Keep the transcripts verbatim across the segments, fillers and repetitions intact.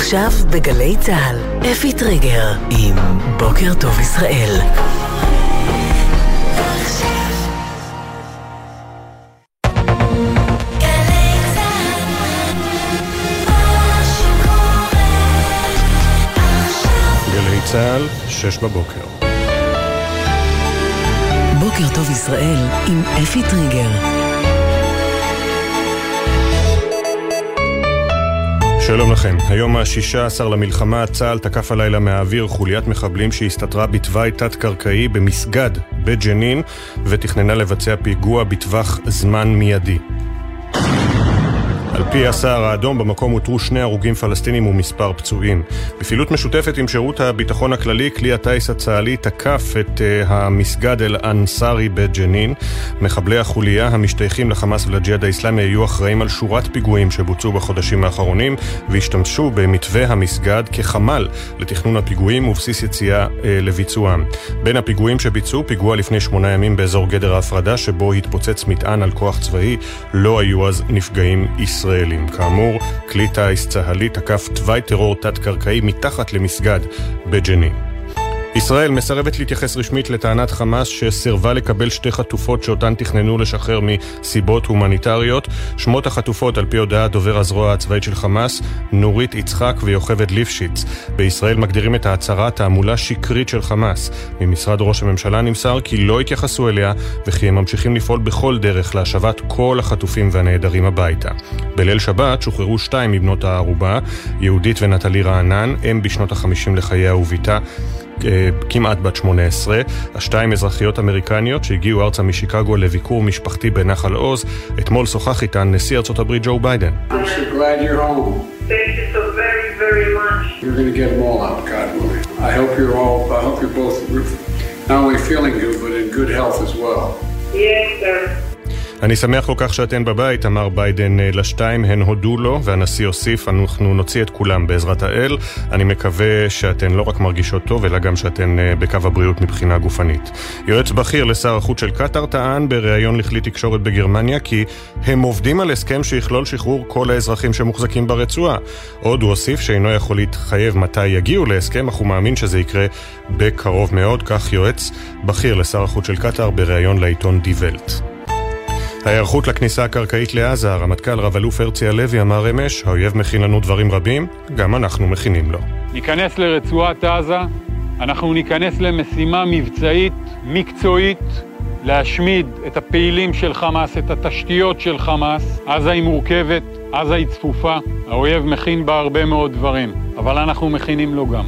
עכשיו בגלי צהל, אפי טריגר עם בוקר טוב ישראל. גלי צהל, שש בבוקר. בוקר טוב ישראל עם אפי טריגר. שלום לכם. היום ה-שישה עשר למלחמה, צה"ל תקף הלילה מהאוויר חוליית מחבלים שהסתתרה בתוואי תת-קרקעי במסגד בג'נין ותכננה לבצע פיגוע בטווח זמן מיידי. על פי הסהר האדום, במקום הותרו שני הרוגים פלסטינים ומספר פצועים. בפעילות משותפת עם שירות הביטחון הכללי, כלי הטייס הצהלי תקף את המסגד אל-אנסארי בג'נין. מחבלי החוליה המשתייכים לחמאס ולג'יהאד האסלאמי היו אחראים על שורת פיגועים שבוצעו בחודשים האחרונים, והשתמשו במתווה המסגד כחמל לתכנון הפיגועים ובסיס יציאה לביצועם. בין הפיגועים שביצעו, פיגוע לפני שמונה ימים באזור גדר ההפרדה, שבו התפוצץ מטען על כוח צבאי, לא היו אז נפגעים ישראל. כאמור, כלי טייס צהלי תקף תוואי טרור תת-קרקעי מתחת למסגד בג'נין. ישראל מסרבת להתייחס רשמית לטענת חמאס שסירבה לקבל שתי חטופות שאותן תכננו לשחרר מסיבות הומניטריות. שמות החטופות, על פי הודעה דובר הזרוע הצבאית של חמאס, נורית יצחק ויוכבד ליפשיץ. בישראל מגדירים את ההצהרה תעמולה שקרית של חמאס. ממשרד ראש הממשלה נמסר כי לא התייחסו אליה וכי הם ממשיכים לפעול בכל דרך להשבת כל החטופים והנעדרים הביתה. בליל שבת שוחררו שתיים מבנות הערובה, יהודית ונטלי רענן, הם בשנות ה-חמישים לחייה וביתה, כמעט בת שמונה עשרה, השתיים אזרחיות אמריקניות שהגיעו ארצה משיקגו לביקור משפחתי בנחל עוז. אתמול שוחח איתן נשיא ארצות הברית ג'ו ביידן. I'm so glad you're home. Thank you so very, very much. You're going to get them all out, God willing. I hope you're all, I hope you're both not only feeling good, but in good health as well. Yes, sir. אני שמח כל כך שאתן בבית, אמר ביידן לשתיים, הן הודו לו, והנשיא הוסיף, אנחנו נוציא את כולם בעזרת האל, אני מקווה שאתן לא רק מרגישות טוב, אלא גם שאתן בקו הבריאות מבחינה גופנית. יועץ בכיר לשר החוץ של קטר טען בריאיון לכלי תקשורת בגרמניה, כי הם עובדים על הסכם שיכלול שחרור כל האזרחים שמוחזקים ברצועה. עוד הוא הוסיף שאינו יכול להתחייב מתי יגיעו להסכם, אך הוא מאמין שזה יקרה בקרוב מאוד, כך יועץ בכיר לשר החוץ של קטר בריאיון לעיתון די ולט. ההיערכות לכניסה הקרקעית לעזה, הרמטכ"ל רב אלוף הרצי הלוי אמר אמש, האויב מכין לנו דברים רבים, גם אנחנו מכינים לו. ניכנס לרצועת עזה, אנחנו ניכנס למשימה מבצעית, מקצועית, להשמיד את הפעילים של חמאס, את התשתיות של חמאס. עזה היא מורכבת, עזה היא צפופה, האויב מכין בה הרבה מאוד דברים, אבל אנחנו מכינים לו גם.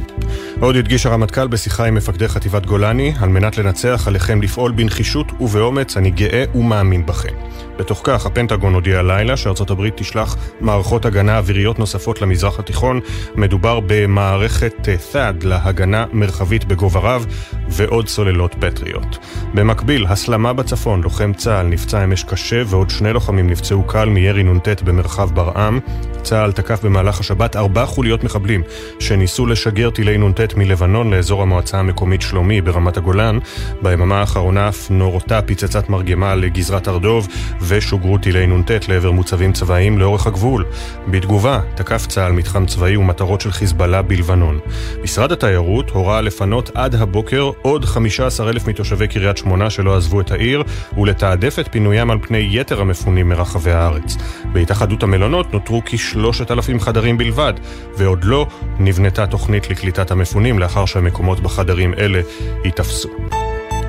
עוד הדגיש הרמטכ"ל בשיחה עם מפקדי חטיבת גולני, על מנת לנצח עליכם לפעול בנחישות ובאומץ, אני גאה ומאמין בכם. בתוך כך, הפנטגון הודיע הלילה שארצות הברית תשלח מערכות הגנה אוויריות נוספות למזרח התיכון. מדובר במערכת ת'אד להגנה מרחבית בגובה רב ועוד סוללות פטריות. במקביל, הסלמה בצפון, לוחם צה"ל נפצע אמש קשה ועוד שני לוחמים נפצעו קל מירי נונטט במרחב ברעם. צה"ל תקף במהלך השבת ארבע חוליות מחבלים שניסו לשגר טילי נונטט מלבנון לאזור המועצה המקומית שלומי ברמת הגולן. ביממה האחרונה אף נורתה פיצצת מרגמה לגזרת ארדוב ושוגרו טילי נונטט לעבר מוצבים צבאיים לאורך הגבול. בתגובה, תקף צה"ל מתחם צבאי ומטרות של חיזבאללה בלבנון. משרד התיירות הורה לפנות עד הבוקר עוד חמישה עשר אלף מתושבי קריית שמונה שלא עזבו את העיר, ולתעדף את פינוים על פני יתר המפונים מרחבי הארץ. בהתאחדות המלונות נותרו כ-שלושת אלפים חדרים בלבד, ועוד לא נבנתה תוכנית לקליטת המפונים לאחר שהמקומות בחדרים אלה ייתפסו.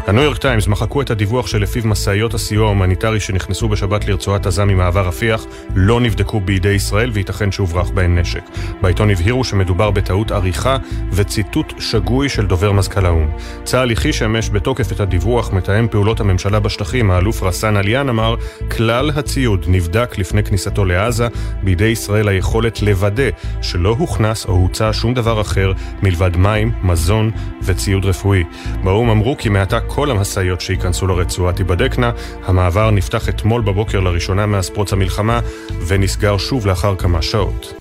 הניו יורק טיימס מחקו את הדיווח שלפיו מסעיות הסיוע ההומניטרי שנכנסו בשבת לרצועת עזה ממעבר רפיח לא נבדקו בידי ישראל וייתכן שהוברח בהן נשק. בעיתון הבהירו שמדובר בטעות עריכה וציטוט שגוי של דובר מזכ"ל האו"ם. צה"ל הכחיש אמש בתוקף את הדיווח. מתאם פעולות הממשלה בשטחים, האלוף רסאן עליאן, אמר כלל הציוד נבדק לפני כניסתו לעזה, בידי ישראל היכולת לוודא שלא הוכנס או הוצא שום דבר אחר מלבד מים, מזון וציוד רפואי. באו"ם אמרו כי מעתה כל המסעיות שייכנסו לרצועה תיבדקנה. המעבר נפתח אתמול בבוקר לראשונה מאז פרוץ המלחמה ונסגר שוב לאחר כמה שעות.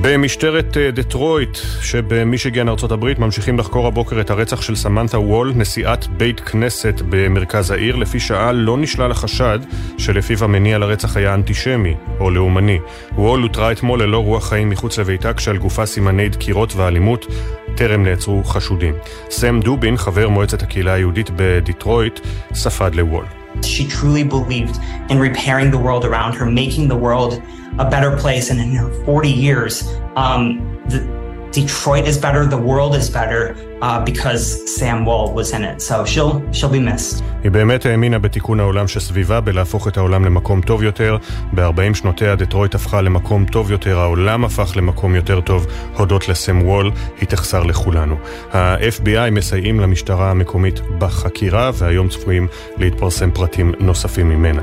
במשטרת דטרויט שבמישיגן ארצות הברית ממשיכים לחקור הבוקר את הרצח של סמנתה וול, נשיאת בית כנסת במרכז העיר. לפי שעה לא נשלל החשד שלפיו המניע לרצח היה אנטישמי או לאומני. וול הותרה אתמול ללא רוח חיים מחוץ לביתה כשעל גופה סימני דקירות ואלימות. טרם נעצרו חשודים. סם דובין, חבר מועצת הקהילה היהודית בדטרויט, ספד לוול. She truly believed in repairing the world around her, making the world a better place, and in her forty years um the Detroit is better, the world is better uh because Sam Wall was in it, so she'll she'll be missed. היא באמת האמינה בתיקון העולם שסביבה, בלהפוך את העולם למקום טוב יותר. ב-ארבעים שנותיה דטרויט הפכה למקום טוב יותר, העולם הפך למקום יותר טוב, הודות לסם וול. היא תחסר לכולנו. ה-אף בי איי מסייעים למשטרה המקומית בחקירה, והיום צפויים להתפרסם פרטים נוספים ממנה.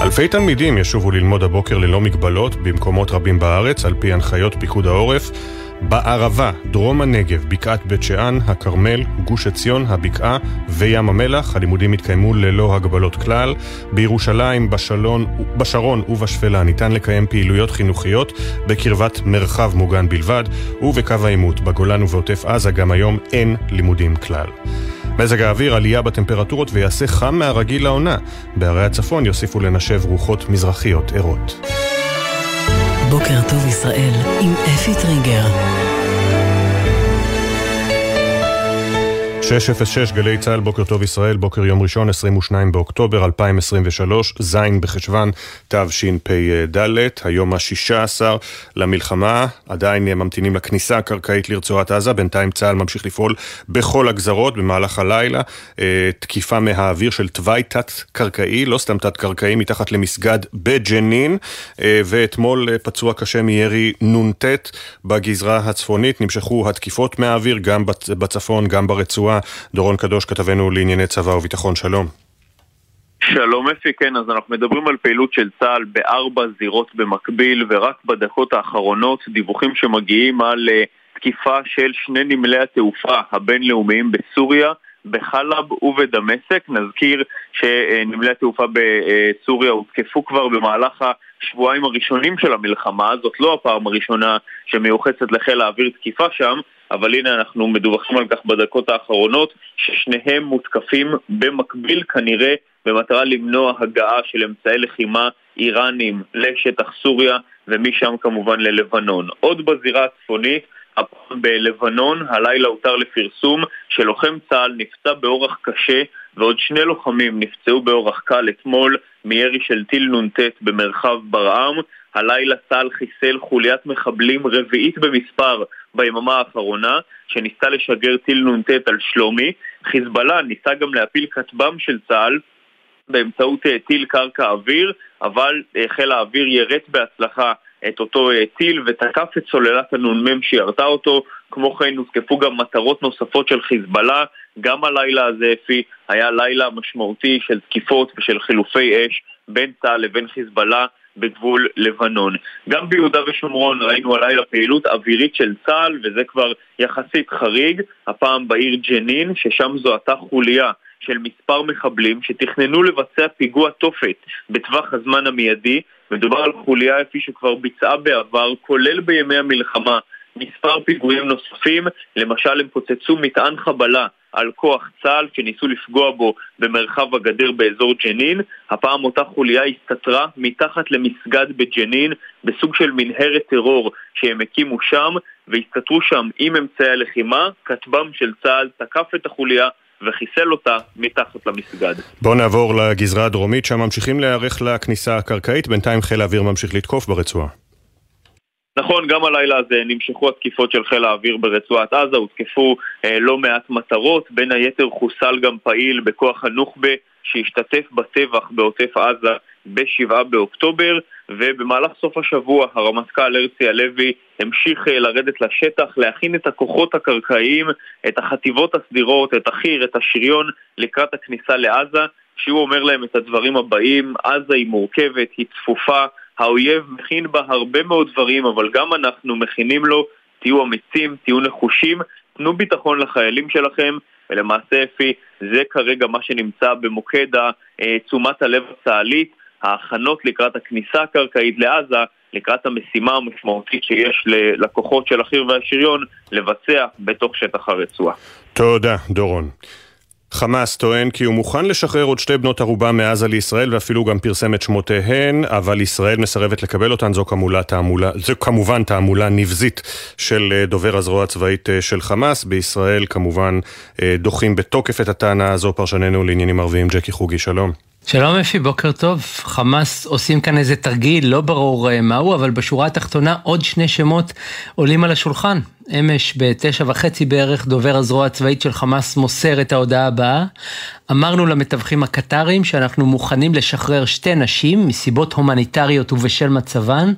אלפי תלמידים ישובו ללמוד הבוקר ללא מגבלות במקומות רבים בארץ, על פי הנחיות פיקוד העורף. בערבה, דרום הנגב, בקעת בית שאן, הכרמל, גוש עציון, הבקעה וים המלח, הלימודים התקיימו ללא הגבלות כלל. בירושלים, בשלון, בשרון ובשפלה ניתן לקיים פעילויות חינוכיות בקרבת מרחב מוגן בלבד, ובקו העימות, בגולן ובעוטף עזה גם היום אין לימודים כלל. מזג האוויר, עלייה בטמפרטורות ויעשה חם מהרגיל לעונה. בערי הצפון יוסיפו לנשב רוחות מזרחיות ערות. בוקר טוב ישראל עם אפי טריגר. שש אפס שש גלי צהל, בוקר טוב ישראל, בוקר יום ראשון עשרים ושניים באוקטובר אלפיים עשרים ושלוש, זין בחשבן תשפ"ד, היום ה-שישה עשר למלחמה. עדיין ממתינים לכניסה הקרקעית לרצועת עזה, בינתיים צהל ממשיך לפעול בכל הגזרות. במהלך הלילה תקיפה מהאוויר של תוואי תת-קרקעי, לא סתם תת-קרקעי, מתחת למסגד בג'נין, ואתמול פצוע קשה מירי נונטט בגזרה הצפונית. נמשכו התקיפות מהאוויר גם בצפון, גם ברצועה. דורון קדוש, כתבנו לענייני צבא וביטחון, שלום. שלום אפי, כן, אז אנחנו מדברים על פעילות של צה"ל בארבע זירות במקביל, ורק בדקות האחרונות דיווחים שמגיעים על uh, תקיפה של שני נמלי התעופה הבינלאומיים בסוריה, בחלב ובדמשק. נזכיר שנמלי התעופה בסוריה הותקפו כבר במהלך השבועיים הראשונים של המלחמה, זאת לא הפעם הראשונה שמיוחסת לחיל האוויר תקיפה שם, אבל הנה אנחנו מדווחים על כך בדקות האחרונות ששניהם מותקפים במקביל, כנראה במטרה למנוע הגעה של אמצעי לחימה איראנים לשטח סוריה ומשם כמובן ללבנון. עוד בזירה הצפונית, הפעם בלבנון, הלילה הותר לפרסום שלוחם צה"ל נפצע באורח קשה ועוד שני לוחמים נפצעו באורח קל אתמול מירי של טיל נונטט במרחב ברעם. הלילה צה"ל חיסל חוליית מחבלים רביעית במספר ביממה האחרונה שניסה לשגר טיל נונטט על שלומי. חיזבאללה ניסה גם להפיל כטב"ם של צה"ל באמצעות טיל קרקע אוויר, אבל חיל האוויר ירט בהצלחה את אותו טיל ותקף את סוללת הנ"מ שירתה אותו. כמו כן הותקפו גם מטרות נוספות של חיזבאללה. גם הלילה הזה אפי היה לילה משמעותי של תקיפות ושל חילופי אש בין צה"ל לבין חיזבאללה בגבול לבנון. גם ביהודה ושומרון ראינו הלילה פעילות אווירית של צה"ל, וזה כבר יחסית חריג, הפעם בעיר ג'נין, ששם זוהתה חוליה של מספר מחבלים שתכננו לבצע פיגוע תופת בטווח הזמן המיידי. מדובר על חוליה אפי שכבר ביצעה בעבר, כולל בימי המלחמה, מספר פיגועים נוספים. למשל, הם פוצצו מטען חבלה על כוח צה"ל שניסו לפגוע בו במרחב הגדר באזור ג'נין. הפעם אותה חוליה הסתתרה מתחת למסגד בג'נין בסוג של מנהרת טרור שהם הקימו שם, והסתתרו שם עם אמצעי הלחימה. כטב"ם של צה"ל תקף את החוליה וחיסל אותה מתחת למסגד. בואו נעבור לגזרה הדרומית, שם ממשיכים להיערך לכניסה הקרקעית. בינתיים חיל האוויר ממשיך לתקוף ברצועה. נכון, גם הלילה הזה נמשכו התקיפות של חיל האוויר ברצועת עזה, הותקפו אה, לא מעט מטרות, בין היתר חוסל גם פעיל בכוח הנוח'בה שהשתתף בטבח בעוטף עזה בשבעה באוקטובר, ובמהלך סוף השבוע הרמטכ"ל הרצי הלוי המשיך לרדת לשטח, להכין את הכוחות הקרקעיים, את החטיבות הסדירות, את החי"ר, את השריון, לקראת הכניסה לעזה, שהוא אומר להם את הדברים הבאים: עזה היא מורכבת, היא צפופה, האויב מכין בה הרבה מאוד דברים, אבל גם אנחנו מכינים לו. תהיו אמיצים, תהיו נחושים, תנו ביטחון לחיילים שלכם. ולמעשה אפי, זה כרגע מה שנמצא במוקד תשומת הלב הצה"לית. ההכנות לקראת הכניסה הקרקעית לעזה, לקראת המשימה המשמעותית שיש ללקוחות של החי"ר והשריון לבצע בתוך שטח הרצועה. תודה, דורון. חמאס טוען כי הוא מוכן לשחרר עוד שתי בנות ערובה מעזה לישראל, ואפילו גם פרסם את שמותיהן, אבל ישראל מסרבת לקבל אותן. זו כמובן תעמולה, זו כמובן תעמולה נבזית של דובר הזרוע הצבאית של חמאס. בישראל כמובן דוחים בתוקף את הטענה הזו. פרשננו לעניינים ערביים ג'קי חוגי, שלום. שלום אפי, בוקר טוב. חמאס עושים כאן איזה תרגיל, לא ברור מהו, אבל בשורה התחתונה עוד שני שמות עולים על השולחן. אמש בתשע וחצי בערך דובר הזרוע הצבאית של חמאס מוסר את ההודעה הבאה: אמרנו למתווכים הקטרים שאנחנו מוכנים לשחרר שתי נשים מסיבות הומניטריות ובשל מצבן,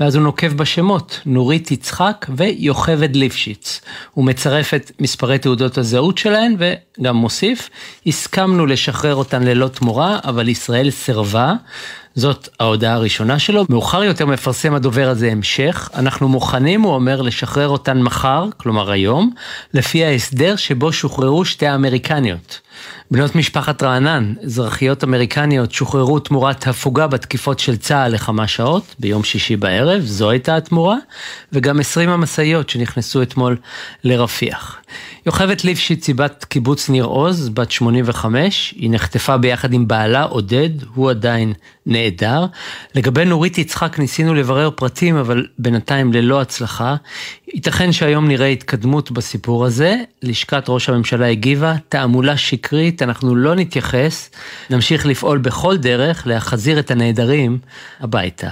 ואז הוא נוקב בשמות נורית יצחק ויוכבד ליפשיץ. הוא מצרף את מספרי תעודות הזהות שלהן וגם מוסיף: הסכמנו לשחרר אותן ללא תמורה, אבל ישראל סרבה. זאת ההודעה הראשונה שלו. מאוחר יותר מפרסם הדובר הזה המשך: אנחנו מוכנים, הוא אומר, לשחרר אותן מחר, כלומר היום, לפי ההסדר שבו שוחררו שתי האמריקניות. בנות משפחת רענן, אזרחיות אמריקניות, שוחררו תמורת הפוגה בתקיפות של צה"ל לכמה שעות, ביום שישי בערב, זו הייתה התמורה, וגם עשרים המסעיות שנכנסו אתמול לרפיח. יוכבד ליפשיץ היא בת קיבוץ ניר עוז, בת שמונים וחמש, היא נחטפה ביחד עם בעלה עודד, הוא עדיין נעדר. לגבי נורית יצחק ניסינו לברר פרטים, אבל בינתיים ללא הצלחה. ייתכן שהיום נראה התקדמות בסיפור הזה. לשכת ראש הממשלה הגיבה: תעמולה שקרית, אנחנו לא נתייחס, נמשיך לפעול בכל דרך להחזיר את הנעדרים הביתה.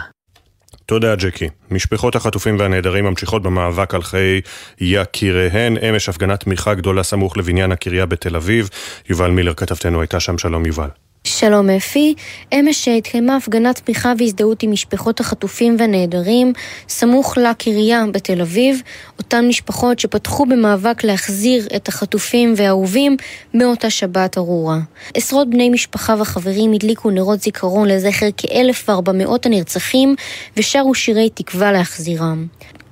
תודה ג'קי. משפחות החטופים והנעדרים ממשיכות במאבק על חיי יקיריהן. אמש הפגנת תמיכה גדולה סמוך לבניין הקריה בתל אביב. יובל מילר כתבתנו הייתה שם, שלום יובל. שלום אפי, אמש התקיימה הפגנת תמיכה והזדהות עם משפחות החטופים והנעדרים סמוך לקריה בתל אביב. אותן משפחות שפתחו במאבק להחזיר את החטופים והאהובים מאותה שבת ארורה. עשרות בני משפחה וחברים הדליקו נרות זיכרון לזכר כ-אלף וארבע מאות הנרצחים ושרו שירי תקווה להחזירם.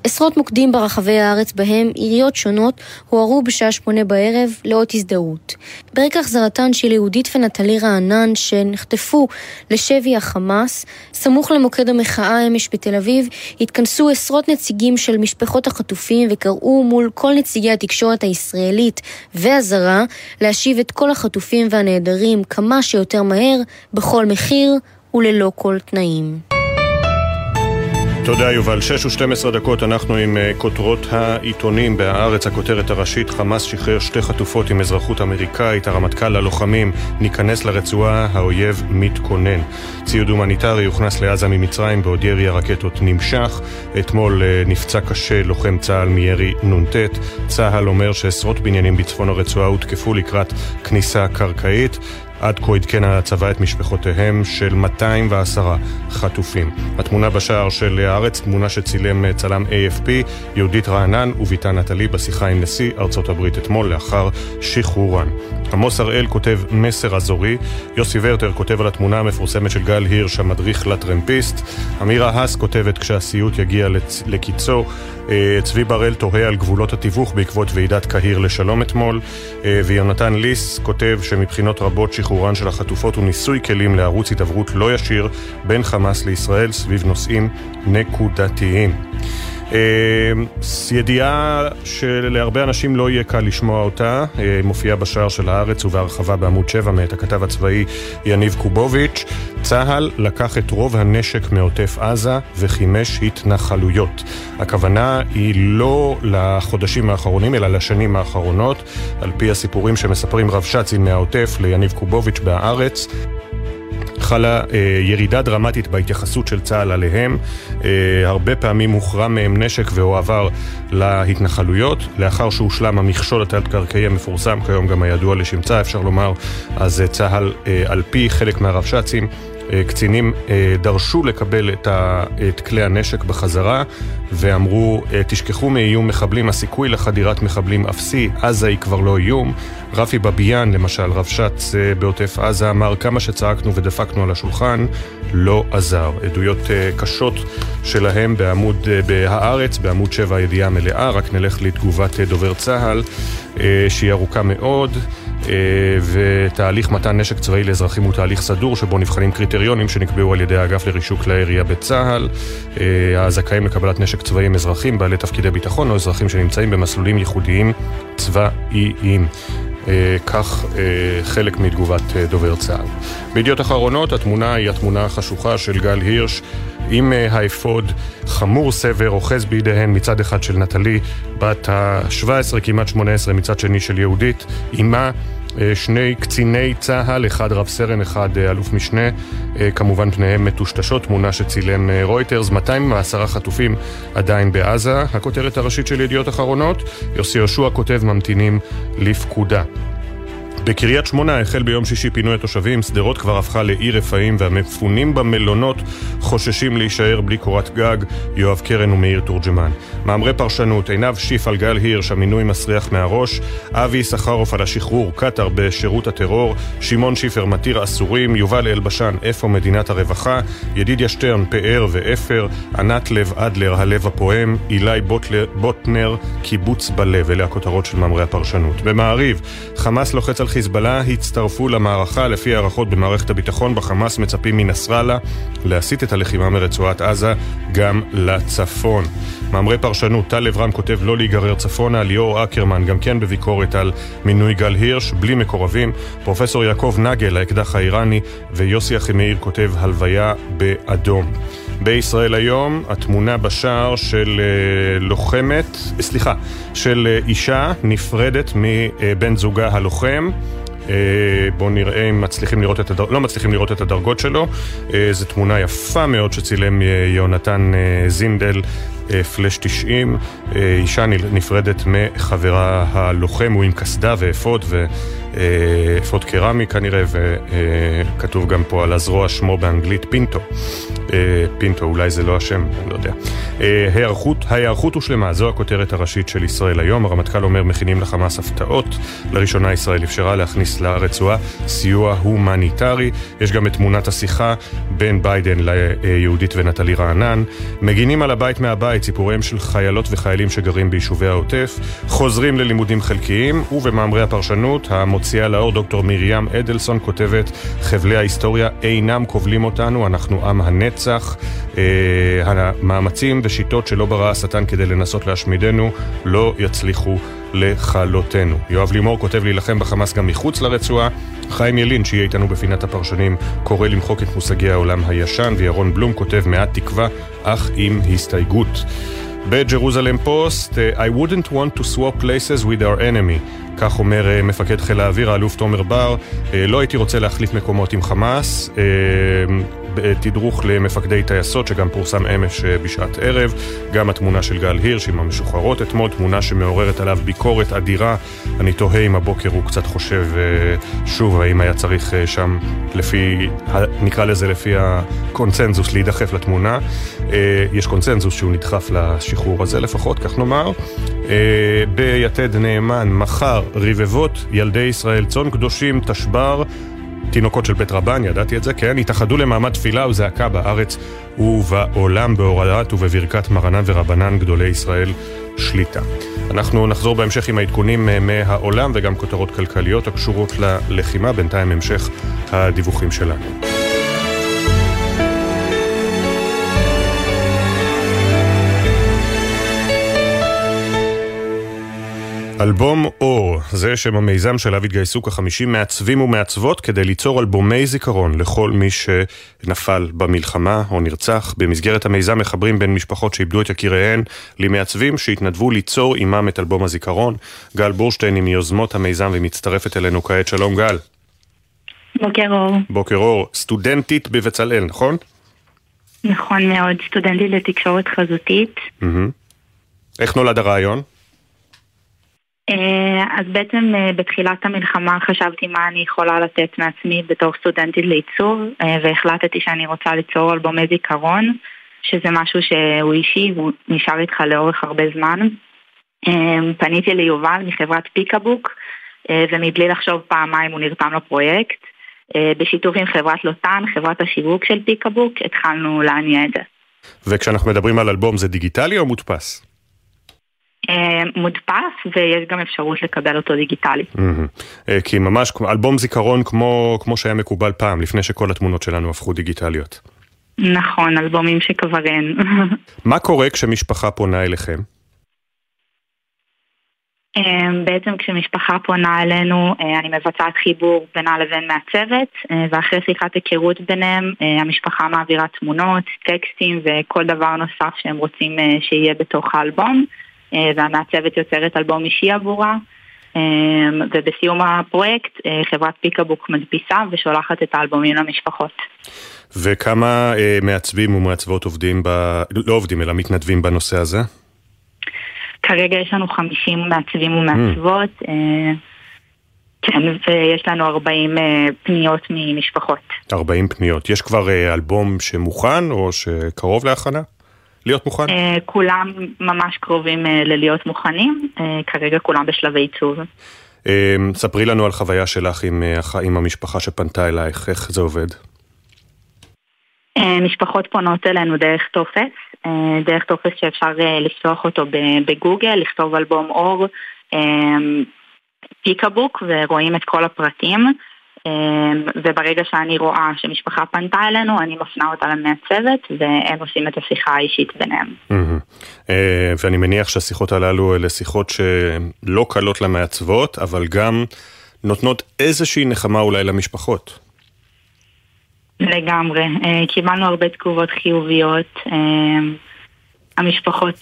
עשרות מוקדים ברחבי הארץ, בהם עיריות שונות, הוארו בשעה שמונה בערב לאות הזדהות. ברקע החזרתן של יהודית ונטלי רענן שנחטפו לשבי החמאס, סמוך למוקד המחאה אמש בתל אביב, התכנסו עשרות נציגים של משפחות החטופים וקראו מול כל נציגי התקשורת הישראלית והזרה להשיב את כל החטופים והנעדרים כמה שיותר מהר, בכל מחיר וללא כל תנאים. תודה יובל. שש ושתים עשרה דקות, אנחנו עם כותרות העיתונים בארץ. הכותרת הראשית: חמאס שחרר שתי חטופות עם אזרחות אמריקאית, הרמטכ"ל ללוחמים: ניכנס לרצועה, האויב מתכונן. ציוד הומניטרי הוכנס לעזה ממצרים בעוד ירי הרקטות נמשך. אתמול נפצע קשה לוחם צה"ל מירי נ"ט. צה"ל אומר שעשרות בניינים בצפון הרצועה הותקפו לקראת כניסה קרקעית. עד כה עדכן הצבא את משפחותיהם של מאתיים ועשרה חטופים. התמונה בשער של הארץ, תמונה שצילם צלם איי אף פי, יהודית רענן וביטן נטלי בשיחה עם נשיא ארצות הברית אתמול לאחר שחרורן. עמוס הראל כותב מסר אזורי. יוסי ורטר כותב על התמונה המפורסמת של גל הירש, המדריך לטרמפיסט. אמירה האס כותבת: כשהסיוט יגיע לצ... לקיצו. צבי ברל תוהה על גבולות התיווך בעקבות ועידת קהיר לשלום אתמול. ויונתן ליס כותב שמבחינות רבות שחרורן של החטופות הוא ניסוי כלים לערוץ התעברות לא ישיר בין חמאס לישראל סביב נושאים נקודתיים. ידיעה שלהרבה אנשים לא יהיה קל לשמוע אותה, מופיעה בשער של הארץ ובהרחבה בעמוד שבע מאת הכתב הצבאי יניב קובוביץ': צהל לקח את רוב הנשק מעוטף עזה וחימש התנחלויות. הכוונה היא לא לחודשים האחרונים אלא לשנים האחרונות, על פי הסיפורים שמספרים רבש"צים מהעוטף ליניב קובוביץ' בהארץ. חלה אה, ירידה דרמטית בהתייחסות של צה"ל עליהם. אה, הרבה פעמים הוחרם מהם נשק והועבר להתנחלויות. לאחר שהושלם המכשול התת-קרקעי המפורסם, כיום גם הידוע לשמצה, אפשר לומר, אז צה"ל, אה, על פי חלק מהרבש"צים, אה, קצינים אה, דרשו לקבל את, ה, את כלי הנשק בחזרה, ואמרו: אה, תשכחו מאיום מחבלים, הסיכוי לחדירת מחבלים אפסי, עזה היא כבר לא איום. רפי בביאן, למשל, רבש"ץ בעוטף עזה, אמר: כמה שצעקנו ודפקנו על השולחן, לא עזר. עדויות קשות שלהם בעמוד בהארץ, בעמוד שבע, הידיעה מלאה. רק נלך לתגובת דובר צה"ל, שהיא ארוכה מאוד. ותהליך מתן נשק צבאי לאזרחים הוא תהליך סדור שבו נבחנים קריטריונים שנקבעו על ידי האגף לרישוק כלי ירייה בצה"ל. הזכאים לקבלת נשק צבאי הם אזרחים בעלי תפקידי ביטחון או אזרחים שנמצאים במסלולים ייחודיים צבאיים. כך חלק מתגובת דובר צה"ל. בידיעות אחרונות, התמונה היא התמונה החשוכה של גל הירש עם האפוד חמור סבר אוחז בידיהן, מצד אחד של נטלי בת ה-שבע עשרה כמעט שמונה עשרה, מצד שני של יהודית אימה, שני קציני צהל, אחד רב סרן, אחד אלוף משנה, כמובן פניהם מטושטשות, תמונה שצילם רויטרס. מאתיים ועשרה חטופים עדיין בעזה, הכותרת הראשית של ידיעות אחרונות. יוסי יהושע כותב ממתינים לפקודה. בקריית שמונה החל ביום שישי פינוי התושבים, שדרות כבר הפכה לעיר רפאים והמפונים במלונות חוששים להישאר בלי קורת גג. יואב קרן ומאיר תורג'מן. מאמרי פרשנות: עיניו שיף על גל הירש, המינוי מסריח מהראש, אבי סחרוף על השחרור, קטר בשירות הטרור, שמעון שיפר מתיר אסורים, יובל אלבשן איפה מדינת הרווחה, ידידיה שטרן פאר ואפר, ענת לב אדלר הלב הפועם, אילי בוטלר, בוטנר קיבוץ בלב. אלה הכותרות של מאמרי הפרשנות. במעריב, חמאס לוחץ על חיזבאללה, הצטרפו למערכה. לפי הערכות במערכת הביטחון בחמאס מצפים מנסראללה להסיט את הלחימה מרצועת עזה גם לצפון. מאמרי פרשנות: טל אברהם כותב לא להיגרר צפונה, ליאור אקרמן גם כן בביקורת על מינוי גל הירש בלי מקורבים, פרופסור יעקב נגל האקדח האיראני, ויוסי אחימאיר כותב הלוויה באדום. בישראל היום התמונה בשער של לוחמת, סליחה, של אישה נפרדת מבן זוגה הלוחם. בואו נראה אם מצליחים לראות את הדרגות, לא מצליחים לראות את הדרגות שלו. זו תמונה יפה מאוד שצילם יונתן זינדל, פלש תשעים. אישה נפרדת מחברה הלוחם, הוא עם כסדה ואפות ואפות קרמי כנראה, וכתוב גם פה על הזרוע שמו באנגלית פינטו. פינטו, אולי זה לא השם, אני לא יודע. ההיערכות, ההיערכות הושלמה, זו הכותרת הראשית של ישראל היום. הרמטכ"ל אומר מכינים לחמאס הפתעות. לראשונה ישראל אפשרה להכניס לרצועה סיוע הומניטרי. יש גם את תמונת השיחה בין ביידן ליהודית ונטלי רענן. מגינים על הבית מהבית, סיפוריהם של חיילות וחיילים שגרים ביישובי העוטף. חוזרים ללימודים חלקיים, ובמאמרי הפרשנות, המוציאה לאור דוקטור מרים אדלסון כותבת, חבלי ההיסטוריה אינם כובלים אותנו, אנחנו עם הנצח. המאמצים ושיטות שלא ברא השטן כדי לנסות להשמידנו לא יצליחו לחלוטנו. יואב לימור כותב להילחם בחמאס גם מחוץ לרצועה. חיים ילין שיהיה איתנו בפינת הפרשנים קורא למחוק את מושגי העולם הישן, וירון בלום כותב מעט תקווה אך עם הסתייגות. בג'רוזלם פוסט, I wouldn't want to swap places with our enemy. כך אומר מפקד חיל האוויר האלוף תומר בר, לא הייתי רוצה להחליף מקומות עם חמאס. תדרוך למפקדי טייסות שגם פורסם אמש בשעת ערב. גם התמונה של גל הירש עם המשוחררות אתמול, תמונה שמעוררת עליו ביקורת אדירה. אני תוהה אם הבוקר הוא קצת חושב שוב האם היה צריך שם, לפי, נקרא לזה לפי הקונצנזוס, להידחף לתמונה. יש קונצנזוס שהוא נדחף לשחרור הזה לפחות, כך נאמר. ביתד נאמן, מחר רבבות ילדי ישראל, צאן קדושים תשבר, תינוקות של בית רבן, ידעתי את זה, כן, התאחדו למעמד תפילה וזעקה בארץ ובעולם בהוראת ובברכת מרנן ורבנן גדולי ישראל שליטה. אנחנו נחזור בהמשך עם העדכונים מהעולם וגם כותרות כלכליות הקשורות ללחימה. בינתיים המשך הדיווחים שלנו. אלבום אור, זה שם המיזם שלו התגייסו כחמישים מעצבים ומעצבות כדי ליצור אלבומי זיכרון לכל מי שנפל במלחמה או נרצח. במסגרת המיזם מחברים בין משפחות שאיבדו את יקיריהן למעצבים שהתנדבו ליצור עימם את אלבום הזיכרון. גל בורשטיין עם יוזמות המיזם ומצטרפת אלינו כעת. שלום גל. בוקר אור. בוקר אור. סטודנטית בבצלאל, נכון? נכון מאוד, סטודנטית לתקשורת חזותית. Mm-hmm. איך נולד הרעיון? אז בעצם בתחילת המלחמה חשבתי מה אני יכולה לתת מעצמי בתור סטודנטית לעיצוב, והחלטתי שאני רוצה ליצור אלבומי זיכרון, שזה משהו שהוא אישי והוא נשאר איתך לאורך הרבה זמן. פניתי ליובל מחברת פיקאבוק, ומבלי לחשוב פעמיים הוא נרתם לפרויקט. בשיתוף עם חברת לוטן, חברת השיווק של פיקאבוק, התחלנו להניע את זה. וכשאנחנו מדברים על אלבום, זה דיגיטלי או מודפס? מודפס, ויש גם אפשרות לקבל אותו דיגיטלי. כי ממש אלבום זיכרון כמו שהיה מקובל פעם, לפני שכל התמונות שלנו הפכו דיגיטליות. נכון, אלבומים שכברן. מה קורה כשמשפחה פונה אליכם? בעצם כשמשפחה פונה אלינו, אני מבצעת חיבור בינה לבין מהצוות, ואחרי שיחת היכרות ביניהם, המשפחה מעבירה תמונות, טקסטים וכל דבר נוסף שהם רוצים שיהיה בתוך האלבום, והמעצבת יוצרת אלבום אישי עבורה, ובסיום הפרויקט חברת פיקבוק מדפיסה ושולחת את האלבומים למשפחות. וכמה מעצבים ומעצבות עובדים, ב... לא עובדים אלא מתנדבים בנושא הזה? כרגע יש לנו חמישים מעצבים ומעצבות, mm. כן, ויש לנו ארבעים פניות ממשפחות. ארבעים פניות. יש כבר אלבום שמוכן או שקרוב להכנה? להיות מוכן? כולם ממש קרובים ללהיות מוכנים, כרגע כולם בשלבי עיצוב. ספרי לנו על חוויה שלך עם, עם המשפחה שפנתה אלייך, איך זה עובד? משפחות פונות אלינו דרך טופס, דרך טופס שאפשר לשלוח אותו בגוגל, לכתוב אלבום אור, פיקבוק, ורואים את כל הפרטים, וברגע שאני רואה שמשפחה פנתה אלינו, אני מפנה אותה למעצבת, והם עושים את השיחה האישית ביניהם. ואני מניח שהשיחות הללו אלה שיחות שלא קלות למעצבות, אבל גם נותנות איזושהי נחמה אולי למשפחות. לגמרי. קיבלנו הרבה תגובות חיוביות. המשפחות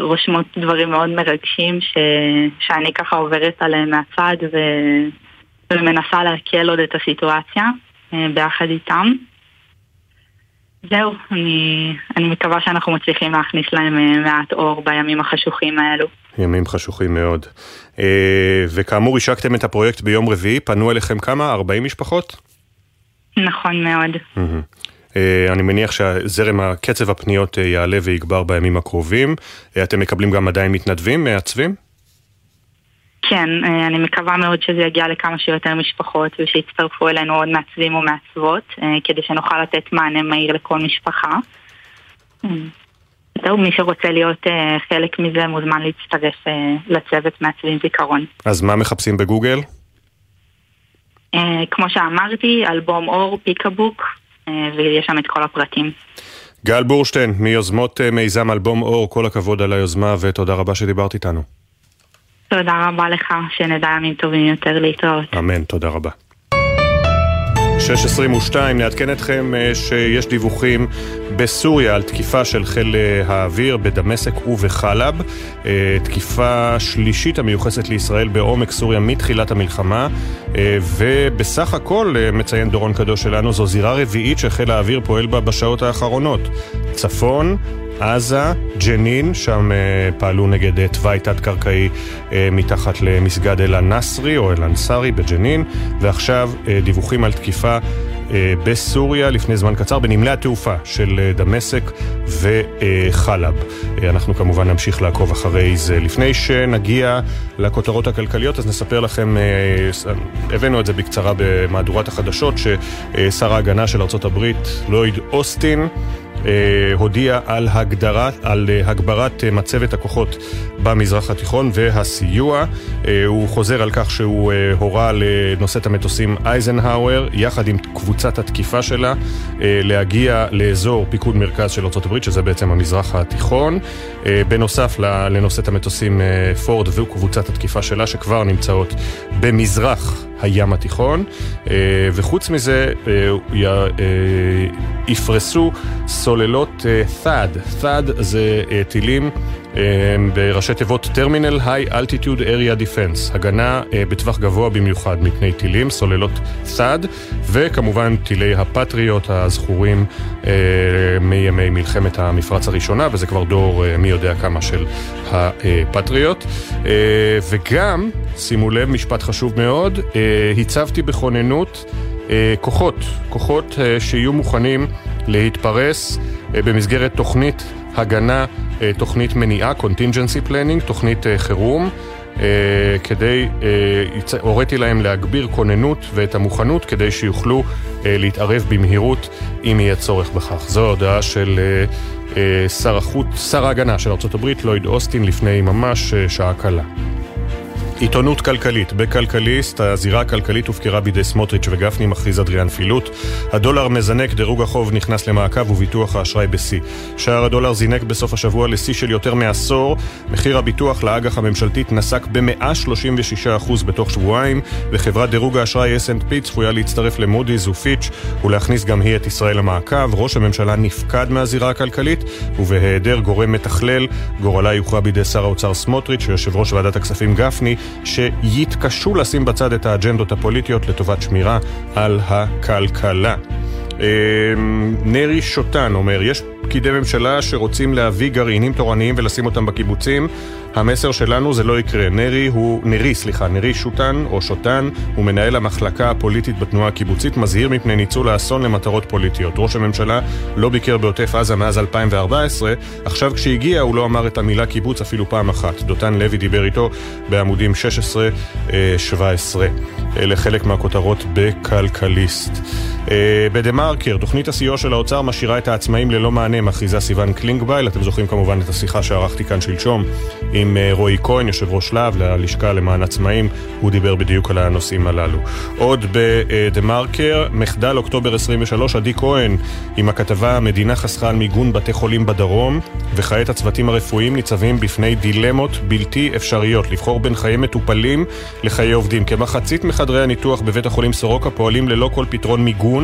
רושמות דברים מאוד מרגשים, שאני ככה עוברת עליהם מהצד, ו... ומנסה להקל עוד את הסיטואציה ביחד איתם. זהו, אני, אני מקווה שאנחנו מצליחים להכניס להם מעט אור בימים החשוכים האלו. ימים חשוכים מאוד. וכאמור, השקתם את הפרויקט ביום רביעי, פנו אליכם כמה? ארבעים משפחות? נכון מאוד. אני מניח שהזרם הקצב הפניות יעלה ויגבר בימים הקרובים. אתם מקבלים גם עדיין מתנדבים, מעצבים? כן, אני מקווה מאוד שזה יגיע לכמה שיותר משפחות ושיצטרפו אלינו עוד מעצבים ומעצבות, כדי שנוכל לתת מענה מהיר לכל משפחה. זהו, מי שרוצה להיות חלק מזה מוזמן להצטרף לצוות מעצבים זיכרון. אז מה מחפשים בגוגל? כמו שאמרתי, אלבום אור, פיקבוק, ויש שם את כל הפרטים. גל בורשטיין, מיוזמות מיזם אלבום אור, כל הכבוד על היוזמה ותודה רבה שדיברת איתנו. תודה רבה לך, שנדע ימים טובים יותר להתראות. אמן, תודה רבה. שש עשרים ושתיים, נעדכן אתכם שיש דיווחים בסוריה על תקיפה של חיל האוויר בדמשק ובחלב, תקיפה שלישית המיוחסת לישראל בעומק סוריה מתחילת המלחמה, ובסך הכל, מציין דורון קדוש שלנו, זו זירה רביעית שחיל האוויר פועל בה בשעות האחרונות. צפון, עזה, ג'נין, שם פעלו נגד תוואי תת-קרקעי מתחת למסגד אל-אנסרי או אל-אנסרי בג'נין, ועכשיו דיווחים על תקיפה בסוריה לפני זמן קצר בנמלי התעופה של דמשק וחלב. אנחנו כמובן נמשיך לעקוב אחרי זה. לפני שנגיע לכותרות הכלכליות, אז נספר לכם, הבאנו את זה בקצרה במהדורת החדשות, ששר ההגנה של ארצות הברית לויד אוסטין הודיע על הגדרת, על הגברת מצבת הכוחות במזרח התיכון והסיוע. הוא חוזר על כך שהוא הורה לנושאת המטוסים אייזנהאואר, יחד עם קבוצת התקיפה שלה, להגיע לאזור פיקוד מרכז של ארצות הברית, שזה בעצם המזרח התיכון. בנוסף לנושאת המטוסים פורד וקבוצת התקיפה שלה, שכבר נמצאות במזרח הים התיכון, וחוץ מזה יפרסו סוללות ת'אד. ת'אד זה טילים בראשי תיבות Terminal High Altitude Area Defense, הגנה בטווח גבוה במיוחד מפני טילים, סוללות ת'אד, וכמובן טילי הפטריות הזכורים מימי מלחמת המפרץ הראשונה, וזה כבר דור מי יודע כמה של הפטריות. וגם, שימו לב, משפט חשוב מאוד, הצבתי בכוננות כוחות, כוחות שיהיו מוכנים להתפרס במסגרת תוכנית הגנה, תוכנית מניעה, contingency planning, תוכנית חירום, כדי, הוריתי להם להגביר כוננות ואת המוכנות כדי שיוכלו להתערב במהירות אם יהיה צורך בכך. זו הודעה של שר החוץ, שר ההגנה של ארצות הברית, לויד אוסטין, לפני ממש שעה קלה. עיתונות כלכלית. בכלכליסט, הזירה הכלכלית הופקרה בידי סמוטריץ' וגפני, מכריז אדריאן פילוט. הדולר מזנק, דירוג החוב נכנס למעקב וביטוח האשראי בסי. שער הדולר זינק בסוף השבוע לסי של יותר מעשור. מחיר הביטוח לאג"ח הממשלתית נסק ב-מאה שלושים ושישה אחוז בתוך שבועיים, וחברת דירוג האשראי אס אנד פי צפויה להצטרף למודי'ס ופיץ' ולהכניס גם היא את ישראל למעקב. ראש הממשלה נפקד מהזירה הכלכלית, ובהיעדר גורם מתכלל, גורלה יוכרע בידי שר האוצר סמוטריץ' ויושב ראש ועדת הכספים גפני, שיתקשו לשים בצד את האג'נדות הפוליטיות לטובת שמירה על הכלכלה. נרי שוטן אומר, יש פקידי ממשלה שרוצים להביא גרעינים תורניים ולשים אותם בקיבוצים. המסר שלנו, זה לא יקרה. נרי הוא, נרי, סליחה, נרי שוטן או שוטן, הוא מנהל המחלקה הפוליטית בתנועה הקיבוצית, מזהיר מפני ניצול האסון למטרות פוליטיות. ראש הממשלה לא ביקר בעוטף עזה מאז אלפיים וארבע עשרה, עכשיו כשהגיע הוא לא אמר את המילה קיבוץ אפילו פעם אחת. דותן לוי דיבר איתו בעמודים שש עשרה שבע עשרה. אלה חלק מהכותרות בכלכליסט. בדמרקר, תוכנית הסיוע של האוצר משאירה את העצמאים ללא מענה, מכריזה סיוון קלינגבייל. אתם זוכרים כמובן את השיחה שערכתי כאן שלשום עם רועי כהן, יושב ראש להב, ללשכה למען עצמאים. הוא דיבר בדיוק על הנושאים הללו. עוד בדמרקר, מחדל אוקטובר עשרים ושלוש, עדי כהן עם הכתבה "המדינה חסכה על מיגון בתי חולים בדרום", וכעת הצוותים הרפואיים ניצבים בפני דילמות בלתי אפשריות, לבחור בין חיי מטופלים לחיי עובדים. כמחצית מחדרי הניתוח בבית החולים סורוקה פועלים ללא כל פתרון מיגון,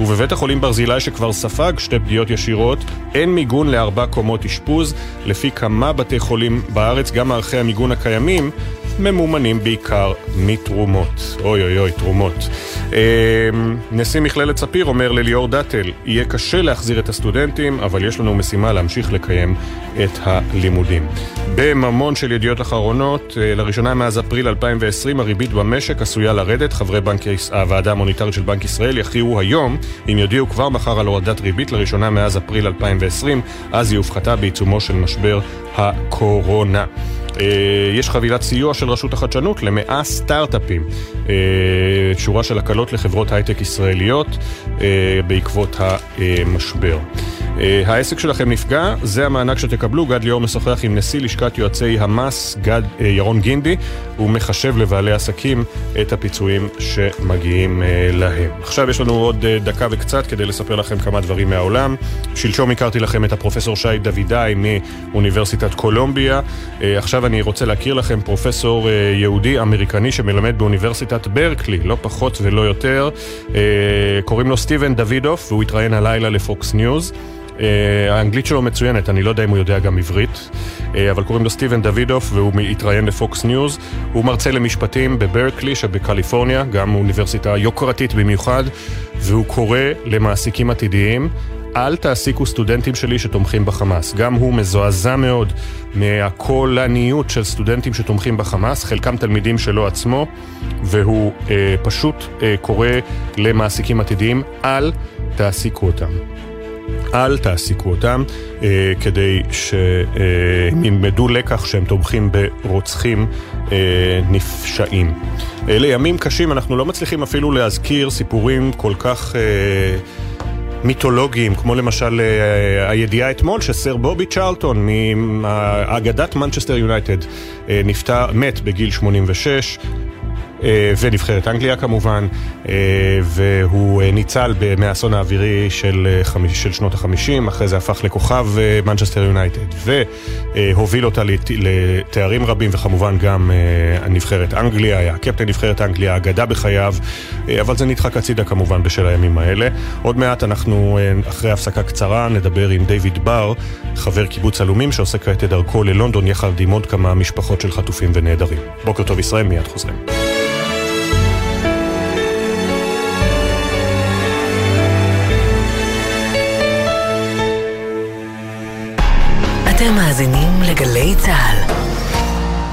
ובבית החולים ברזילי שכבר ספג שתי פגיעות ישירות, אין מיגון לארבע קומות אשפוז. לפי כמה בתי חולים בארץ, גם מערכי המיגון הקיימים ממומנים בעיקר מתרומות. אוי אוי אוי, תרומות. נשיא מכללת ספיר אומר לליאור דאטל, יהיה קשה להחזיר את הסטודנטים, אבל יש לנו משימה להמשיך לקיים את הלימודים. בממון של ידיעות אחרונות, לראשונה מאז אפריל אלפיים ועשרים, הריבית במשק עשויה לרדת. חברי בנק הוועדה המוניטרית של בנק ישראל יכריעו היום, אם יודיעו כבר מחר על הורדת ריבית לראשונה מאז אפריל אלפיים ועשרים, אז היא הופחתה בעיצומו של משבר הקורונה. יש חבילת סיוע של רשות החדשנות למאה סטארט-אפים, שורה של הקלות לחברות הייטק ישראליות בעקבות המשבר. העסק שלכם נפגע, זה המענק שתקבלו. גד ליאור משוחח עם נשיא לשכת יועצי המס גד ירון גינדי, ומחשב לבעלי עסקים את הפיצויים שמגיעים להם. עכשיו יש לנו עוד דקה וקצת כדי לספר לכם כמה דברים מהעולם. שלשום הכרתי לכם את הפרופסור שי דוידאי מאוניברסיטת קולומביה. עכשיו אני רוצה להכיר לכם פרופסור יהודי אמריקני שמלמד באוניברסיטת ברקלי, לא פחות ולא יותר. קוראים לו סטיבן דוידוף, והוא התראיין הלילה לפוקס ניוז. האנגלית שלו מצוינת, אני לא יודע אם הוא יודע גם עברית, אבל קוראים לו סטיבן דוידוף והוא התראיין לפוקס ניוז. הוא מרצה למשפטים בברקלי שבקליפורניה, גם אוניברסיטה יוקרתית במיוחד, והוא קורא למעסיקים עתידיים, אל תעסיקו סטודנטים שלי שתומכים בחמאס. גם הוא מזועזע מאוד מהקולניות של סטודנטים שתומכים בחמאס, חלקם תלמידים שלו עצמו, והוא אה, פשוט אה, קורא למעסיקים עתידיים, אל תעסיקו אותם. אל תעסיקו אותם אה, כדי שימדו אה, לקח שהם תומכים ברוצחים אה, נפשעים. אלה ימים קשים, אנחנו לא מצליחים אפילו להזכיר סיפורים כל כך... אה, מיתולוגיים, כמו למשל הידיעה אתמול שסר בובי צ'רלטון מאגדת מנצ'סטר יונייטד נפטר, מת בגיל שמונים ושש, ונבחרת אנגליה כמובן, והוא ניצל מהאסון האווירי של שנות ה-חמישים, אחרי זה הפך לכוכב מנצ'סטר יונייטד, והוביל אותה לתארים רבים, וכמובן גם הנבחרת אנגליה, היה קפטן נבחרת אנגליה, אגדה בחייו, אבל זה נדחק הצידה כמובן בשל הימים האלה. עוד מעט אנחנו, אחרי הפסקה קצרה, נדבר עם דיוויד בר, חבר קיבוץ אלומים, שעושה כעת את דרכו ללונדון, יחד עם עוד כמה משפחות של חטופים ונעדרים. בוקר טוב ישראל, מיד חוזרים. אתם מאזינים לגלי צה"ל.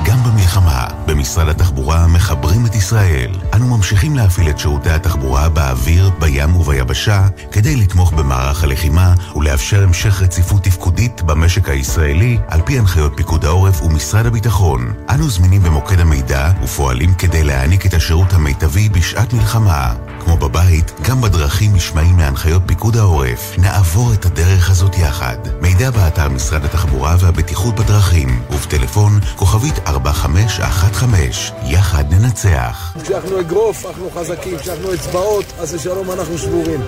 גם במלחמה, ומשרד התחבורה מחברים את ישראל. אנו ממשיכים להפעיל את שירותי התחבורה באוויר, בים וביבשה כדי לתמוך במערך הלחימה ולאפשר המשך רציפות תפקודית במשק הישראלי על פי הנחיות פיקוד העורף ומשרד הביטחון. אנו זמינים במוקד המידע ופועלים כדי להעניק את השירות המיטבי בשעת מלחמה. כמו בבית, גם בדרכים נשמעים להנחיות פיקוד העורף. נעבור את הדרך הזאת יחד. מידע באתר משרד התחבורה והבטיחות בדרכים ובטלפון כוכבית ארבע חמש אחת חמש. יחד ננצח. כשאנחנו אגרוף, אנחנו חזקים. כשאנחנו אצבעות, אז לשלום אנחנו שבורים.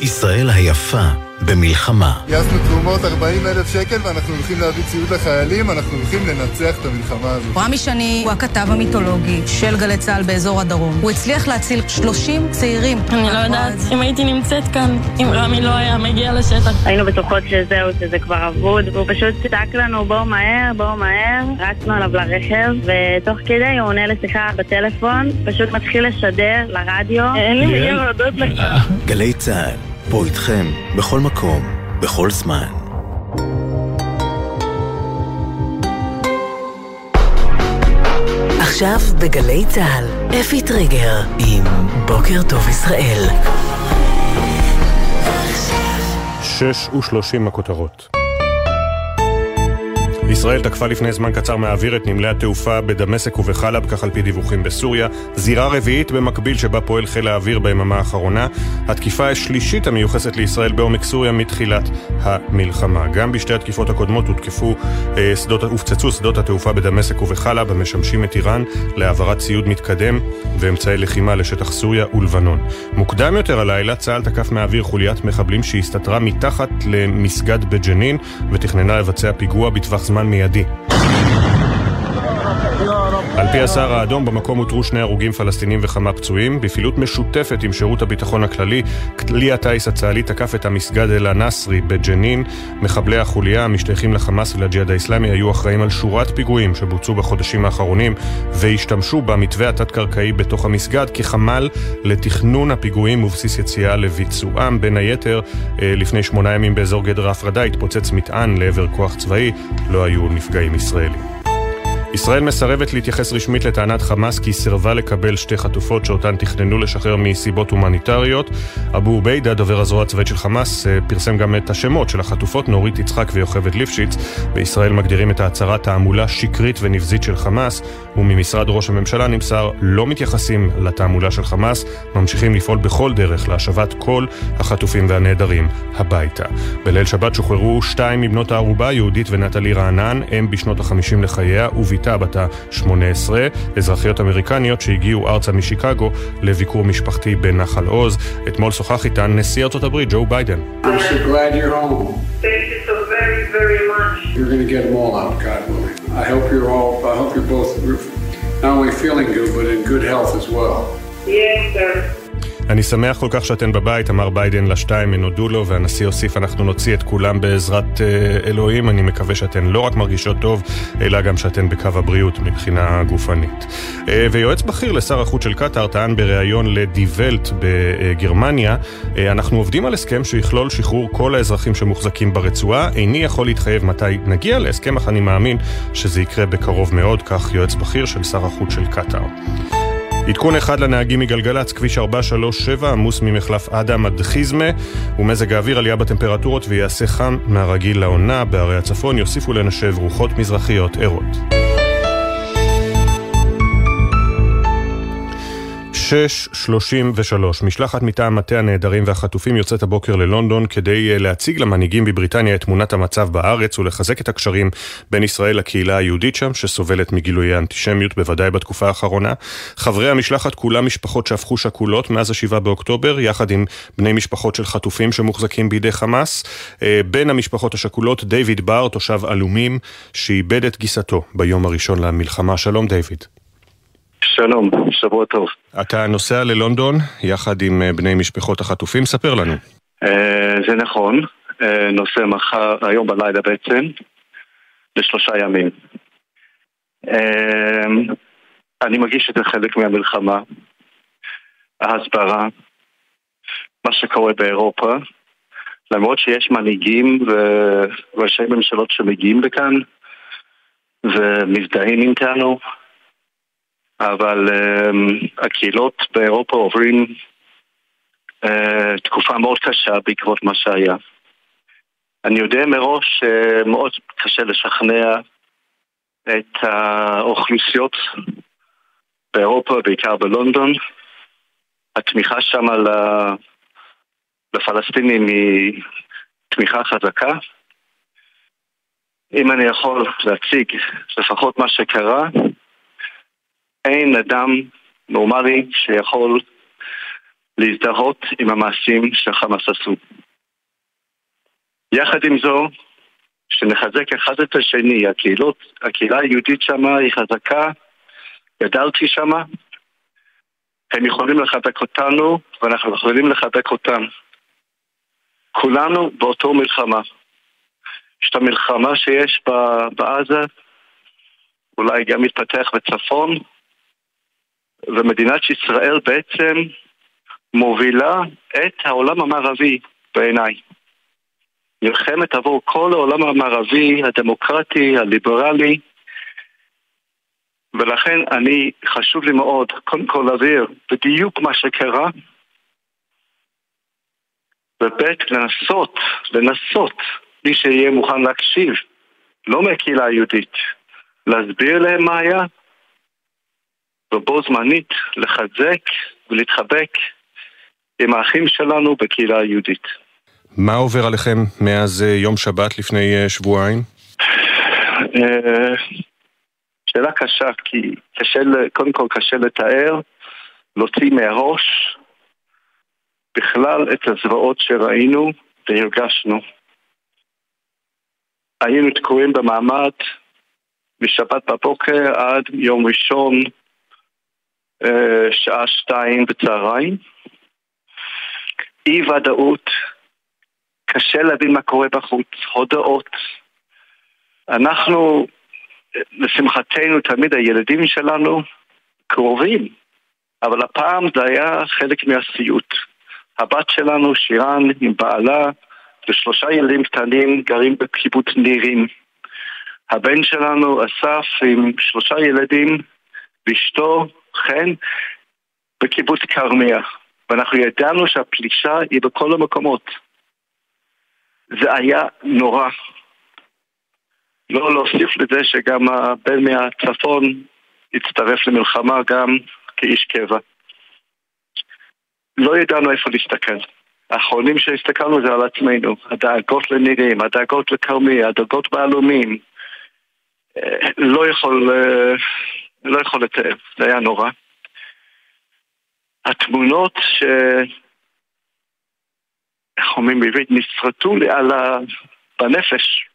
ישראל היפה במלחמה. גייסנו תרומות ארבעים אלף שקל ואנחנו הולכים להביא ציוד לחיילים, אנחנו הולכים לנצח את המלחמה הזאת. רמי שני הוא הכתב המיתולוגי של גלי צהל באזור הדרום. הוא הצליח להציל שלושים צעירים. אני לא יודעת אם הייתי נמצאת כאן, אם רמי לא היה מגיע לשטח. היינו בטוחות שזהו, שזה כבר אבוד. הוא פשוט צעק לנו בואו מהר, בואו מהר. רצנו עליו לרכב ותוך כדי הוא עונה לשיחה בטלפון, פשוט מתחיל לשדר לרדיו. אין לי מילים להודות לך. גלי צהל פה איתכם, בכל מקום, בכל זמן. עכשיו בגלי צהל, אפי טריגר עם בוקר טוב ישראל. שש ושלושים הכותרות. ישראל תקפה לפני זמן קצר מהאוויר את נמלי התעופה בדמשק ובחלב, כך על פי דיווחים בסוריה. זירה רביעית במקביל שבה פועל חיל האוויר ביממה האחרונה. התקיפה השלישית המיוחסת לישראל בעומק סוריה מתחילת המלחמה. גם בשתי התקיפות הקודמות הותקפו, אה, שדות, הופצצו שדות התעופה בדמשק ובחלב, המשמשים את איראן להעברת ציוד מתקדם ואמצעי לחימה לשטח סוריה ולבנון. מוקדם יותר הלילה צה"ל תקף מהאוויר חוליית מחבלים שהסתתרה מתחת למסגד בג'נין ותכננה לבצע פיגוע בטווח זמן מיידי. על פי הסהר האדום, במקום הותרו שני הרוגים פלסטינים וכמה פצועים. בפעילות משותפת עם שירות הביטחון הכללי, כלי הטייס הצהלי תקף את המסגד אל-הנסרי בג'נין. מחבלי החוליה המשתייכים לחמאס ולג'יהאד האסלאמי היו אחראים על שורת פיגועים שבוצעו בחודשים האחרונים והשתמשו במתווה התת-קרקעי בתוך המסגד כחמל לתכנון הפיגועים ובסיס יציאה לביצועם. בין היתר, לפני שמונה ימים באזור גדר ההפרדה התפוצץ מטען לעבר כוח צבאי, לא היו נפגעים ישראלים. ישראל מסרבת להתייחס רשמית לטענת חמאס כי סירבה לקבל שתי חטופות שאותן תכננו לשחרר מסיבות הומניטריות. אבו עוביידה, דובר הזרוע הצבאית של חמאס, פרסם גם את השמות של החטופות נורית יצחק ויוכבד ליפשיץ. בישראל מגדירים את ההצהרה תעמולה שקרית ונבזית של חמאס, וממשרד ראש הממשלה נמסר לא מתייחסים לתעמולה של חמאס, ממשיכים לפעול בכל דרך להשבת כל החטופים והנעדרים הביתה. בליל שבת שוחררו שתיים מבנות הערובה, יהודית ונטלי רענן, הם בשנות ה-חמישים לחייה, וביתה בת שמונה עשרה, אזרחיות אמריקניות שהגיעו ארצה משיקגו לביקור משפחתי בנחל עוז. אתמול שוחח איתן נשיא ארצות הברית ג'ו ביידן. I'm so glad you're home. Thank you so very, very much. You're going to get them all out, God willing. I hope you're all, I hope you're both not only feeling good, but in good health as well. Yes, sir. אני שמח כל כך שאתן בבית, אמר ביידן לשתיים, נודו לו, והנשיא הוסיף, אנחנו נוציא את כולם בעזרת אלוהים, אני מקווה שאתן לא רק מרגישות טוב, אלא גם שאתן בקו הבריאות מבחינה גופנית. ויועץ בכיר לשר החוץ של קטר טען בריאיון לדי ולט בגרמניה, אנחנו עובדים על הסכם שיכלול שחרור כל האזרחים שמוחזקים ברצועה, איני יכול להתחייב מתי נגיע להסכם, אך אני מאמין שזה יקרה בקרוב מאוד, כך יועץ בכיר של שר החוץ של קטר. עדכון אחד לנהגים מגלגלץ, כביש ארבע שלוש שבע, עמוס ממחלף אדם עד חיזמה, ומזג האוויר עלייה בטמפרטורות ויעשה חם מהרגיל לעונה. בערי הצפון יוסיפו לנשב רוחות מזרחיות ערות. שש שלושים ושלוש. משלחת מטעם מטה הנעדרים והחטופים יוצאת הבוקר ללונדון כדי להציג למנהיגים בבריטניה את תמונת המצב בארץ ולחזק את הקשרים בין ישראל לקהילה היהודית שם, שסובלת מגילויי אנטישמיות, בוודאי בתקופה האחרונה. חברי המשלחת כולם משפחות שהפכו שכולות מאז השבעה באוקטובר, יחד עם בני משפחות של חטופים שמוחזקים בידי חמאס. בין המשפחות השכולות, דיוויד בר, תושב אלומים, שאיבד את גיסתו ביום הראשון למלחמה. שלום דיוויד. שלום, שבוע טוב. אתה נוסע ללונדון יחד עם בני משפחות החטופים, ספר לנו. זה נכון, נוסע מחר, היום בלילה בעצם, לשלושה ימים. אני מגיש את זה חלק מהמלחמה, ההסברה, מה שקורה באירופה, למרות שיש מנהיגים וראשי ממשלות שמגיעים לכאן ומזדהים איתנו, אבל הקהילות באירופה עוברים תקופה מאוד קשה בעקבות מה שהיה. אני יודע מראש שמאוד קשה לשכנע את האוכלוסיות באירופה, בעיקר בלונדון. התמיכה שם לפלסטינים היא תמיכה חזקה. אם אני יכול להציג לפחות מה שקרה, אין אדם נורמלי שיכול להזדהות עם המעשים שחמאס עשו. יחד עם זו, שנחזק אחד את השני, הקהילות, הקהילה היהודית שמה היא חזקה, גדלתי שמה, הם יכולים לחזק אותנו ואנחנו יכולים לחזק אותם. כולנו באותו מלחמה. יש את המלחמה שיש בעזה, אולי גם מתפתח בצפון, ומדינת ישראל בעצם מובילה את העולם המערבי בעיניי. נלחמת עבור כל העולם המערבי, הדמוקרטי, הליברלי, ולכן אני, חשוב לי מאוד, קודם כל להבהיר בדיוק מה שקרה, ובית לנסות, לנסות, מי שיהיה מוכן להקשיב, לא מהקהילה היהודית, להסביר להם מה היה, ובו זמנית לחזק ולהתחבק עם האחים שלנו בקהילה היהודית. מה עובר עליכם מאז יום שבת לפני שבועיים? שאלה קשה, כי קשה, קודם כל קשה לתאר, להוציא מהראש בכלל את הזוועות שראינו והרגשנו. היינו תקועים במעמד משבת בבוקר עד יום ראשון שעה שתיים בצהריים. אי ודאות, קשה להבין מה קורה בחוץ, הודעות. אנחנו, לשמחתנו, תמיד הילדים שלנו קרובים, אבל הפעם זה היה חלק מהסיוט. הבת שלנו, שירן, עם בעלה, ושלושה ילדים קטנים גרים בקיבוץ נירים. הבן שלנו, אסף, עם שלושה ילדים, ואשתו, חן, בקיבוץ קרמיה. ואנחנו ידענו שהפלישה היא בכל המקומות. זה היה נורא. לא להוסיף לזה שגם הבן מהצפון הצטרף למלחמה גם כאיש קבע. לא ידענו איפה להסתכל. האחרונים שהסתכלנו זה על עצמנו. הדאגות לנירים, הדאגות לקרמיה, הדאגות בעלומים. לא יכול, לא יכול לתאר. זה היה נורא. התמונות ש... החומים בעברית נשרטו לי על ה... בנפש.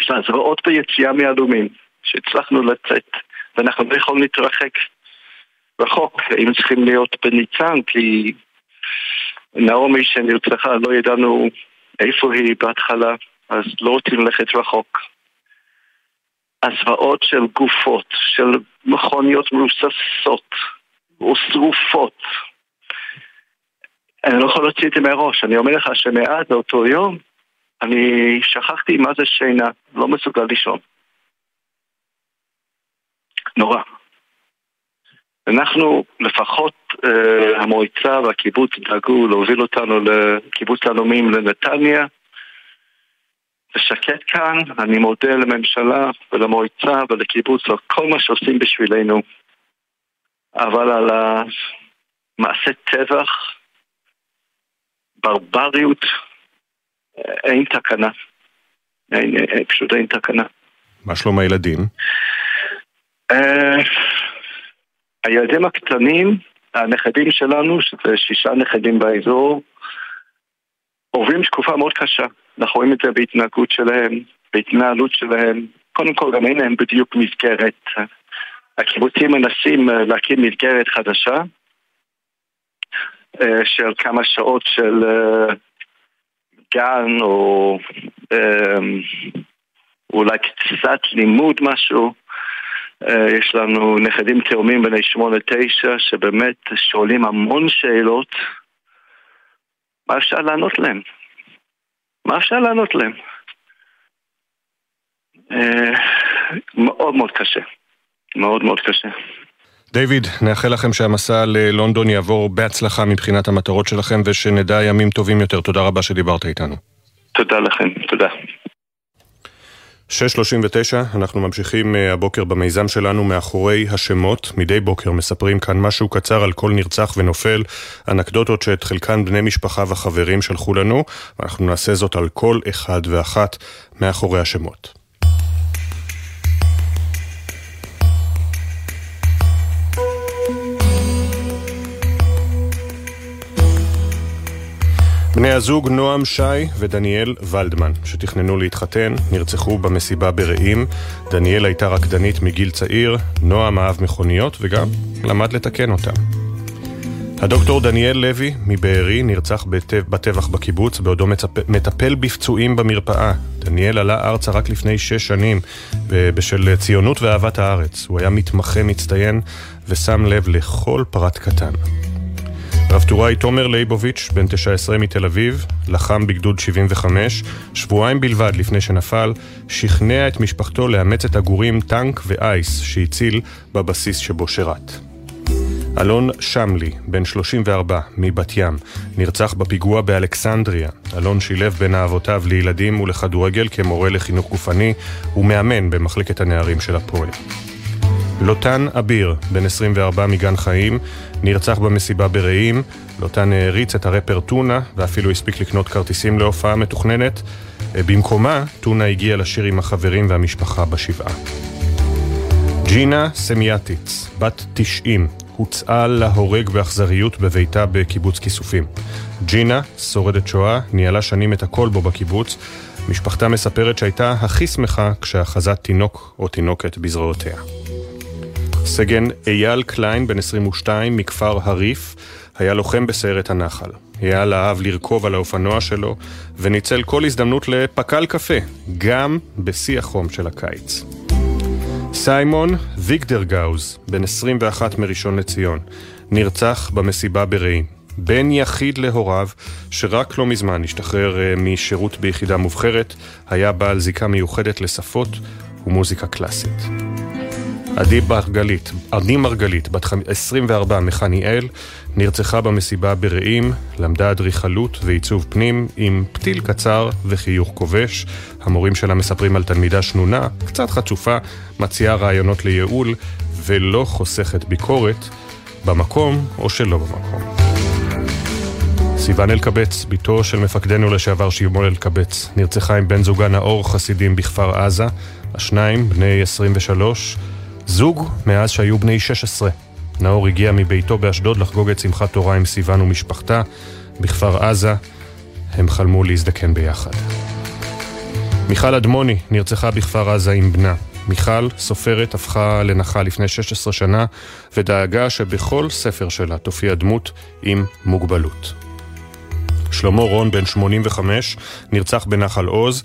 יש לה זרועות ביציאה מאדומים, שהצלחנו לצאת, ואנחנו לא יכולים להתרחק רחוק, אם צריכים להיות בניצן, כי נעמי שנרצחה, לא ידענו איפה היא בהתחלה, אז לא רוצים ללכת רחוק. הזוועות של גופות, של מכוניות מרוססות, או שרופות, אני לא יכול להוציא את זה מהראש. אני אומר לך שמעד באותו יום, אני שכחתי מה זה שינה, לא מסוגל לישון. נורא. אנחנו, לפחות אה, המועצה והקיבוץ דאגו להוביל אותנו לקיבוץ הלאומיים לנתניה. זה שקט כאן, אני מודה לממשלה ולמועצה ולקיבוץ, כל מה שעושים בשבילנו. אבל על המעשה טבח, ברבריות, אין תקנה. אין, אין, פשוט אין תקנה. מה שלום הילדים? אה, הילדים הקטנים, הנכדים שלנו, שזה שישה נכדים באזור, עוברים תקופה מאוד קשה. אנחנו רואים את זה בהתנהגות שלהם, בהתנהלות שלהם. קודם כל, גם אין להם בדיוק מסגרת. הקיבוצים מנסים להקים מסגרת חדשה, של כמה שעות של גן או אולי קצת לימוד משהו. יש לנו נכדים תאומים בני שמונה תשע שבאמת שואלים המון שאלות. מה אפשר לענות להם? מה אפשר לענות להם? מאוד מאוד קשה. מאוד מאוד קשה. דיוויד, נאחל לכם שהמסע ללונדון יעבור בהצלחה מבחינת המטרות שלכם, ושנדע ימים טובים יותר. תודה רבה שדיברת איתנו. תודה לכם, תודה. שש שלושים ותשע, אנחנו ממשיכים הבוקר במיזם שלנו מאחורי השמות. מדי בוקר מספרים כאן משהו קצר על כל נרצח ונופל, אנקדוטות שאת חלקן בני משפחה וחברים שלחו לנו, ואנחנו נעשה זאת על כל אחד ואחת מאחורי השמות. בני הזוג נועם שי ודניאל ולדמן, שתכננו להתחתן, נרצחו במסיבה ברעים. דניאל הייתה רקדנית מגיל צעיר, נועם אהב מכוניות וגם למד לתקן אותה. הדוקטור דניאל לוי מבארי נרצח בטבח בקיבוץ, בעודו מטפל בפצועים במרפאה. דניאל עלה ארצה רק לפני שש שנים בשל ציונות ואהבת הארץ. הוא היה מתמחה מצטיין ושם לב לכל פרט קטן. רב טוראי תומר ליבוביץ', בן תשע עשרה מתל אביב, לחם בגדוד שבעים וחמש, שבועיים בלבד לפני שנפל, שכנע את משפחתו לאמץ את הגורים טנק ואייס שהציל בבסיס שבו שרת. אלון שמלי, בן שלושים וארבע, מבת ים, נרצח בפיגוע באלכסנדריה. אלון שילב בין אהבותיו לילדים ולכדורגל כמורה לחינוך גופני ומאמן במחלקת הנערים של הפועל. לוטן אביר, בן עשרים וארבע מגן חיים, נרצח במסיבה ברעים. לוטן העריץ את הרפר טונה ואפילו הספיק לקנות כרטיסים להופעה מתוכננת. במקומה, טונה הגיע לשיר עם החברים והמשפחה בשבעה. ג'ינה סמיאטיץ, בת תשעים, הוצאה להורג באכזריות בביתה בקיבוץ כיסופים. ג'ינה, שורדת שואה, ניהלה שנים את הכל בו בקיבוץ. משפחתה מספרת שהייתה הכי שמחה כשאחזת תינוק או תינוקת בזרועותיה. סגן אייל קליין, בן עשרים ושתיים, מכפר הריף, היה לוחם בסיירת הנחל. אייל אהב לרכוב על האופנוע שלו, וניצל כל הזדמנות לפקל קפה, גם בשיא החום של הקיץ. סיימון ויקדרגאוז, בן עשרים ואחת מראשון לציון, נרצח במסיבה ברעים. בן יחיד להוריו, שרק לא מזמן השתחרר משירות ביחידה מובחרת, היה בעל זיקה מיוחדת לשפות ומוזיקה קלאסית. עדי מרגלית, עדי מרגלית, בת עשרים וארבע מחניאל, נרצחה במסיבה ברעים, למדה אדריכלות ועיצוב פנים עם פתיל קצר וחיוך כובש. המורים שלה מספרים על תלמידה שנונה, קצת חצופה, מציעה רעיונות לייעול ולא חוסכת ביקורת, במקום או שלא במקום. סיוון אלקבץ, ביתו של מפקדנו לשעבר שימול אלקבץ, נרצחה עם בן זוגה נאור חסידים בכפר עזה, השניים בני עשרים ושלוש, זוג מאז שהיו בני שש עשרה. נאור הגיע מביתו באשדוד לחגוג את שמחת תורה עם סיוון ומשפחתה בכפר עזה. הם חלמו להזדקן ביחד. מיכל אדמוני נרצחה בכפר עזה עם בנה. מיכל, סופרת, הפכה לנחה לפני שש עשרה שנה ודאגה שבכל ספר שלה תופיע דמות עם מוגבלות. שלמה רון, בן שמונים וחמש, נרצח בנחל עוז.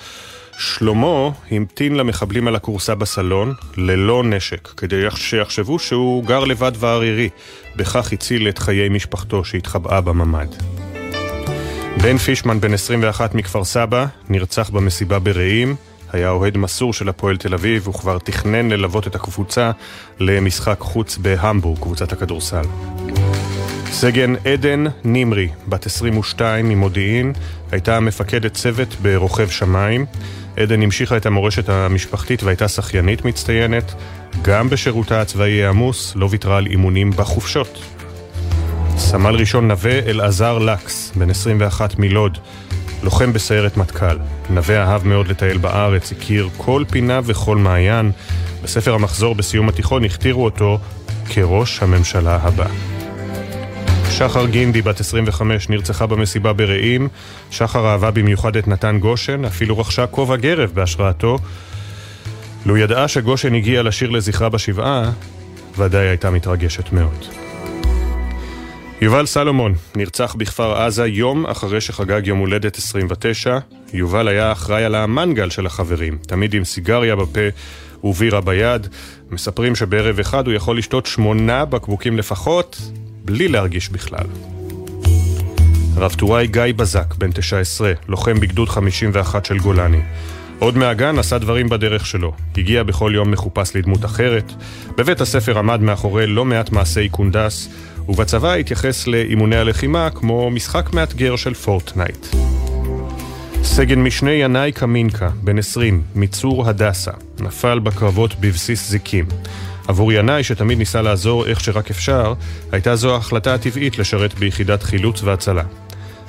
שלמה המתין למחבלים על הקורסה בסלון ללא נשק, כדי שיחשבו שהוא גר לבד וערירי. בכך הציל את חיי משפחתו שהתחבאה בממד. בן פישמן, בן עשרים ואחת מכפר סבא, נרצח במסיבה ברעים. היה אוהד מסור של הפועל תל אביב וכבר תכנן ללוות את הקבוצה למשחק חוץ בהמבורג, קבוצת הכדורסל. סגן עדן נמרי, בת עשרים ושתיים ממודיעין, הייתה מפקדת צוות ברוכב שמיים. עדן המשיכה את המורשת המשפחתית והייתה שחיינית מצטיינת. גם בשירותה הצבאי העמוס לא ויתרה על אימונים בחופשות. סמל ראשון נווה אלעזר לקס, בן עשרים ואחת מלוד, לוחם בסיירת מטכ"ל. נווה אהב מאוד לטייל בארץ, הכיר כל פינה וכל מעיין. בספר המחזור בסיום התיכון הכתירו אותו כראש הממשלה הבא. שחר גינדי, בת עשרים וחמש, נרצחה במסיבה ברעים. שחר אהבה במיוחד את נתן גושן, אפילו רכשה כובע גרב בהשראתו. לו ידעה שגושן הגיע לשיר לזכרה בשבעה, ודאי הייתה מתרגשת מאוד. יובל סלומון נרצח בכפר עזה יום אחרי שחגג יום הולדת עשרים ותשע. יובל היה אחראי על המנגל של החברים, תמיד עם סיגריה בפה ובירה ביד. מספרים שבערב אחד הוא יכול לשתות שמונה בקבוקים לפחות, בלי להרגיש בכלל. רב טוראי גיא בזק, בן תשע עשרה, לוחם בגדוד חמישים ואחת של גולני. עוד מהגן עשה דברים בדרך שלו, הגיע בכל יום מחופש לדמות אחרת, בבית הספר עמד מאחורי לא מעט מעשי קונדס, ובצבא התייחס לאימוני הלחימה כמו משחק מאתגר של פורטנייט. סגן משנה ינאי קמינקה, בן עשרים, מצור הדסה, נפל בקרבות בבסיס זיקים. עבור ינאי, שתמיד ניסה לעזור איך שרק אפשר, הייתה זו ההחלטה הטבעית לשרת ביחידת חילוץ והצלה.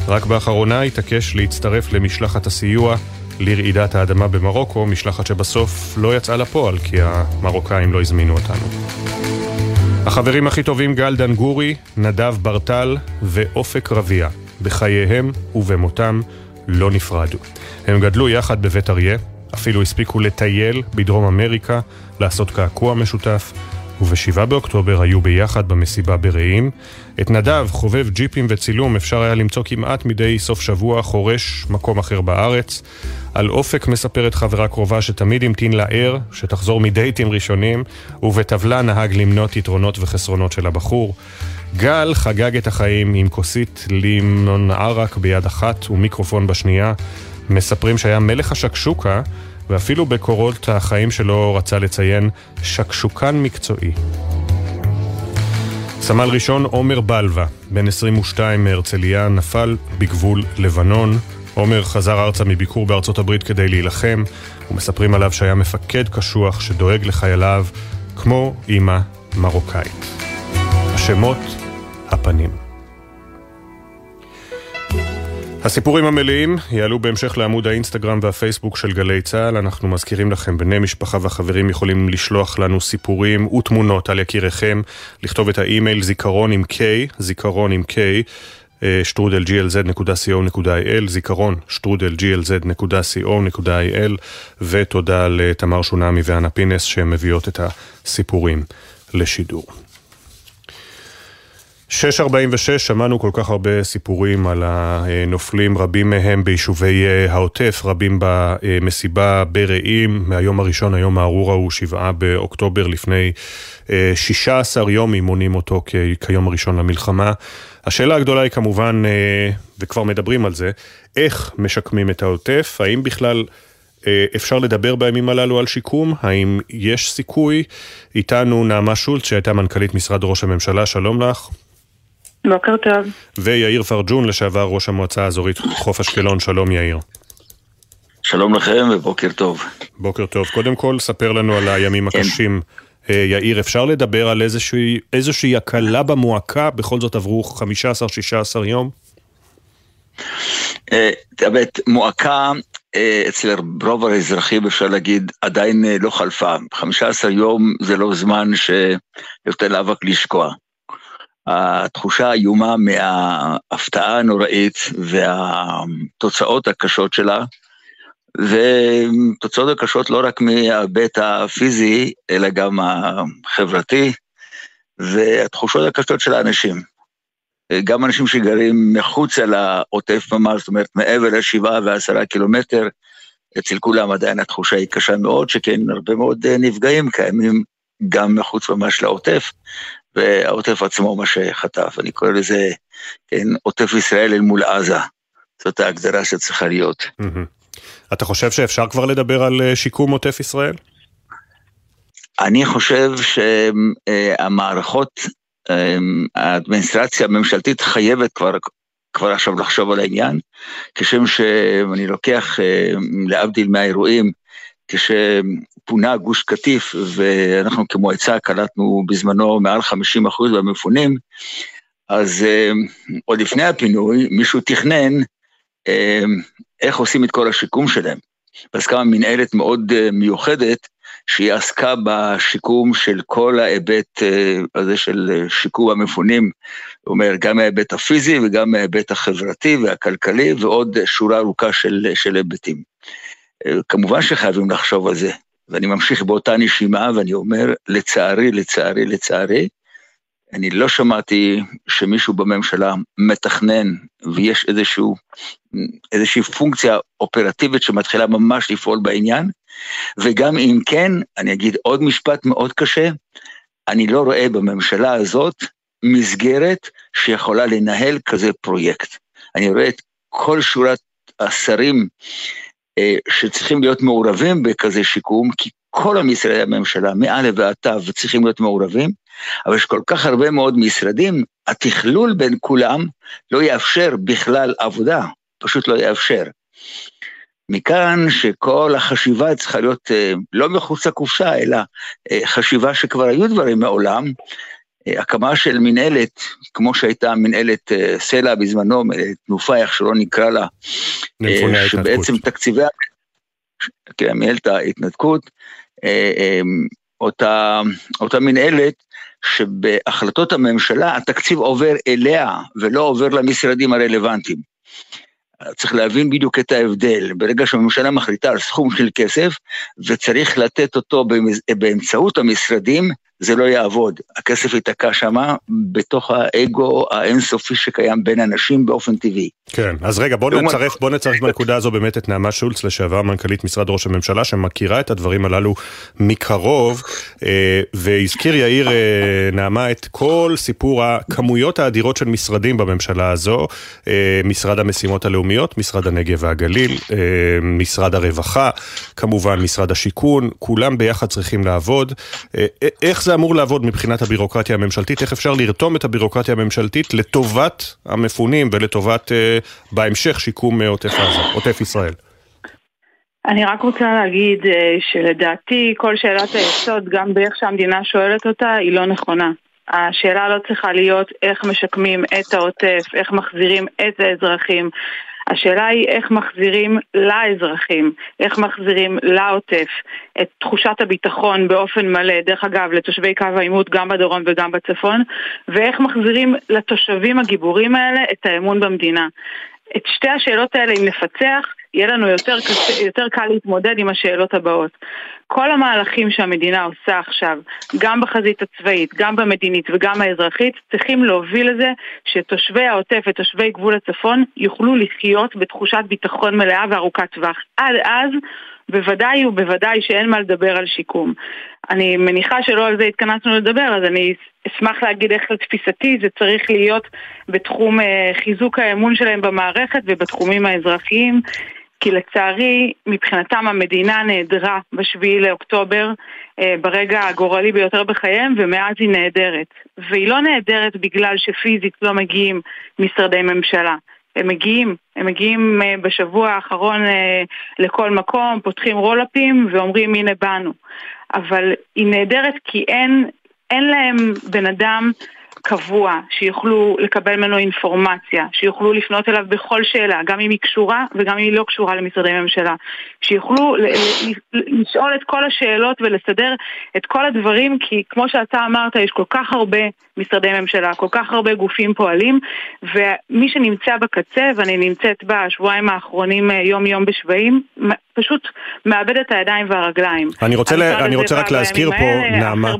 רק באחרונה התעקש להצטרף למשלחת הסיוע לרעידת האדמה במרוקו, משלחת שבסוף לא יצאה לפועל כי המרוקאים לא הזמינו אותנו. החברים הכי טובים גל דנגורי, נדב ברטל ואופק רביע, בחייהם ובמותם לא נפרדו. הם גדלו יחד בבית אריה, אפילו הספיקו לטייל בדרום אמריקה, לעשות קעקוע משותף, ובשבעה באוקטובר היו ביחד במסיבה ברעים. את נדב, חובב ג'יפים וצילום, אפשר היה למצוא כמעט מדי סוף שבוע חורש מקום אחר בארץ. על אופק מספרת חברה קרובה שתמיד המתין לער, שתחזור מדייטים ראשונים, ובטבלה נהג למנות יתרונות וחסרונות של הבחור. גל חגג את החיים עם כוסית לימון ערק ביד אחת ומיקרופון בשנייה. מספרים שהיה מלך השקשוקה, ואפילו בקורות החיים שלו רצה לציין שקשוקן מקצועי. סמל ראשון עומר בלווה, בן עשרים ושתיים מהרצליה, נפל בגבול לבנון. עומר חזר ארצה מביקור בארצות הברית כדי להילחם, ומספרים עליו שהיה מפקד קשוח שדואג לחייליו כמו אמא מרוקאית. השמות, הפנים. הסיפורים המלאים יעלו בהמשך לעמוד האינסטגרם והפייסבוק של גלי צהל. אנחנו מזכירים לכם, בני משפחה וחברים יכולים לשלוח לנו סיפורים ותמונות על יקיריכם, לכתוב את האימייל זיכרון עם K, זיכרון עם K, שטרודל ג'י אל זד נקודה סי או נקודה איי אל, זיכרון שטרודל ג'י אל זד נקודה סי או נקודה איי אל, ותודה לתמר שונמי ואנה פינס שמביאות את הסיפורים לשידור. שש ארבעים ושש, שמענו כל כך הרבה סיפורים על הנופלים, רבים מהם ביישובי העוטף, רבים במסיבה ברעים. מהיום הראשון, היום הארורה הוא שבעה באוקטובר, לפני שישה עשר יום מונים אותו כיום הראשון למלחמה. השאלה הגדולה היא כמובן, וכבר מדברים על זה, איך משקמים את העוטף, האם בכלל אפשר לדבר בימים הללו על שיקום, האם יש סיכוי? איתנו נעמה שולץ, שהייתה מנכ"לית משרד ראש הממשלה, שלום לך. בוקר טוב. ויאיר פרג'ון, לשעבר ראש המועצה האזורית חוף אשקלון, שלום יאיר. שלום לכם ובוקר טוב. בוקר טוב. קודם כל, ספר לנו על הימים הקשים. יאיר, אפשר לדבר על איזושהי, איזושהי הקלה במועקה? בכל זאת עברו חמישה עשר שישה עשר יום? באמת, מועקה אצל רוב האזרחים, אפשר להגיד, עדיין לא חלפה. חמישה עשר יום זה לא זמן שיותר לאבק לשקוע. התחושה האיומה מההפתעה הנוראית והתוצאות הקשות שלה, ותוצאות הקשות לא רק מהבית הפיזי, אלא גם החברתי, והתחושות הקשות של האנשים. גם אנשים שגרים מחוץ על העוטף ממש, זאת אומרת, מעבר לשבעה ועשרה קילומטר, אצל כולם עדיין התחושה היא קשה מאוד, שכן הרבה מאוד נפגעים קיימים גם מחוץ ממש לעוטף, והעוטף עצמו מה שחטף. אני קורא לזה, כן, עוטף ישראל אל מול עזה. זאת ההגדרה שצריכה להיות. אתה חושב שאפשר כבר לדבר על שיקום עוטף ישראל? אני חושב שהמערכות, האדמיניסטרציה הממשלתית חייבת כבר, כבר עכשיו לחשוב על העניין, כשם שאני לוקח, להבדיל מהאירועים, כשפונה גוש קטיף, ואנחנו כמועצה קלטנו בזמנו מעל חמישים אחוז במפונים, אז עוד לפני הפינוי, מישהו תכנן איך עושים את כל השיקום שלהם. ואז קמה מנהלת מאוד מיוחדת, שהיא עסקה בשיקום של כל ההיבט הזה של שיקום המפונים, אומר, גם ההיבט הפיזי וגם ההיבט החברתי והכלכלי, ועוד שורה ארוכה של, של היבטים. כמובן שחייבים לחשוב על זה, ואני ממשיך באותה נשימה, ואני אומר, לצערי, לצערי, לצערי, אני לא שמעתי שמישהו בממשלה מתכנן, ויש איזשהו, איזושהי פונקציה אופרטיבית שמתחילה ממש לפעול בעניין, וגם אם כן, אני אגיד עוד משפט מאוד קשה, אני לא רואה בממשלה הזאת מסגרת שיכולה לנהל כזה פרויקט. אני רואה את כל שורת השרים שצריכים להיות מעורבים בכזה שיקום, כי כל המשרדי הממשלה, מאלף ועד תיו, צריכים להיות מעורבים, אבל יש כל כך הרבה מאוד משרדים, התכלול בין כולם לא יאפשר בכלל עבודה, פשוט לא יאפשר. מכאן שכל החשיבה צריכה להיות לא מחוץ לקופסה, אלא חשיבה שכבר היו דברים מעולם, הקמה של מנהלת, כמו שהייתה מנהלת סלע בזמנו, מנהלת תנופה, איך שלא נקרא לה, שבעצם תקציבי, כן, מנהלת ההתנתקות, אותה, אותה מנהלת, שבהחלטות הממשלה, התקציב עובר אליה, ולא עובר למשרדים הרלוונטיים. צריך להבין בדיוק את ההבדל, ברגע שהממשלה מחליטה על סכום של כסף, וצריך לתת אותו באמצעות המשרדים, זה לא יעבוד. הכסף יתקע שמה בתוך האגו האינסופי שקיים בין אנשים באופן טבעי. כן, אז רגע, בוא נצרף, בוא נצרף בנקודה הזו באמת את נעמה שולץ, לשעבר מנכ"לית משרד ראש הממשלה, שמכירה את הדברים הללו מקרוב, והזכיר יאיר נעמה את כל סיפור הכמויות האדירות של משרדים בממשלה הזו, משרד המשימות הלאומיות, משרד הנגב והגליל, משרד הרווחה, כמובן משרד השיכון, כולם ביחד צריכים לעבוד. איך זה אמור לעבוד מבחינת הבירוקרטיה הממשלתית? איך אפשר לרתום את הבירוקרטיה הממשלתית לטובת המפונים ולטובת אה, בהמשך שיקום עוטף עזה, עוטף ישראל? אני רק רוצה להגיד אה, שלדעתי כל שאלת היסוד, גם באיך שהמדינה שואלת אותה, היא לא נכונה. השאלה לא צריכה להיות איך משקמים את העוטף, איך מחזירים את האזרחים. השאלה היא איך מחזירים לאזרחים, איך מחזירים לעוטף את תחושת הביטחון באופן מלא, דרך אגב, לתושבי קו העימות גם בדרום וגם בצפון, ואיך מחזירים לתושבים הגיבורים האלה את האמון במדינה. את שתי השאלות האלה, אם נפצח, יהיה לנו יותר, יותר קל להתמודד עם השאלות הבאות. כל המהלכים שהמדינה עושה עכשיו, גם בחזית הצבאית, גם במדינית וגם האזרחית, צריכים להוביל לזה שתושבי העוטף ותושבי גבול הצפון יוכלו לחיות בתחושת ביטחון מלאה וארוכת טווח. עד אז, בוודאי ובוודאי שאין מה לדבר על שיקום. אני מניחה שלא על זה התכנסנו לדבר, אז אני אשמח להגיד איך לתפיסתי זה צריך להיות בתחום חיזוק האמון שלהם במערכת ובתחומים האזרחיים, כי לצערי מבחינתם המדינה נעדרה בשביעי לאוקטובר ברגע הגורלי ביותר בחייהם, ומאז היא נעדרת. והיא לא נעדרת בגלל שפיזית לא מגיעים משרדי ממשלה. הם מגיעים, הם מגיעים בשבוע האחרון לכל מקום, פותחים רולאפים ואומרים הנה באנו. אבל היא נעדרת כי אין, אין להם בן אדם קבוע שיוכלו לקבל ממנו אינפורמציה, שיוכלו לפנות אליו בכל שאלה, גם אם היא קשורה וגם אם היא לא קשורה למשרדי ממשלה, שיוכלו לשאול את כל השאלות ולסדר את כל הדברים, כי כמו שאתה אמרת, יש כל כך הרבה משרדי ממשלה, כל כך הרבה גופים פועלים, ומי שנמצא בקצה, ואני נמצאת בשבועיים האחרונים יום יום בשבעים, פשוט מאבד את הידיים והרגליים. אני רוצה, לה, אני רוצה רק להזכיר פה, נעמה,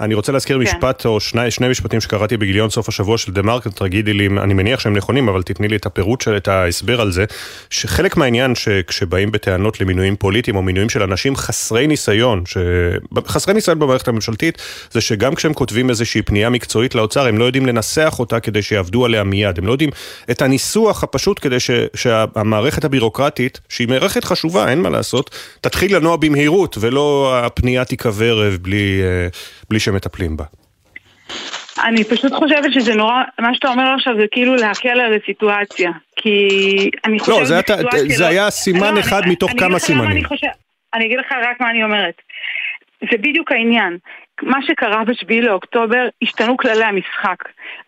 אני רוצה להזכיר כן. משפט או שני, שני משפטים שקראתי בגיליון סוף השבוע של דמרק, תגידי לי, אני מניח שהם נכונים, אבל תתני לי את הפירוט של, את ההסבר על זה, שחלק מהעניין שכשבאים בטענות למינויים פוליטיים או מינויים של אנשים חסרי ניסיון, ש... חסרי ניסיון במערכת הממשלתית, זה שגם כשהם כותבים איזושהי פנייה מקצועית לאוצר, הם לא יודעים לנסח אותה כדי שיעבדו עליה מיד, הם לא יודעים את הניסוח הפשוט כדי ש... שהמערכת הבירוקרטית, שהיא מערכת חשובה, אין מה לעשות, תתחיל לנוע במהירות ולא הפנייה תיקבר בלי, בלי שמטפלים בה. אני פשוט חושבת שזה נורא, מה שאתה אומר עכשיו זה כאילו להקל על הסיטואציה, כי אני חושבת... לא, זה, אתה, זה לא... היה סימן לא, אחד אני, מתוך אני כמה סימנים. אני, חושב, אני אגיד לך רק מה אני אומרת. זה בדיוק העניין. מה שקרה בשביעי לאוקטובר, השתנו כללי המשחק,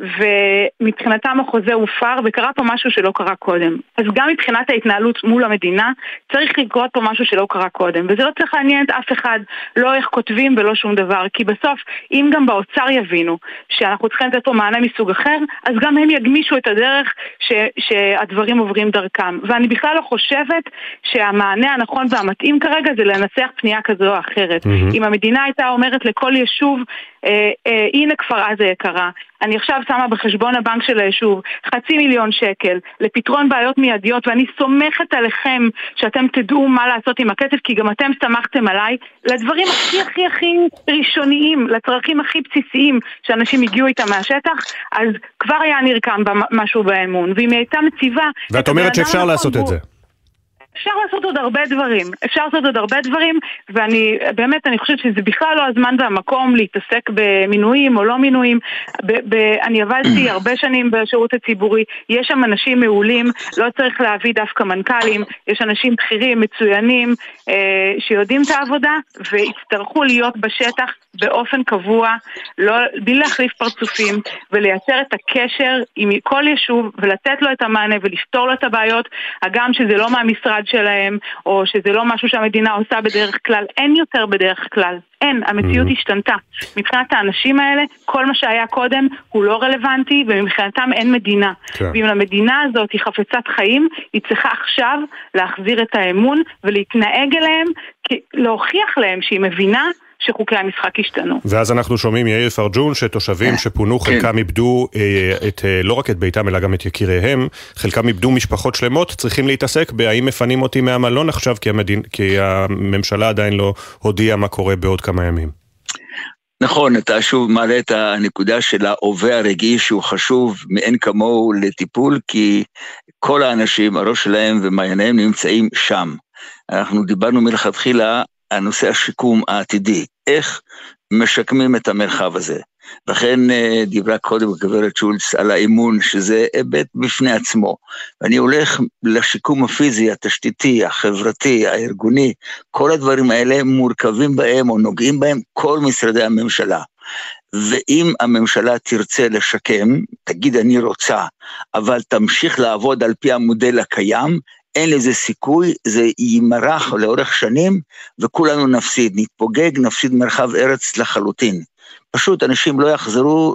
ומבחינתם החוזה הופר, וקרה פה משהו שלא קרה קודם. אז גם מבחינת ההתנהלות מול המדינה, צריך לקרות פה משהו שלא קרה קודם, וזה לא צריך לעניין את אף אחד, לא איך כותבים ולא שום דבר, כי בסוף, אם גם באוצר יבינו שאנחנו צריכים לתת פה מענה מסוג אחר, אז גם הם יגמישו את הדרך ש- שהדברים עוברים דרכם. ואני בכלל לא חושבת שהמענה הנכון והמתאים כרגע זה לנסח פנייה כזו או אחרת. Mm-hmm. אם המדינה הייתה אומרת לכל יישוב, אה, אה, הנה כפר עזה יקרה, אני עכשיו שמה בחשבון הבנק של היישוב חצי מיליון שקל לפתרון בעיות מיידיות, ואני סומכת עליכם שאתם תדעו מה לעשות עם הכסף, כי גם אתם סמכתם עליי, לדברים הכי הכי הכי ראשוניים, לצרכים הכי בסיסיים שאנשים הגיעו איתם מהשטח, אז כבר היה נרקם משהו באמון, ואם הייתה מציבה... ואת אומרת שאפשר לעשות את זה. אפשר לעשות עוד הרבה דברים, אפשר לעשות עוד הרבה דברים, ואני באמת, אני חושבת שזה בכלל לא הזמן והמקום להתעסק במינויים או לא מינויים. ב- ב- אני עבדתי הרבה שנים בשירות הציבורי, יש שם אנשים מעולים, לא צריך להביא דווקא מנכ"לים, יש אנשים בכירים, מצוינים, אה, שיודעים את העבודה, והצטרכו להיות בשטח באופן קבוע, לא, בלי להחליף פרצופים, ולייצר את הקשר עם כל יישוב, ולתת לו את המענה, ולפתור לו את הבעיות, הגם שזה לא מהמשרד שלהם, או שזה לא משהו שהמדינה עושה בדרך כלל, אין יותר בדרך כלל. אין, המציאות mm-hmm. השתנתה. מבחינת האנשים האלה, כל מה שהיה קודם הוא לא רלוונטי, ומבחינתם אין מדינה. Okay. ואם למדינה הזאת היא חפצת חיים, היא צריכה עכשיו להחזיר את האמון ולהתנהג אליהם, להוכיח להם שהיא מבינה שחוקי המשחק השתנו. ואז אנחנו שומעים יאיר פרג'ון שתושבים שפונו חלקם איבדו את, לא רק את ביתם אלא גם את יקיריהם, חלקם איבדו משפחות שלמות, צריכים להתעסק בהאם מפנים אותי מהמלון עכשיו כי, המדין, כי הממשלה עדיין לא הודיעה מה קורה בעוד כמה ימים. נכון, אתה שוב מעלה את הנקודה של העובה הרגיש שהוא חשוב מאין כמוהו לטיפול, כי כל האנשים, הראש שלהם ומעייניהם נמצאים שם. אנחנו דיברנו מלכתחילה הנושא השיקום העתידי, איך משקמים את המרחב הזה. לכן דיברה קודם גברת שולץ על האימון, שזה היבט בפני עצמו. ואני הולך לשיקום הפיזי, התשתיתי, החברתי, הארגוני, כל הדברים האלה מורכבים בהם או נוגעים בהם כל משרדי הממשלה. ואם הממשלה תרצה לשקם, תגיד אני רוצה, אבל תמשיך לעבוד על פי המודל הקיים, אין לזה סיכוי, זה יימרח לאורך שנים, וכולנו נפסיד, נתפוגג, נפסיד מרחב ארץ לחלוטין. פשוט אנשים לא יחזרו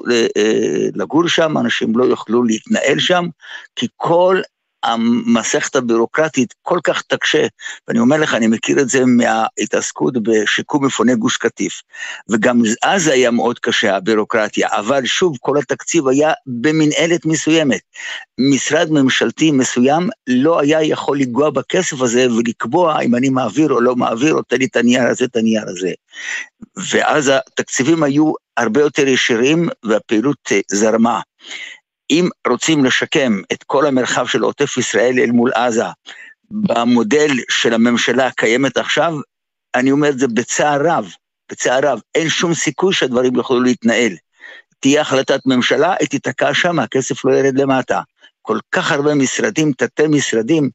לגור שם, אנשים לא יוכלו להתנהל שם, כי כל המסכת הבירוקרטית כל כך תקשה, ואני אומר לך, אני מכיר את זה מההתעסקות בשיקום מפוני גוש קטיף, וגם אז היה מאוד קשה הבירוקרטיה, אבל שוב, כל התקציב היה במנהלת מסוימת, משרד ממשלתי מסוים לא היה יכול לגוע בכסף הזה, ולקבוע אם אני מעביר או לא מעביר, או תן לי את הנייר הזה, את הנייר הזה, ואז התקציבים היו הרבה יותר ישירים, והפעילות זרמה. אם רוצים לשקם את כל המרחב של עוטף ישראל אל מול עזה, במודל של הממשלה הקיימת עכשיו, אני אומר את זה בצער רב, בצער רב, אין שום סיכוי שהדברים יוכלו להתנהל. תהיה החלטת ממשלה, היא תתקע שם, הכסף לא ירד למטה. כל כך הרבה משרדים, תתי משרדים,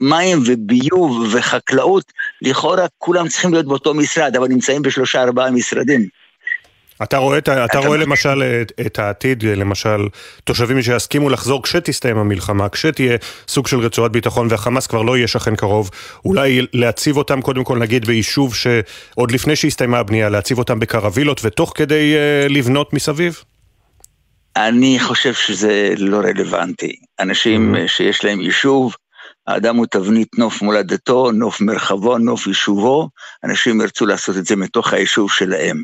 מים וביוב וחקלאות, לכאורה כולם צריכים להיות באותו משרד, אבל נמצאים בשלושה ארבעה משרדים. אתה רואה, אתה, אתה רואה למשל את, את העתיד, למשל תושבים שיסכימו לחזור כשתסתיים המלחמה, כשתהיה סוג של רצועת ביטחון והחמאס כבר לא יהיה שכן קרוב, אולי להציב אותם קודם כל נגיד ביישוב שעוד לפני שהסתיימה הבנייה, להציב אותם בקרווילות ותוך כדי אה, לבנות מסביב? אני חושב שזה לא רלוונטי. אנשים שיש להם יישוב, האדם הוא תבנית נוף מולדתו, נוף מרחבו, נוף יישובו, אנשים ירצו לעשות את זה מתוך היישוב שלהם.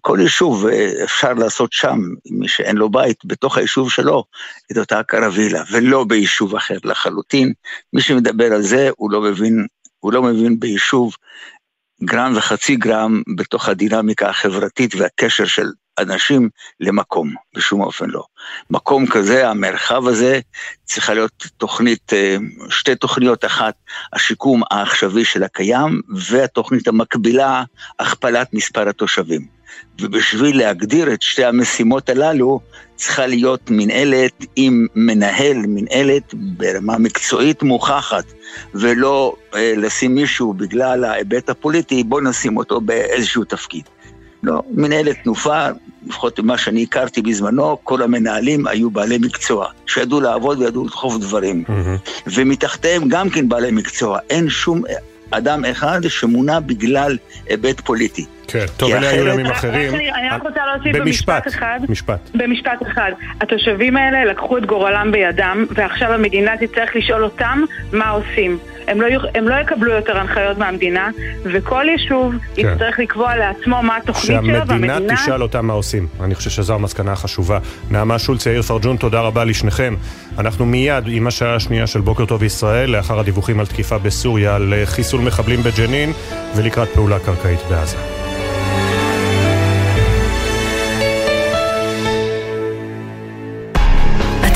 כל יישוב אפשר לעשות שם, מי שאין לו בית, בתוך היישוב שלו, את אותה קרווילה, ולא ביישוב אחר לחלוטין. מי שמדבר על זה, הוא לא מבין, הוא לא מבין ביישוב גרם וחצי גרם, בתוך הדינמיקה החברתית והקשר של אנשים למקום, בשום אופן לא. מקום כזה, המרחב הזה, צריכה להיות תוכנית, שתי תוכניות, אחת, השיקום העכשווי של הקיים, והתוכנית המקבילה, הכפלת מספר התושבים. ובשביל להגדיר את שתי המשימות הללו, צריכה להיות מנהלת עם מנהל, מנהלת ברמה מקצועית מוכחת, ולא אה, לשים מישהו בגלל ההיבט הפוליטי, בוא נשים אותו באיזשהו תפקיד. לא, מנהלת תנופה, לפחות מה שאני הכרתי בזמנו, כל המנהלים היו בעלי מקצוע, שידעו לעבוד וידעו לדחוף דברים, mm-hmm. ומתחתיהם גם כן בעלי מקצוע, אין שום אדם אחד שמונה בגלל היבט פוליטי. כן, טוב, אלה היו ימים אחרים. אני רק רוצה להוסיף במשפט אחד. במשפט אחד. התושבים האלה לקחו את גורלם בידם, ועכשיו המדינה תצטרך לשאול אותם מה עושים. הם לא יקבלו יותר הנחיות מהמדינה, וכל יישוב יצטרך לקבוע לעצמו מה התוכנית שלו, והמדינה תשאל אותם מה עושים. אני חושב שזו המסקנה החשובה. נעמה שולץ, יאיר פרג'ון, תודה רבה לשניכם. אנחנו מיד עם השעה השנייה של בוקר טוב ישראל, לאחר הדיווחים על תקיפה בסוריה, על חיסול מחבלים בג'נין, ולקראת פעולה קרקעית בעזה.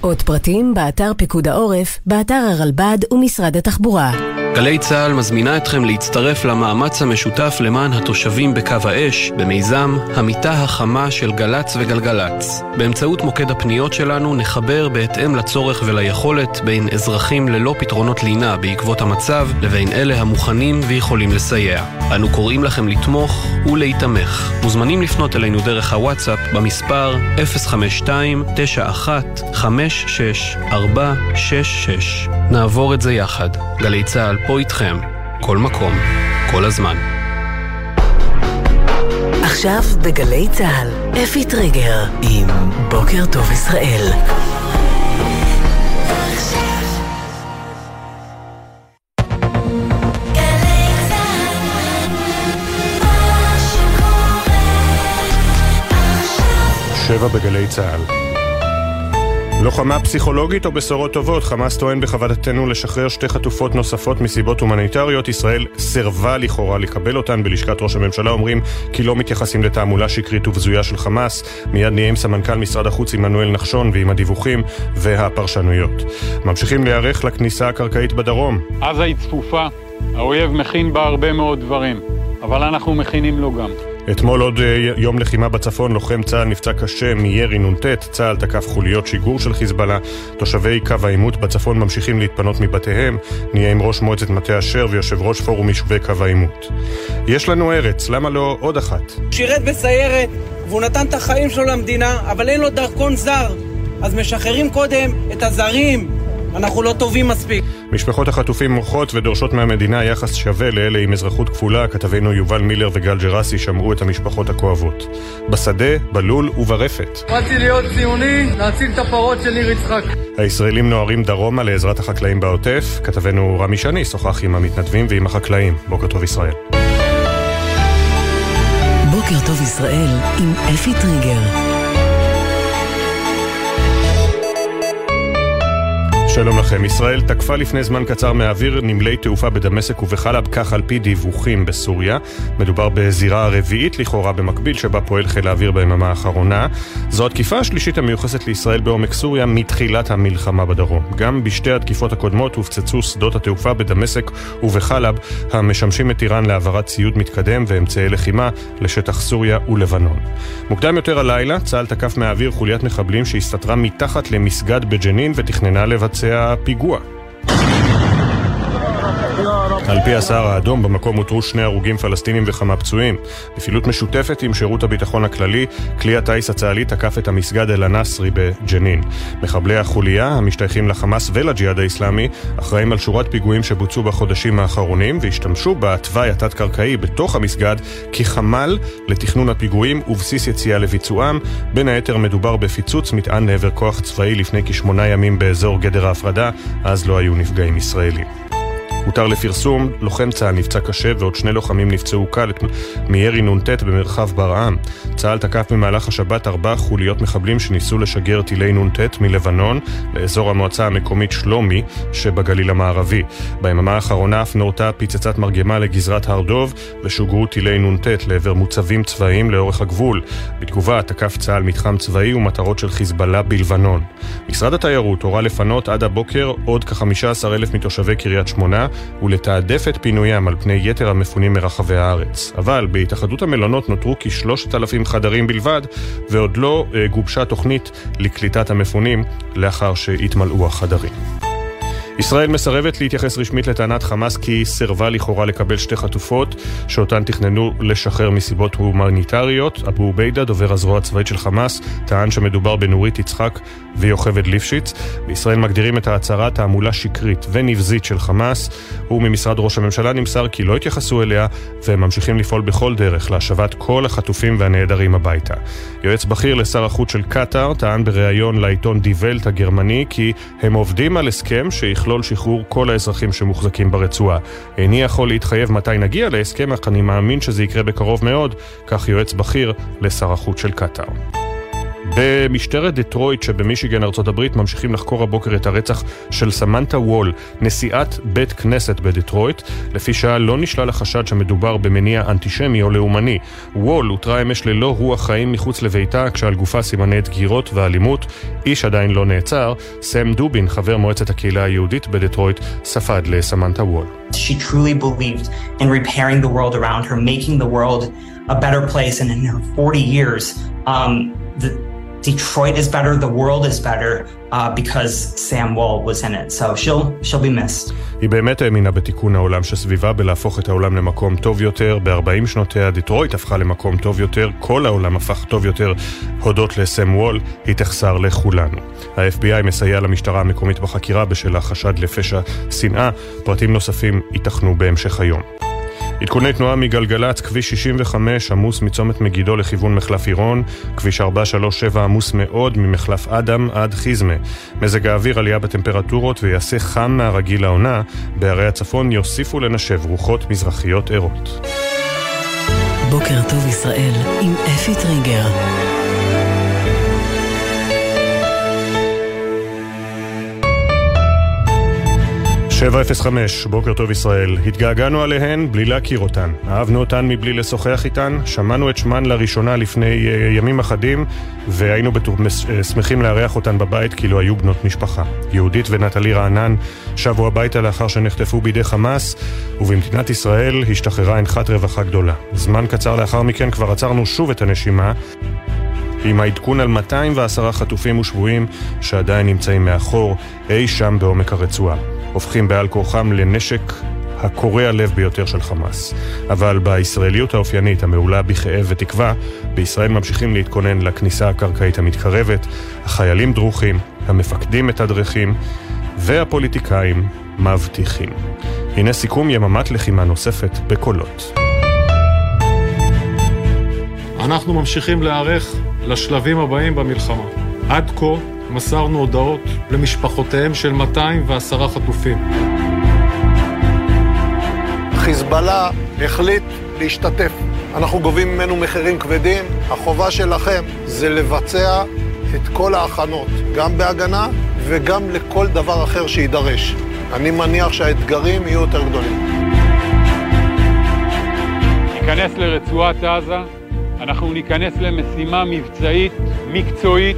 עוד פרטים באתר פיקוד העורף, באתר הרלב"ד ומשרד התחבורה. גלי צהל מזמינה אתכם להצטרף למאמץ המשותף למען התושבים בקו האש במיזם המיטה החמה של גלץ וגלגלץ. באמצעות מוקד הפניות שלנו נחבר בהתאם לצורך וליכולת בין אזרחים ללא פתרונות לינה בעקבות המצב לבין אלה המוכנים ויכולים לסייע. אנו קוראים לכם לתמוך ולהתמך. מוזמנים לפנות אלינו דרך הוואטסאפ במספר אפס חמש שתיים תשע אחת חמש שש ארבע שש שש. נעבור את זה יחד. גלי צהל פה איתכם, כל מקום, כל הזמן. עכשיו בגלי צהל, אפי טריגר עם בוקר טוב ישראל. שבע בגלי צהל. לוחמה פסיכולוגית או בשורות טובות, חמאס טוען בכוונתנו לשחרר שתי חטופות נוספות מסיבות הומניטריות. ישראל סרבה לכאורה לקבל אותן. בלשכת ראש הממשלה אומרים כי לא מתייחסים לתעמולה שקרית ובזויה של חמאס. מיד נהיה עם סמנכ"ל משרד החוץ עמנואל נחשון ועם הדיווחים והפרשנויות. ממשיכים להיערך לכניסה הקרקעית בדרום. עזה היא צפופה, האויב מכין בה הרבה מאוד דברים, אבל אנחנו מכינים לו גם. אתמול עוד יום לחימה בצפון, לוחם צהל נפצע קשה מירי נונטט, צהל תקף חוליות שיגור של חיזבאללה, תושבי קו העימות בצפון ממשיכים להתפנות מבתיהם, נהיה עם ראש מועצת מטה אשר ויושב ראש פורום יישובי קו העימות. יש לנו ארץ, למה לא עוד אחת? שירת בסיירת והוא נתן את החיים שלו למדינה, אבל אין לו דרכון זר, אז משחררים קודם את הזרים. אנחנו לא טובים מספיק. משפחות החטופים מוחות ודורשות מהמדינה יחס שווה לאלה עם אזרחות כפולה. כתבינו יובל מילר וגל ג'רסי שמעו את המשפחות הכואבות. בשדה, בלול וברפת. רציתי להיות ציוני, להציל את הפרות של ניר יצחק. הישראלים נוערים דרומה לעזרת החקלאים בעוטף. כתבינו רמי שני שוחח עם המתנדבים ועם החקלאים. בוקר טוב ישראל. בוקר טוב ישראל עם אפי טריגר. שלום לכם. ישראל תקפה לפני זמן קצר מהאוויר נמלי תעופה בדמשק ובחלב, כך על פי דיווחים בסוריה. מדובר בזירה הרביעית לכאורה במקביל שבה פועל חיל האוויר ביממה האחרונה. זו התקיפה השלישית המיוחסת לישראל בעומק סוריה מתחילת המלחמה בדרום. גם בשתי התקיפות הקודמות הופצצו שדות התעופה בדמשק ובחלב המשמשים את איראן להעברת ציוד מתקדם ואמצעי לחימה לשטח סוריה ולבנון. מוקדם יותר הלילה צה"ל תקף מהאוויר חוליית מחבלים שהסתתרה מתחת למסגד בג'נין ותכננה לבצע הפיגוע. על פי הסהר האדום במקום הותרו שני הרוגים פלסטינים וכמה פצועים. בפעילות משותפת עם שירות הביטחון הכללי, כלי הטייס הצהלי תקף את המסגד אל-הנסרי בג'נין. מחבלי החוליה, המשתייכים לחמאס ולג'יהאד האסלאמי, אחראים על שורת פיגועים שבוצעו בחודשים האחרונים והשתמשו בתוואי התת-קרקעי בתוך המסגד כחמל לתכנון הפיגועים ובסיס יציאה לביצועם. בין היתר מדובר בפיצוץ מטען לעבר כוח צבאי לפני כשמונה ימים באזור גדר ההפרדה, אז לא היו נפגעים ישראלים. הותר לפרסום, לוחם צה"ל נפצע קשה ועוד שני לוחמים נפצעו קל מירי נונטט במרחב ברעם. צה"ל תקף במהלך השבת ארבע חוליות מחבלים שניסו לשגר טילי נונטט מלבנון לאזור המועצה המקומית שלומי שבגליל המערבי. ביממה האחרונה אף נורתה פיצצת מרגמה לגזרת הר דוב ושוגרו טילי נונטט לעבר מוצבים צבאיים לאורך הגבול. בתגובה תקף צה"ל מתחם צבאי ומטרות של חיזבאללה בלבנון. משרד התיירות הורה לפנות עד הבוקר עוד כ-חמישה עשר אלף מתושבי קריית שמונה ולתעדף את פינויים על פני יתר המפונים מרחבי הארץ. אבל בהתאחדות המלונות נותרו כ-שלושת אלפים חדרים בלבד, ועוד לא גובשה תוכנית לקליטת המפונים לאחר שהתמלאו החדרים. ישראל מסרבת להתייחס רשמית לטענת חמאס כי היא סרבה לכאורה לקבל שתי חטופות שאותן תכננו לשחרר מסיבות הומניטריות. אבו עוביידה, דובר הזרוע הצבאית של חמאס, טען שמדובר בנורית יצחק ויוכבד ליפשיץ. בישראל מגדירים את ההצהרה תעמולה שקרית ונבזית של חמאס, וממשרד ראש הממשלה נמסר כי לא התייחסו אליה והם ממשיכים לפעול בכל דרך להשבת כל החטופים והנעדרים הביתה. יועץ בכיר לשר החוץ של קטר טען בריאיון לעיתון די ולט הגרמני כי הם עובדים על הסכם שיכלול שחרור כל האזרחים שמוחזקים ברצועה. איני יכול להתחייב מתי נגיע להסכם, אך אני מאמין שזה יקרה בקרוב מאוד, כך יועץ בכיר לשר החוץ של קטר. במשטרת דטרויט שבמישיגן ארצות הברית ממשיכים לחקור הבוקר את הרצח של סמנטה וול, נשיאת בית כנסת בדטרויט. לפי שעה לא נשלל החשד שמדובר במניע אנטישמי או לאומני. וול הותרה אמש ללא רוח חיים מחוץ לביתה כשעל גופה סימני דקירות ואלימות. איש עדיין לא נעצר. סם דובין, חבר מועצת הקהילה היהודית בדטרויט, ספד לסמנטה וול. She truly believed in repairing the world around her, making the world a better place, and in her forty years um the Detroit is better, the world is better uh, because Sam Wall was in it. So she'll she'll be missed. היא באמת האמינה בתיקון העולם שסביבה, בלהפוך את העולם למקום טוב יותר. ב-ארבעים שנותיה דטרויט הפכה למקום טוב יותר, כל העולם הפך טוב יותר, הודות לסם וול. היא תחסר לכולנו. ה-אף בי איי מסייע למשטרה המקומית בחקירה בשל החשד לפשע שנאה. פרטים נוספים ייתכנו בהמשך היום. עדכוני תנועה מגלגלץ, כביש שישים וחמש עמוס מצומת מגידו לכיוון מחלף עירון, כביש ארבע שלוש שבע עמוס מאוד ממחלף אדם עד חיזמה. מזג האוויר עלייה בטמפרטורות ויעשה חם מהרגיל לעונה, בערי הצפון יוסיפו לנשב רוחות מזרחיות ערות. בוקר טוב ישראל עם אפי טריגר. שבע אפס חמש, בוקר טוב ישראל. התגעגענו עליהן בלי להכיר אותן. אהבנו אותן מבלי לשוחח איתן. שמענו את שמן לראשונה לפני ימים אחדים, והיינו שמחים לארח אותן בבית כאילו היו בנות משפחה. יהודית ונטלי רענן שבו הביתה לאחר שנחטפו בידי חמאס, ובמדינת ישראל השתחררה הנחת רווחה גדולה. זמן קצר לאחר מכן כבר עצרנו שוב את הנשימה, עם העדכון על מאתיים ועשרה חטופים ושבויים שעדיין נמצאים מאחור, אי שם בעומק הרצועה. הופכים בעל כורחם לנשק הקורע הלב ביותר של חמאס. אבל בישראליות האופיינית, המעולה בכאב ותקווה, בישראל ממשיכים להתכונן לכניסה הקרקעית המתקרבת. החיילים דרוכים, המפקדים מתדרכים, והפוליטיקאים מבטיחים. הנה סיכום יממת לחימה נוספת בקולות. אנחנו ממשיכים להיערך לשלבים הבאים במלחמה. עד כה מסרנו הודעות למשפחותיהם של מאתיים ועשרה חטופים. חיזבאללה החליט להשתתף. אנחנו גובים ממנו מחירים כבדים. החובה שלכם זה לבצע את כל ההכנות, גם בהגנה וגם לכל דבר אחר שידרש. אני מניח שהאתגרים יהיו יותר גדולים. ניכנס לרצועת עזה, אנחנו ניכנס למשימה מבצעית, מקצועית,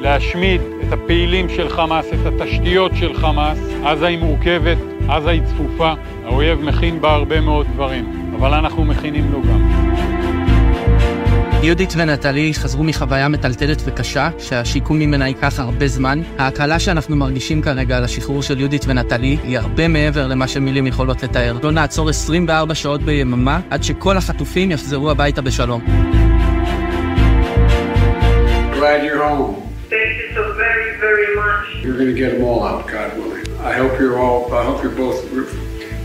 להשמיד את הפעילים של חמאס, את התשתיות של חמאס. עזה היא מורכבת, עזה היא צפופה, האויב מכין בה הרבה מאוד דברים, אבל אנחנו מכינים לו גם. יהודית ונטלי חזרו מחוויה מטלטלת וקשה, שהשיקום ממנה ייקח הרבה זמן. ההקלה שאנחנו מרגישים כרגע על השחרור של יהודית ונטלי היא הרבה מעבר למה שמילים יכולות לתאר. לא נעצור עשרים וארבע שעות ביממה עד שכל החטופים יחזרו הביתה בשלום. Glad you're home. Thank you so very, very much. You're going to get them all out, God willing. I hope you're all, I hope you're both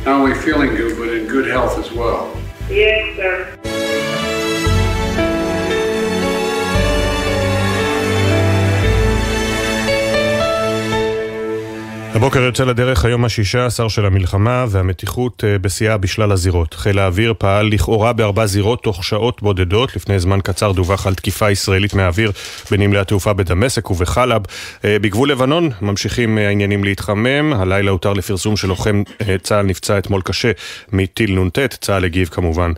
not only feeling good, but in good health as well. Yes, sir. הבוקר יוצא לדרך היום השישה עשר של המלחמה והמתיחות בשיאה בשלל הזירות. חיל האוויר פעל לכאורה בארבע זירות תוך שעות בודדות. לפני זמן קצר דווח על תקיפה ישראלית מהאוויר בנמלי התעופה בדמשק ובחלב. בגבול לבנון ממשיכים העניינים להתחמם. הלילה הותר לפרסום של לוחם צה"ל נפצע אתמול קשה מטיל נ"ט. צה"ל הגיב כמובן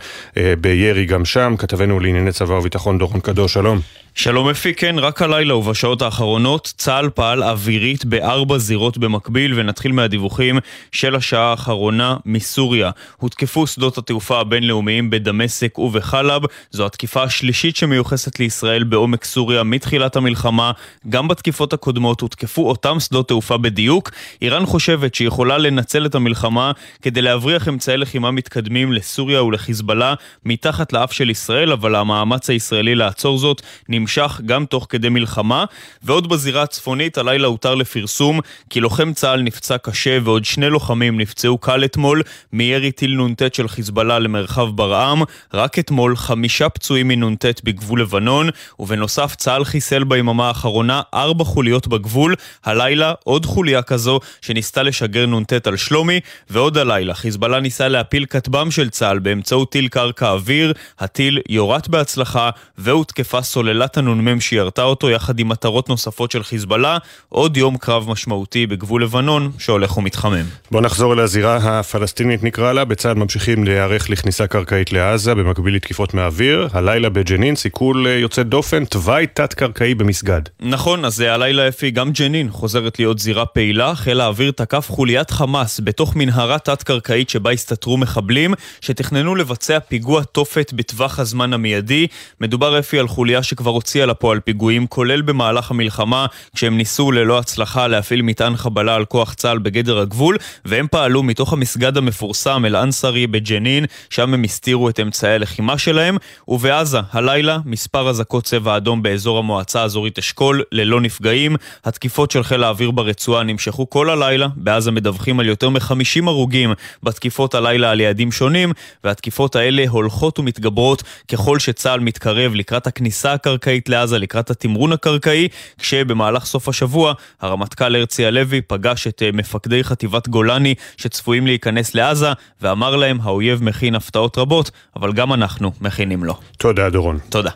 בירי גם שם. כתבנו לענייני צבא וביטחון דורון קדוש, שלום. שלום אפי, כן, רק הלילה ובשעות האחרונות צה"ל פעל אווירית בארבע זירות במקביל, ונתחיל מהדיווחים של השעה האחרונה מסוריה. הותקפו שדות התעופה הבינלאומיים בדמשק ובחלב, זו התקיפה השלישית שמיוחסת לישראל בעומק סוריה מתחילת המלחמה. גם בתקיפות הקודמות הותקפו אותם שדות תעופה בדיוק. איראן חושבת שהיא יכולה לנצל את המלחמה כדי להבריח אמצעי לחימה מתקדמים לסוריה ולחיזבאללה מתחת לאף של ישראל, אבל המאמץ הישראלי לעצור זאת נמשך גם תוך כדי מלחמה. ועוד בזירה הצפונית, הלילה הותר לפרסום כי לוחם צה"ל נפצע קשה ועוד שני לוחמים נפצעו קל אתמול מירי טיל נונטט של חיזבאללה למרחב ברעם. רק אתמול חמישה פצועים מנונטט בגבול לבנון, ובנוסף צה"ל חיסל ביממה האחרונה ארבע חוליות בגבול. הלילה עוד חוליה כזו שניסתה לשגר נונטט על שלומי, ועוד הלילה חיזבאללה ניסה להפיל כטב"ם של צה"ל באמצעות טיל קרקע אוויר. הטיל יורט בהצלחה והותקפה סוללה הנ"מ שירתה אותו יחד עם מטרות נוספות של חיזבאללה. עוד יום קרב משמעותי בגבול לבנון שהולך ומתחמם. בוא נחזור אל הזירה הפלסטינית נקרא לה. בצד ממשיכים להיערך לכניסה קרקעית לעזה במקביל לתקיפות מהאוויר. הלילה בג'נין סיכול יוצא דופן, תוואי תת קרקעי במסגד. נכון, אז הלילה אפי גם ג'נין חוזרת להיות זירה פעילה. חיל האוויר תקף חוליית חמאס בתוך מנהרה תת קרקעית שבה הסתתרו מחבלים שתכננו לבצע פיגוע תופת בטווח הזמן המיידי. מדובר אפי על חוליה שכבר הוציאה לפועל פיגועים, כולל במהלך המלחמה, כשהם ניסו ללא הצלחה להפעיל מטען חבלה על כוח צה"ל בגדר הגבול, והם פעלו מתוך המסגד המפורסם אל-אנסרי בג'נין, שם הם הסתירו את אמצעי הלחימה שלהם. ובעזה, הלילה, מספר אזעקות צבע אדום באזור המועצה האזורית אשכול, ללא נפגעים. התקיפות של חיל האוויר ברצועה נמשכו כל הלילה, בעזה מדווחים על יותר מ-חמישים הרוגים בתקיפות הלילה על יעדים שונים, והתקיפות האלה הולכות ומתגברות ככל שצה"ל מתקרב לקראת הכניסה הקרקעית לעזה, לקראת התמרון הקרקעי, כשבמהלך סוף השבוע הרמטכ"ל הרצי הלוי פגש את מפקדי חטיבת גולני שצפויים להיכנס לעזה, ואמר להם האויב מכין הפתעות רבות, אבל גם אנחנו מכינים לו. תודה דורון. תודה.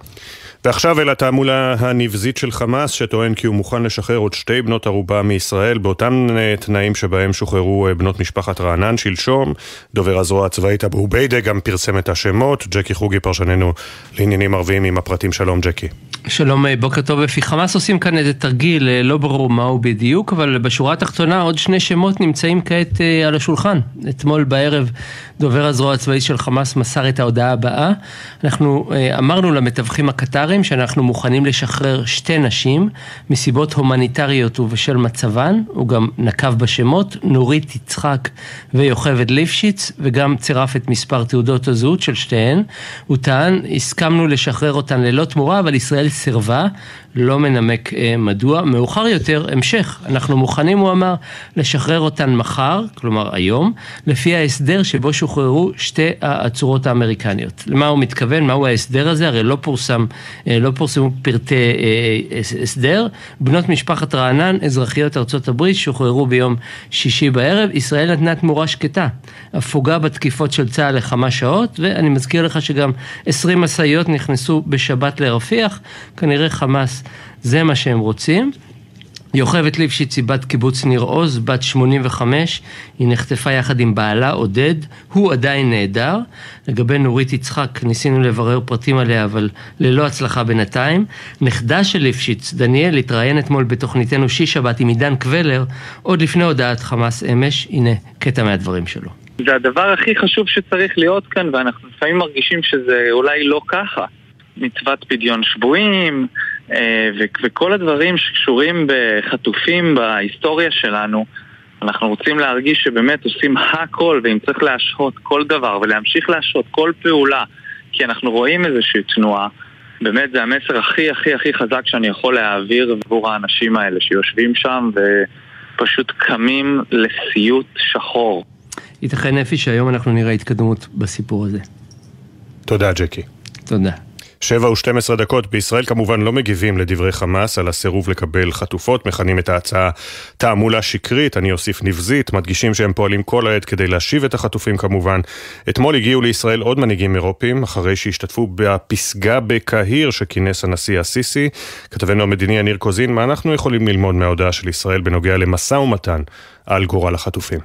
ועכשיו אל התעמולה הנבזית של חמאס, שטוען כי הוא מוכן לשחרר עוד שתי בנות ערובה מישראל, באותם תנאים שבהם שוחררו בנות משפחת רענן שלשום. דובר הזרוע הצבאית אבו עוביידה גם פרסם את השמות. ג'קי חוגי פרשננו לעניינים ערביים עם הפרטים. שלום ג'קי. שלום, בוקר טוב. לפי חמאס עושים כאן איזה תרגיל, לא ברור מהו בדיוק, אבל בשורה התחתונה עוד שני שמות נמצאים כעת על השולחן. אתמול בערב דובר הזרוע הצבאית של חמאס מסר את ההודעה הבאה: אנחנו אמרנו למתווכים הקטרים שאנחנו מוכנים לשחרר שתי נשים מסיבות הומניטריות ובשל מצבן. הוא גם נקב בשמות נורית יצחק ויוכבד ליפשיץ, וגם צירף את מספר תעודות הזהות של שתיהן. הוא טען: הסכמנו לשחרר אותן ללא תמורה, אבל ישראל סירבה, לא מנמק אה, מדוע. מאוחר יותר, המשך: אנחנו מוכנים, הוא אמר, לשחרר אותן מחר, כלומר היום, לפי ההסדר שבו שוחררו שתי העצורות האמריקניות. למה הוא מתכוון? מהו ההסדר הזה? הרי לא פורסם, אה, לא פורסמו פרטי אה, הסדר. בנות משפחת רענן, אזרחיות ארצות הברית, שוחררו ביום שישי בערב. ישראל נתנה תמורה שקטה, הפוגה בתקיפות של צה"ל לחמש שעות, ואני מזכיר לך שגם עשרים משאיות נכנסו בשבת לרפיח. כנראה חמאס זה מה שהם רוצים. יוכבד ליפשיץ היא בת קיבוץ ניר עוז, בת שמונים וחמש, היא נחטפה יחד עם בעלה עודד, הוא עדיין נהדר. לגבי נורית יצחק ניסינו לברר פרטים עליה, אבל ללא הצלחה בינתיים. נכדה של ליפשיץ, דניאל, התראיין אתמול בתוכניתנו שישבת עם עידן קבלר, עוד לפני הודעת חמאס אמש. הנה קטע מהדברים שלו. זה הדבר הכי חשוב שצריך להיות כאן, ואנחנו לפעמים מרגישים שזה אולי לא ככה. מצוות פדיון שבויים ו- וכל הדברים שקשורים בחטופים בהיסטוריה שלנו, אנחנו רוצים להרגיש שבאמת עושים הכל, ואם צריך להשהות כל דבר ולהמשיך להשהות כל פעולה כי אנחנו רואים איזושהי תנועה, באמת זה המסר הכי הכי הכי חזק שאני יכול להעביר עבור האנשים האלה שיושבים שם ופשוט קמים לסיוט שחור. ייתכן אפי שהיום אנחנו נראה התקדמות בסיפור הזה. תודה ג'קי. תודה. שבע ושתים עשרה דקות. בישראל כמובן לא מגיבים לדברי חמאס על הסירוב לקבל חטופות, מכנים את ההצעה תעמולה שקרית, אני אוסיף נבזית, מדגישים שהם פועלים כל העת כדי להשיב את החטופים כמובן. אתמול הגיעו לישראל עוד מנהיגים אירופים, אחרי שהשתתפו בפסגה בקהיר שכינס הנשיא הסיסי. כתבנו המדיני יניר קוזין, מה אנחנו יכולים ללמוד מההודעה של ישראל בנוגע למשא ומתן על גורל החטופים?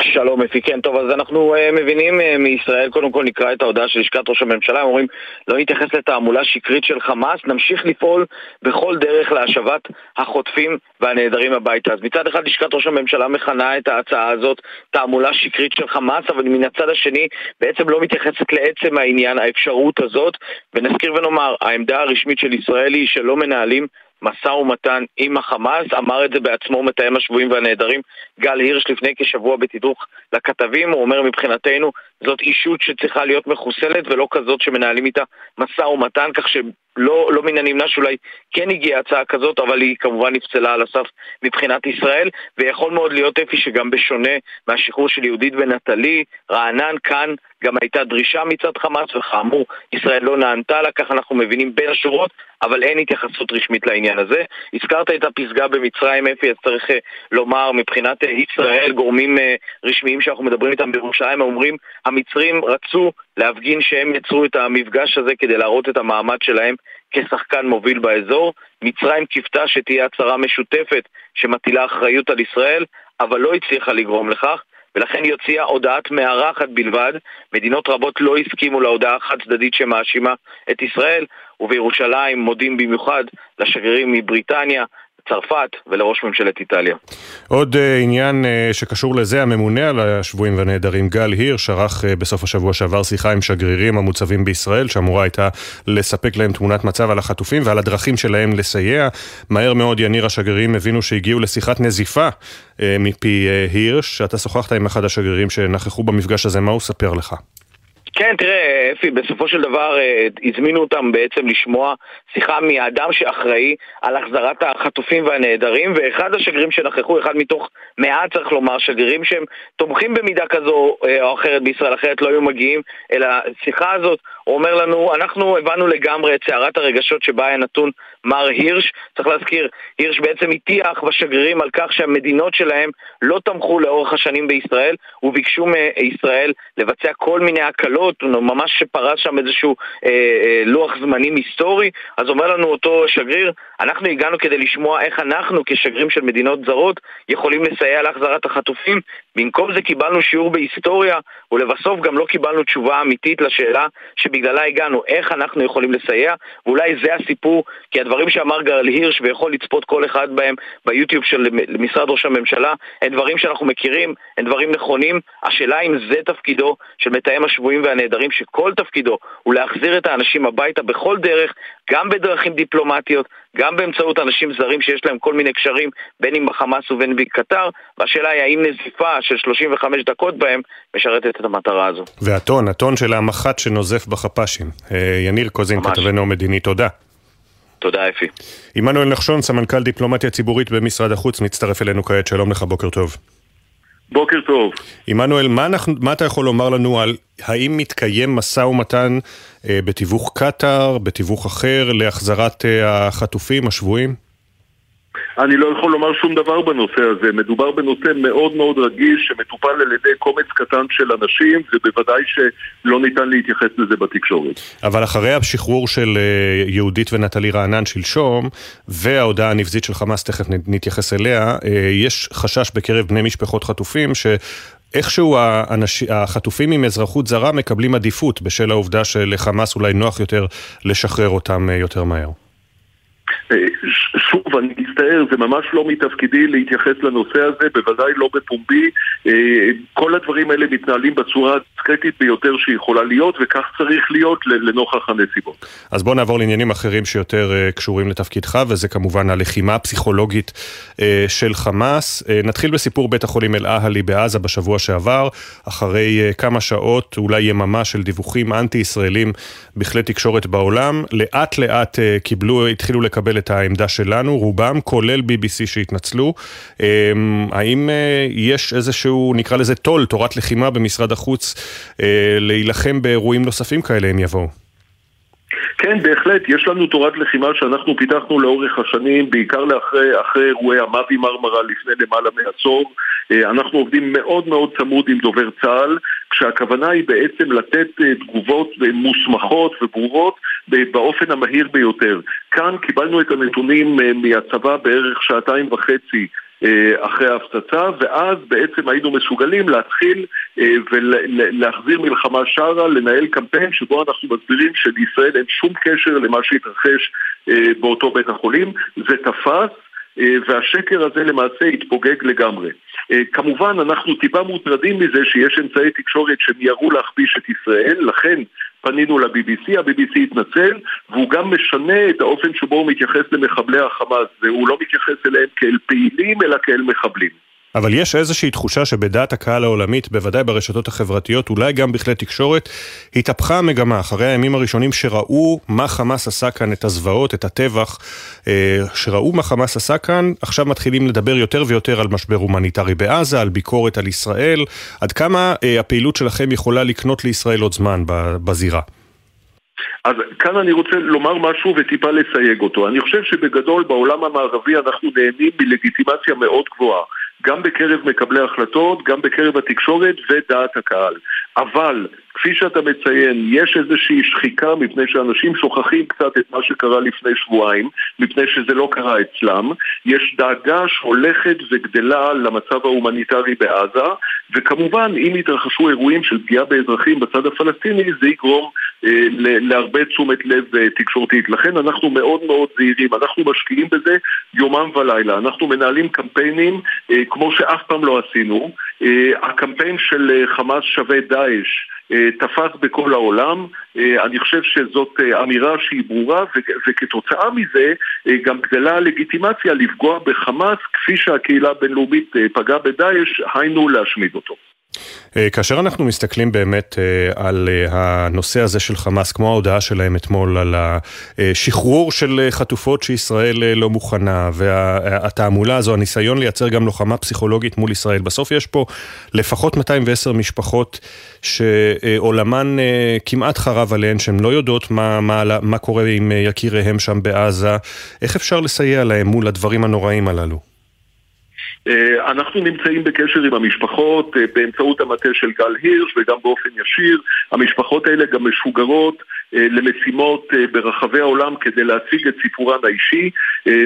שלום אפי, כן, טוב, אז אנחנו uh, מבינים uh, מישראל, קודם כל נקרא את ההודעה של לשכת ראש הממשלה, הם אומרים, לא נתייחס לתעמולה שקרית של חמאס, נמשיך לפעול בכל דרך להשבת החוטפים והנעדרים הביתה. אז מצד אחד לשכת ראש הממשלה מכנה את ההצעה הזאת תעמולה שקרית של חמאס, אבל מן הצד השני בעצם לא מתייחסת לעצם העניין, האפשרות הזאת, ונזכיר ונאמר, העמדה הרשמית של ישראל היא שלא מנהלים מסע ומתן עם החמאס, אמר את זה בעצמו מתאם השבויים והנעדרים גל הירש לפני כשבוע בתדרוך לכתבים, הוא אומר מבחינתנו זאת אישות שצריכה להיות מחוסלת ולא כזאת שמנהלים איתה מסע ומתן, כך שלא לא מן הנמנע שאולי כן הגיעה הצעה כזאת, אבל היא כמובן נפסלה על הסף מבחינת ישראל, ויכול מאוד להיות אפי שגם בשונה מהשחרור של יהודית ונטלי, רענן כאן גם הייתה דרישה מצד חמאס וכאמור ישראל לא נענתה לה, כך אנחנו מבינים בין השורות, אבל אין התייחסות רשמית לעניין הזה. הזכרת את הפסגה במצרים, אפי, אז צריך לומר מבחינת ישראל, גורמים רשמיים שאנחנו מדברים איתם בירושלים, אומרים המצרים רצו להפגין שהם יצרו את המפגש הזה כדי להראות את המעמד שלהם כשחקן מוביל באזור. מצרים כיפתה שתהיה הצהרה משותפת שמטילה אחריות על ישראל, אבל לא הצליחה לגרום לכך, ולכן יוציאה הודעת מארחת בלבד. מדינות רבות לא הסכימו להודעה חד צדדית שמאשימה את ישראל, ובירושלים מודים במיוחד לשגרירים מבריטניה, צרפת ולראש ממשלת איטליה. עוד uh, עניין uh, שקשור לזה, הממונה על השבויים והנעדרים גל הירש ערך uh, בסוף השבוע שעבר שיחה עם שגרירים המוצבים בישראל, שאמורה הייתה לספק להם תמונת מצב על החטופים ועל הדרכים שלהם לסייע. מהר מאוד יניר, השגרירים הבינו שהגיעו לשיחת נזיפה uh, מפי uh, הירש. שאתה שוחחת עם אחד השגרירים שנכחו במפגש הזה, מה הוא ספר לך? כן, תראה, אפי, בסופו של דבר הזמינו אותם בעצם לשמוע שיחה מהאדם שאחראי על החזרת החטופים והנעדרים, ואחד השגרירים שנכחו, אחד מתוך מאה, צריך לומר, שגרירים שהם תומכים במידה כזו או אחרת בישראל, אחרת לא היו מגיעים אל השיחה הזאת. הוא אומר לנו, אנחנו הבנו לגמרי את סערת הרגשות שבה היה נתון מר הירש. צריך להזכיר, הירש בעצם הטיח בשגרירים על כך שהמדינות שלהם לא תמכו לאורך השנים בישראל, וביקשו מישראל לבצע כל מיני הקלות, ממש שפרס שם איזשהו אה, אה, לוח זמנים היסטורי. אז אומר לנו אותו שגריר, אנחנו הגענו כדי לשמוע איך אנחנו כשגרים של מדינות זרות יכולים לסייע להחזרת החטופים. במקום זה קיבלנו שיעור בהיסטוריה, ולבסוף גם לא קיבלנו תשובה אמיתית לשאלה שבגללה הגענו, איך אנחנו יכולים לסייע. ואולי זה הסיפור, כי הדברים שאמר גל הירש, ויכול לצפות כל אחד בהם ביוטיוב של משרד ראש הממשלה, הם דברים שאנחנו מכירים, הם דברים נכונים. השאלה אם זה תפקידו של מתאם השבויים והנעדרים, שכל תפקידו הוא להחזיר את האנשים הביתה בכל דרך, גם בדרכים דיפלומטיות, גם באמצעות אנשים זרים שיש להם כל מיני קשרים, בין אם בחמאס ובין בקטר, והשאלה היא האם נזיפה של שלושים וחמש דקות בהם משרתת את המטרה הזו. והטון, הטון של המח"ט שנוזף בחפ"שים. יניר קוזין, כתבנו המדיני, תודה. תודה אפי. עמנואל נחשון, סמנכ"ל דיפלומטיה ציבורית במשרד החוץ, מצטרף אלינו כעת. שלום לך, בוקר טוב. בוקר טוב. עמנואל, מה, מה אתה יכול לומר לנו על האם מתקיים משא ומתן אה, בתיווך קטר, בתיווך אחר, להחזרת אה, החטופים, השבויים? אני לא יכול לומר שום דבר בנושא הזה. מדובר בנושא מאוד מאוד רגיש שמטופל על ידי קומץ קטן של אנשים, ובוודאי שלא ניתן להתייחס לזה בתקשורת. אבל אחרי השחרור של יהודית ונטלי רענן שלשום, וההודעה הנבזית של חמאס, תכף נתייחס אליה, יש חשש בקרב בני משפחות חטופים שאיכשהו החטופים עם אזרחות זרה מקבלים עדיפות בשל העובדה שלחמאס אולי נוח יותר לשחרר אותם יותר מהר. שוב, אני מסתער, זה ממש לא מתפקידי להתייחס לנושא הזה, בוודאי לא בפומבי. כל הדברים האלה מתנהלים בצורה הדסקרטית ביותר שיכולה להיות, וכך צריך להיות לנוכח הנסיבות. אז בואו נעבור לעניינים אחרים שיותר קשורים לתפקידך, וזה כמובן הלחימה הפסיכולוגית של חמאס. נתחיל בסיפור בית החולים אל-אהלי בעזה בשבוע שעבר, אחרי כמה שעות, אולי יממה, של דיווחים אנטי-ישראלים בכלי תקשורת בעולם. לאט לאט קיבלו, התחילו לקבל את העמדה שלנו, רובם, כולל בי בי סי שהתנצלו. האם יש איזשהו, נקרא לזה תול, תורת לחימה במשרד החוץ, להילחם באירועים נוספים כאלה הם יבואו? כן, בהחלט, יש לנו תורת לחימה שאנחנו פיתחנו לאורך השנים, בעיקר לאחרי, אחרי אירועי המאבי מרמרה לפני למעלה מעשור. אנחנו עובדים מאוד מאוד צמוד עם דובר צה"ל, כשהכוונה היא בעצם לתת תגובות מוסמכות וברורות באופן המהיר ביותר. כאן קיבלנו את הנתונים מהצבא בערך שעתיים וחצי אחרי ההפצצה, ואז בעצם היינו מסוגלים להתחיל ולהחזיר מלחמה שערה, לנהל קמפיין שבו אנחנו מסבירים שבישראל אין שום קשר למה שהתרחש באותו בית החולים. זה תפס, והשקר הזה למעשה התפוגג לגמרי. כמובן אנחנו טיפה מוטרדים מזה שיש אמצעי תקשורת שמיירו להכפיש את ישראל, לכן פנינו ל-בי בי סי, ה-בי בי סי התנצל, והוא גם משנה את האופן שבו הוא מתייחס למחבלי החמאס, והוא לא מתייחס אליהם כאל פעילים, אלא כאל מחבלים. אבל יש איזושהי תחושה שבדעת הקהל העולמית, בוודאי ברשתות החברתיות, אולי גם בכלי תקשורת, התהפכה המגמה אחרי הימים הראשונים שראו מה חמאס עשה כאן, את הזוועות, את הטבח, שראו מה חמאס עשה כאן, עכשיו מתחילים לדבר יותר ויותר על משבר הומניטרי בעזה, על ביקורת על ישראל. עד כמה הפעילות שלכם יכולה לקנות לישראל עוד זמן בזירה? אז כאן אני רוצה לומר משהו וטיפה לסייג אותו. אני חושב שבגדול בעולם המערבי אנחנו נהנים מלגיטימציה מאוד גבוהה. גם בקרב מקבלי החלטות, גם בקרב התקשורת ודעת הקהל. אבל, כפי שאתה מציין, יש איזושהי שחיקה מפני שאנשים שוכחים קצת את מה שקרה לפני שבועיים, מפני שזה לא קרה אצלם. יש דאגה שהולכת וגדלה למצב ההומניטרי בעזה, וכמובן, אם יתרחשו אירועים של פגיעה באזרחים בצד הפלסטיני, זה יגרום להרבה תשומת לב תקשורתית. לכן אנחנו מאוד מאוד זהירים, אנחנו משקיעים בזה יומם ולילה, אנחנו מנהלים קמפיינים כמו שאף פעם לא עשינו. הקמפיין של חמאס שווה דאעש תפס בכל העולם. אני חושב שזאת אמירה שהיא ברורה, וכתוצאה מזה גם גדלה הלגיטימציה לפגוע בחמאס כפי שהקהילה הבינלאומית פגעה בדאעש, היינו להשמיד אותו. כאשר אנחנו מסתכלים באמת על הנושא הזה של חמאס, כמו ההודעה שלהם אתמול על השחרור של חטופות שישראל לא מוכנה, והתעמולה הזו, הניסיון לייצר גם לוחמה פסיכולוגית מול ישראל, בסוף יש פה לפחות מאתיים ועשר משפחות שעולמן כמעט חרב עליהן, שהן לא יודעות מה, מה, מה קורה עם יקיריהם שם בעזה. איך אפשר לסייע להם מול הדברים הנוראים הללו? אנחנו נמצאים בקשר עם המשפחות באמצעות המטה של גל הירש וגם באופן ישיר. המשפחות האלה גם משוגרות למשימות ברחבי העולם כדי להציג את סיפורן האישי,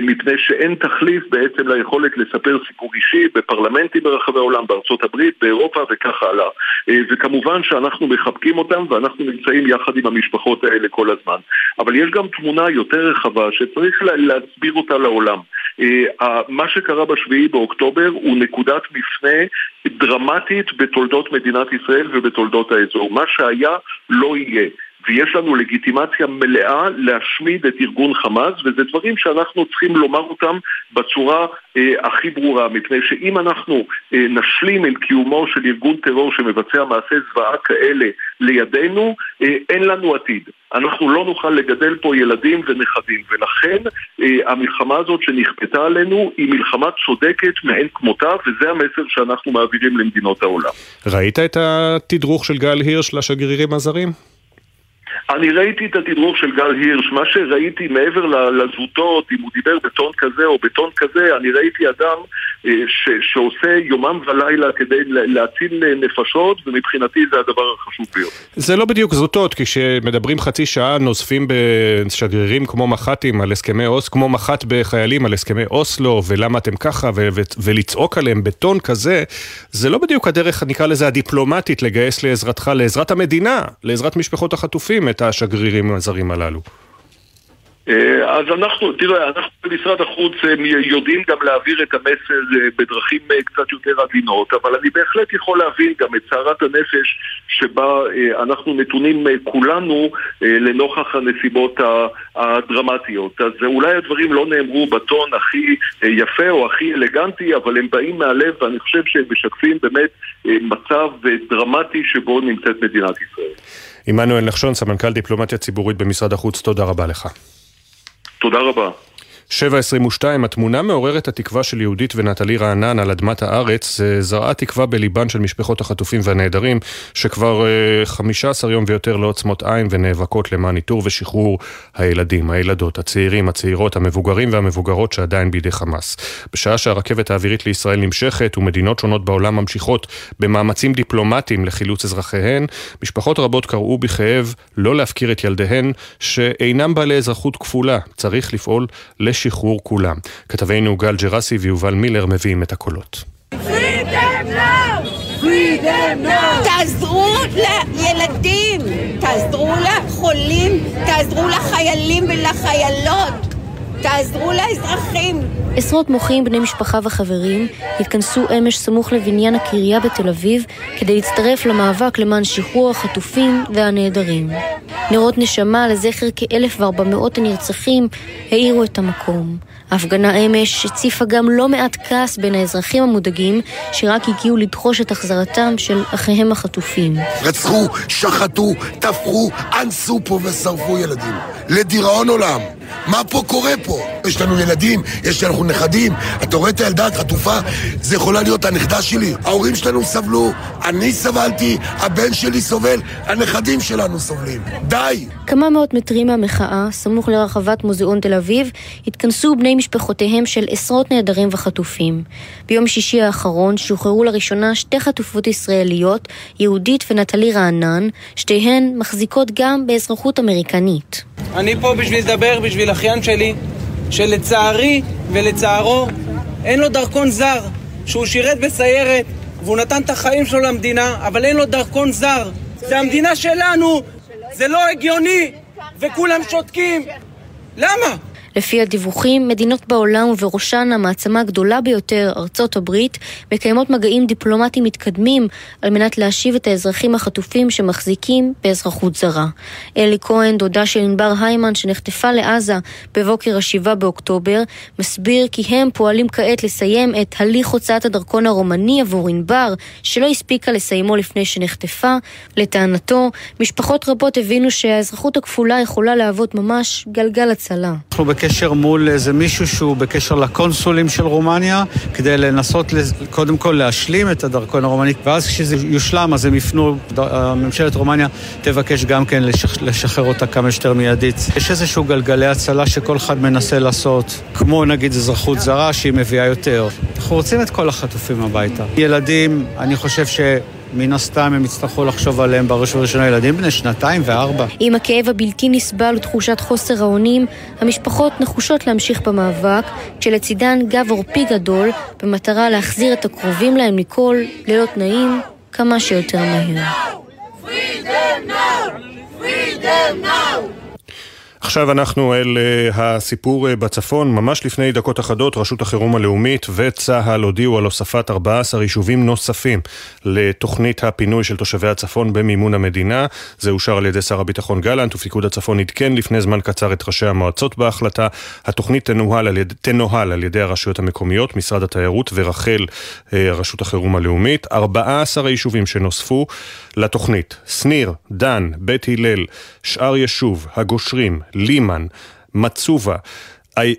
מפני שאין תחליף בעצם ליכולת לספר סיפור אישי בפרלמנטים ברחבי העולם, בארצות הברית, באירופה וכך הלאה. וכמובן שאנחנו מחבקים אותם ואנחנו נמצאים יחד עם המשפחות האלה כל הזמן. אבל יש גם תמונה יותר רחבה שצריך להסביר אותה לעולם. מה שקרה בשביעי באוקטובר הוא נקודת מפנה דרמטית בתולדות מדינת ישראל ובתולדות האזור. מה שהיה לא יהיה, ויש לנו לגיטימציה מלאה להשמיד את ארגון חמאס, וזה דברים שאנחנו צריכים לומר אותם בצורה אה, הכי ברורה, מפני שאם אנחנו אה, נשלים עם קיומו של ארגון טרור שמבצע מעשה זוועה כאלה לידינו, אה, אין לנו עתיד. אנחנו לא נוכל לגדל פה ילדים ונכדים, ולכן אה, המלחמה הזאת שנכפתה עלינו היא מלחמה צודקת מאין כמותה, וזה המסר שאנחנו מעבירים למדינות העולם. ראית את התדרוך של גל הירש לשגרירים הזרים? אני ראיתי את התדרוך של גל הירש. מה שראיתי מעבר לזוטות, אם הוא דיבר בטון כזה או בטון כזה, אני ראיתי אדם ש, שעושה יומם ולילה כדי להציל נפשות, ומבחינתי זה הדבר החשוב ביותר. זה לא בדיוק זוטות, כי כשמדברים חצי שעה נוספים בשגרירים כמו מחתים על הסכמי אוס, כמו מחת בחיילים על הסכמי אוסלו, ולמה אתם ככה, ו- ו- ולצעוק עליהם בטון כזה, זה לא בדיוק הדרך, נקרא לזה הדיפלומטית, לגייס לעזרתך, לעזרת המדינה, לעזרת משפחות החטופים, את השגרירים הזרים הללו. אז אנחנו, תראה, אנחנו במשרד החוץ יודעים גם להעביר את המסר בדרכים קצת יותר עדינות, אבל אני בהחלט יכול להבין גם את צערת הנפש שבה אנחנו נתונים כולנו לנוכח הנסיבות הדרמטיות. אז אולי הדברים לא נאמרו בטון הכי יפה או הכי אלגנטי, אבל הם באים מהלב, ואני חושב שהם משקפים באמת מצב דרמטי שבו נמצאת מדינת ישראל. עמנואל נחשון, סמנכ"ל דיפלומטיה ציבורית במשרד החוץ, תודה רבה לך. תודה רבה. שבע עשרים ושתיים, התמונה מעוררת התקווה של יהודית ונטלי רענן על אדמת הארץ, זרעה תקווה בליבן של משפחות החטופים והנעדרים, שכבר חמישה עשר יום ויותר לא עוצמות עין ונאבקות למען איתור ושחרור הילדים, הילדות, הצעירים, הצעירות, המבוגרים והמבוגרות שעדיין בידי חמאס. בשעה שהרכבת האווירית לישראל נמשכת ומדינות שונות בעולם ממשיכות במאמצים דיפלומטיים לחילוץ אזרחיהן, משפחות רבות קראו בכאב לא להפקיר את ילדיהן שאינם בעלי אזרחות כפולה. צריך לפעול ל לשחרור כולם. כתבינו גל ג'רסי ויובל מילר מביאים את הקולות. תעזרו לילדים, תעזרו לחולים, תעזרו לחיילים ולחיילות, תעזרו לאזרחים. עשרות מוחים, בני משפחה וחברים התכנסו אמש סמוך לבניין הקריה בתל אביב כדי להצטרף למאבק למען שחרור החטופים והנעדרים. נרות נשמה לזכר כ-אלף וארבע מאות הנרצחים העירו את המקום. ההפגנה אמש הציפה גם לא מעט כעס בין האזרחים המודאגים שרק הגיעו לדחוש את החזרתם של אחיהם החטופים. רצחו, שחטו, תפחו, אנסו פה ושרפו ילדים. לדיראון עולם. מה פה קורה פה? יש לנו ילדים, יש לנו נכדים. אתה רואה את הילדה, את חטופה, זה יכולה להיות הנכדה שלי. ההורים שלנו סבלו, אני סבלתי, הבן שלי סובל, הנכדים שלנו סובלים. די! כמה מאות מטרים מהמחאה, סמוך לרחבת מוזיאון תל אביב, התכנסו בני משפחותיהם של עשרות נעדרים וחטופים. ביום שישי האחרון שוחררו לראשונה שתי חטופות ישראליות, יהודית ונטלי רענן, שתיהן מחזיקות גם באזרחות אמריקנית. אני פה בשביל לדבר, בשביל אחיין שלי, שלצערי ולצערו אין לו דרכון זר, שהוא שירת בסיירת והוא נתן את החיים שלו למדינה, אבל אין לו דרכון זר. זה המדינה שלנו, זה לא הגיוני, וכולם שותקים. למה? לפי הדיווחים, מדינות בעולם ובראשן המעצמה הגדולה ביותר, ארצות הברית, מקיימות מגעים דיפלומטיים מתקדמים על מנת להשיב את האזרחים החטופים שמחזיקים באזרחות זרה. אלי כהן, דודה של ענבר היימן שנחטפה לעזה בבוקר השבעה באוקטובר, מסביר כי הם פועלים כעת לסיים את הליך הוצאת הדרכון הרומני עבור ענבר, שלא הספיקה לסיימו לפני שנחטפה. לטענתו, משפחות רבות הבינו שהאזרחות הכפולה יכולה להוות ממש גלגל הצלה. בקשר מול איזה מישהו שהוא בקשר לקונסולים של רומניה, כדי לנסות קודם כל להשלים את הדרכון הרומני, ואז כשזה יושלם אז הם יפנו, ממשלת רומניה תבקש גם כן לשחרר אותה כמה שיותר מיידית. יש איזשהו גלגלי הצלה שכל אחד מנסה לעשות, כמו נגיד אזרחות זרה שהיא מביאה יותר. אנחנו רוצים את כל החטופים הביתה. ילדים, אני חושב ש... מן הסתם הם יצטרכו לחשוב עליהם בראש ובראשונה ילדים בני שנתיים וארבע. עם הכאב הבלתי נסבל ותחושת חוסר האונים, המשפחות נחושות להמשיך במאבק, כשלצידן גב עורפי גדול, במטרה להחזיר את הקרובים להם מכל, ללא תנאים, כמה שיותר מהר. עכשיו אנחנו אל הסיפור בצפון. ממש לפני דקות אחדות, רשות החירום הלאומית וצהל הודיעו על הוספת ארבעה עשר יישובים נוספים לתוכנית הפינוי של תושבי הצפון במימון המדינה. זה אושר על ידי שר הביטחון גלנט, ופיקוד הצפון עדכן לפני זמן קצר את ראשי המועצות בהחלטה. התוכנית תנוהל על ידי, תנוהל על ידי הרשויות המקומיות, משרד התיירות ורחל רשות החירום הלאומית. ארבעה עשר יישובים שנוספו לתוכנית: סניר, דן, בית הלל, שאר ישוב, הגושרים, לימן, מצובה,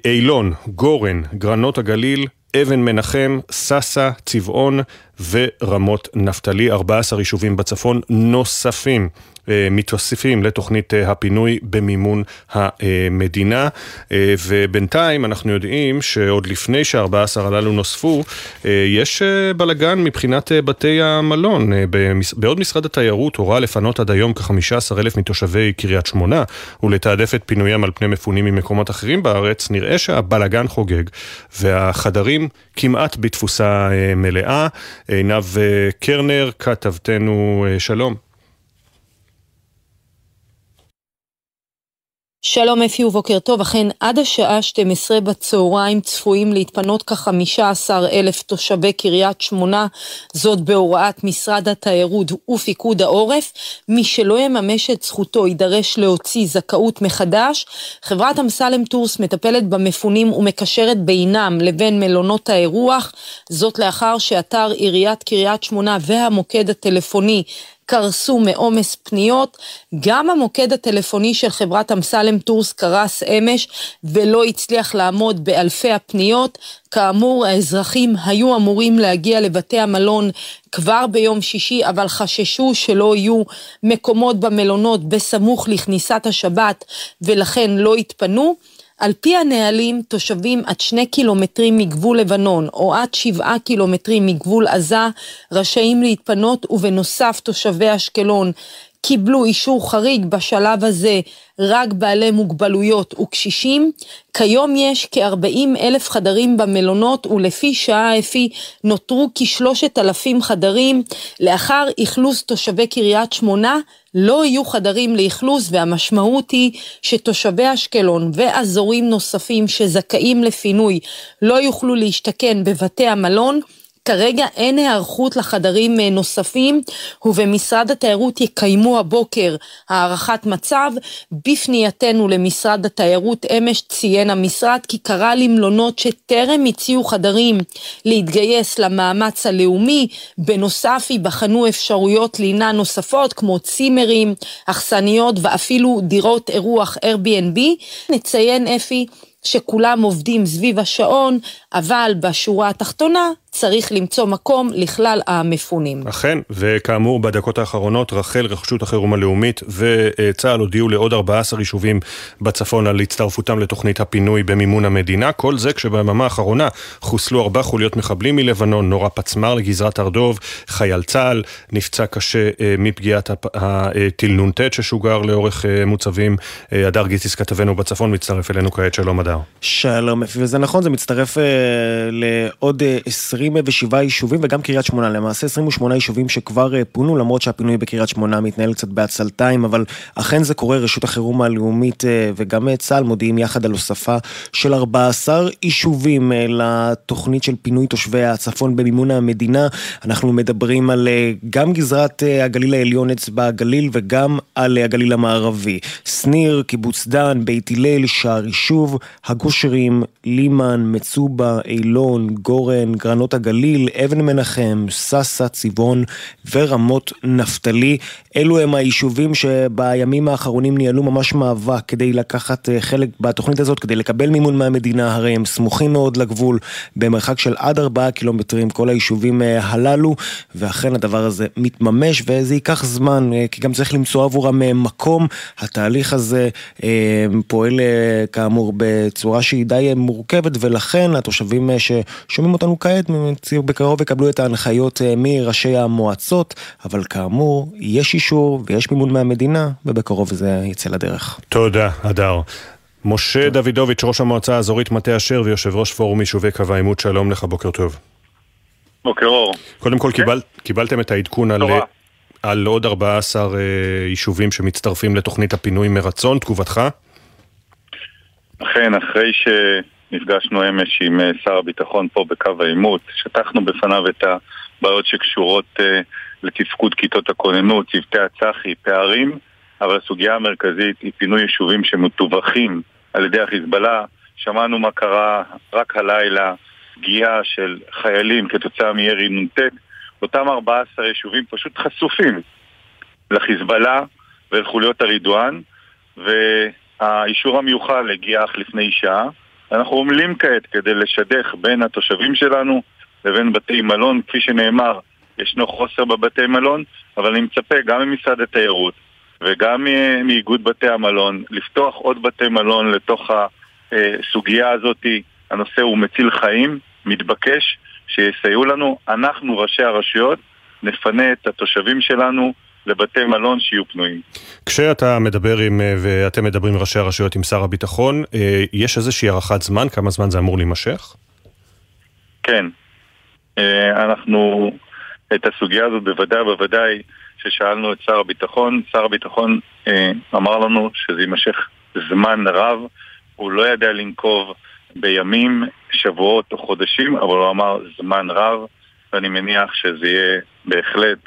אילון, גורן, גרנות הגליל, אבן מנחם, ססה, צבעון ורמות נפתלי. ארבעה עשר יישובים בצפון נוספים, מתווספים לתוכנית הפינוי במימון המדינה. ובינתיים אנחנו יודעים שעוד לפני ש-ארבעה עשר הללו נוספו, יש בלגן מבחינת בתי המלון. בעוד משרד התיירות הורה לפנות עד היום כ-חמישה עשר אלף מתושבי קריית שמונה, ולתעדף את פינויים על פני מפונים ממקומות אחרים בארץ, נראה שהבלגן חוגג, והחדרים כמעט בתפוסה מלאה. עיניו קרנר, כתבתנו, שלום. שלום אפי ובוקר טוב, אכן עד השעה שתים עשרה בצהריים צפויים להתפנות כ-חמישה עשר אלף תושבי קריית שמונה, זאת בהוראת משרד התיירות ופיקוד העורף. מי שלא יממש את זכותו יידרש להוציא זכאות מחדש. חברת אמסלם טורס מטפלת במפונים ומקשרת בינם לבין מלונות האירוח, זאת לאחר שאתר עיריית קריית שמונה והמוקד הטלפוני קרסו מעומס פניות. גם המוקד הטלפוני של חברת אמסלם טורס קרס אמש ולא הצליח לעמוד באלפי הפניות. כאמור, האזרחים היו אמורים להגיע לבתי המלון כבר ביום שישי, אבל חששו שלא יהיו מקומות במלונות בסמוך לכניסת השבת ולכן לא התפנו. על פי הנהלים, תושבים עד שני קילומטרים מגבול לבנון או עד שבעה קילומטרים מגבול עזה רשאים להתפנות, ובנוסף תושבי אשקלון, קיבלו אישור חריג בשלב הזה רק בעלי מוגבלויות וקשישים. כיום יש כ-ארבעים אלף חדרים במלונות, ולפי שעה אפי נותרו כ-שלושת אלפים חדרים. לאחר איכלוס תושבי קריית שמונה לא יהיו חדרים לאכלוס, והמשמעות היא שתושבי אשקלון ואזורים נוספים שזכאים לפינוי לא יוכלו להשתכן בבתי המלון. כרגע אין הערכות לחדרים נוספים, ובמשרד התיירות יקיימו הבוקר הערכת מצב. בפנייתנו למשרד התיירות אמש ציין המשרד כי קרא למלונות שטרם הציעו חדרים להתגייס למאמץ הלאומי. בנוסף ייבחנו אפשרויות לינה נוספות כמו צימרים, אכסניות ואפילו דירות אירוח Airbnb. נציין אפי שכולם עובדים סביב השעון, אבל בשורה התחתונה צריך למצוא מקום לכלל המפונים. אכן, וכאמור בדקות האחרונות רח"ל, רשות החירום הלאומית וצה"ל הודיעו לעוד ארבעה עשר יישובים בצפון על הצטרפותם לתוכנית הפינוי במימון המדינה. כל זה כשביממה האחרונה חוסלו ארבע חוליות מחבלים מלבנון, נורה פצמ"ר לגזרת הר דב, חייל צה"ל נפצע קשה מפגיעת הטיל נ"ט ששוגר לאורך מוצבים. הדר גיציס כתבנו בצפון מצטרף אלינו כעת. שלום הדר. שלום, וזה נכון, זה מצטרף לעוד עשרים עשרים ושבעה יישובים, וגם קריית שמונה, למעשה עשרים ושמונה יישובים שכבר פונו, למרות שהפינוי בקריית שמונה מתנהל קצת בעצלתיים, אבל אכן זה קורה. רשות החירום הלאומית וגם צה"ל מודיעים יחד על הוספה של ארבעה עשר יישובים לתוכנית של פינוי תושבי הצפון במימון המדינה. אנחנו מדברים על גם גזרת הגליל העליון, אצבע הגליל, וגם על הגליל המערבי, סניר, קיבוץ דן, בית הלל, שער יישוב, הגושרים, לימן, מצובה, אילון, גורן, גרנות הגליל, אבן מנחם, ססה, ציבון ורמות נפתלי. אלו הם היישובים שבימים האחרונים ניהלו ממש מאבק כדי לקחת חלק בתוכנית הזאת, כדי לקבל מימון מהמדינה. הרי הם סמוכים מאוד לגבול, במרחק של עד ארבעה קילומטרים כל היישובים הללו, ואכן הדבר הזה מתממש, וזה ייקח זמן, כי גם צריך למצוא עבורם מקום. התהליך הזה פועל כאמור בצורה שהיא די מורכבת, ולכן התושבים ששומעים אותנו כעת בקרוב יקבלו את ההנחיות מראשי המועצות, אבל כאמור יש אישור ויש מימון מהמדינה, ובקרוב זה יצא לדרך. תודה, הדר. משה תודה. דוידוביץ', ראש המועצה האזורית מטה אשר ויושב ראש פורום יישובי קו העימות, שלום לך, בוקר טוב. בוקר אור. קודם כל okay. קיבל, קיבלתם את העדכון על, על עוד ארבעה עשר יישובים שמצטרפים לתוכנית הפינוי מרצון, תגובתך? אכן, אחרי ש... נפגשנו אמש עם שר הביטחון פה בקו העימות, שטחנו בפניו את הבעיות שקשורות uh, לתפקוד כיתות הכוננות, צוותי הצח"י, פערים, אבל הסוגיה המרכזית היא פינוי יישובים שמטווחים על ידי החיזבאללה. שמענו מה קרה רק הלילה, פגיעה של חיילים כתוצאה מירי נ"ט. אותם ארבעה עשר יישובים פשוט חשופים לחיזבאללה ולחוליות הרידואן, והאישור המיוחד הגיע אך לפני שעה. אנחנו עומלים כעת כדי לשדך בין התושבים שלנו לבין בתי מלון. כפי שנאמר, ישנו חוסר בבתי מלון, אבל אני מצפה גם ממשרד התיירות וגם מאיגוד בתי המלון לפתוח עוד בתי מלון לתוך הסוגיה הזאת. הנושא הוא מציל חיים, מתבקש שיסייעו לנו. אנחנו ראשי הרשויות נפנה את התושבים שלנו לבתי מלון שיהיו פנויים. כשאתה מדבר עם, ואתם מדברים עם ראשי הרשויות, עם שר הביטחון, יש איזושהי ערכת זמן? כמה זמן זה אמור להימשך? כן. אנחנו, את הסוגיה הזאת בוודאי, בוודאי, ששאלנו את שר הביטחון, שר הביטחון אמר לנו שזה יימשך זמן רב, הוא לא ידע לנקוב בימים, שבועות או חודשים, אבל הוא אמר זמן רב, ואני מניח שזה יהיה בהחלט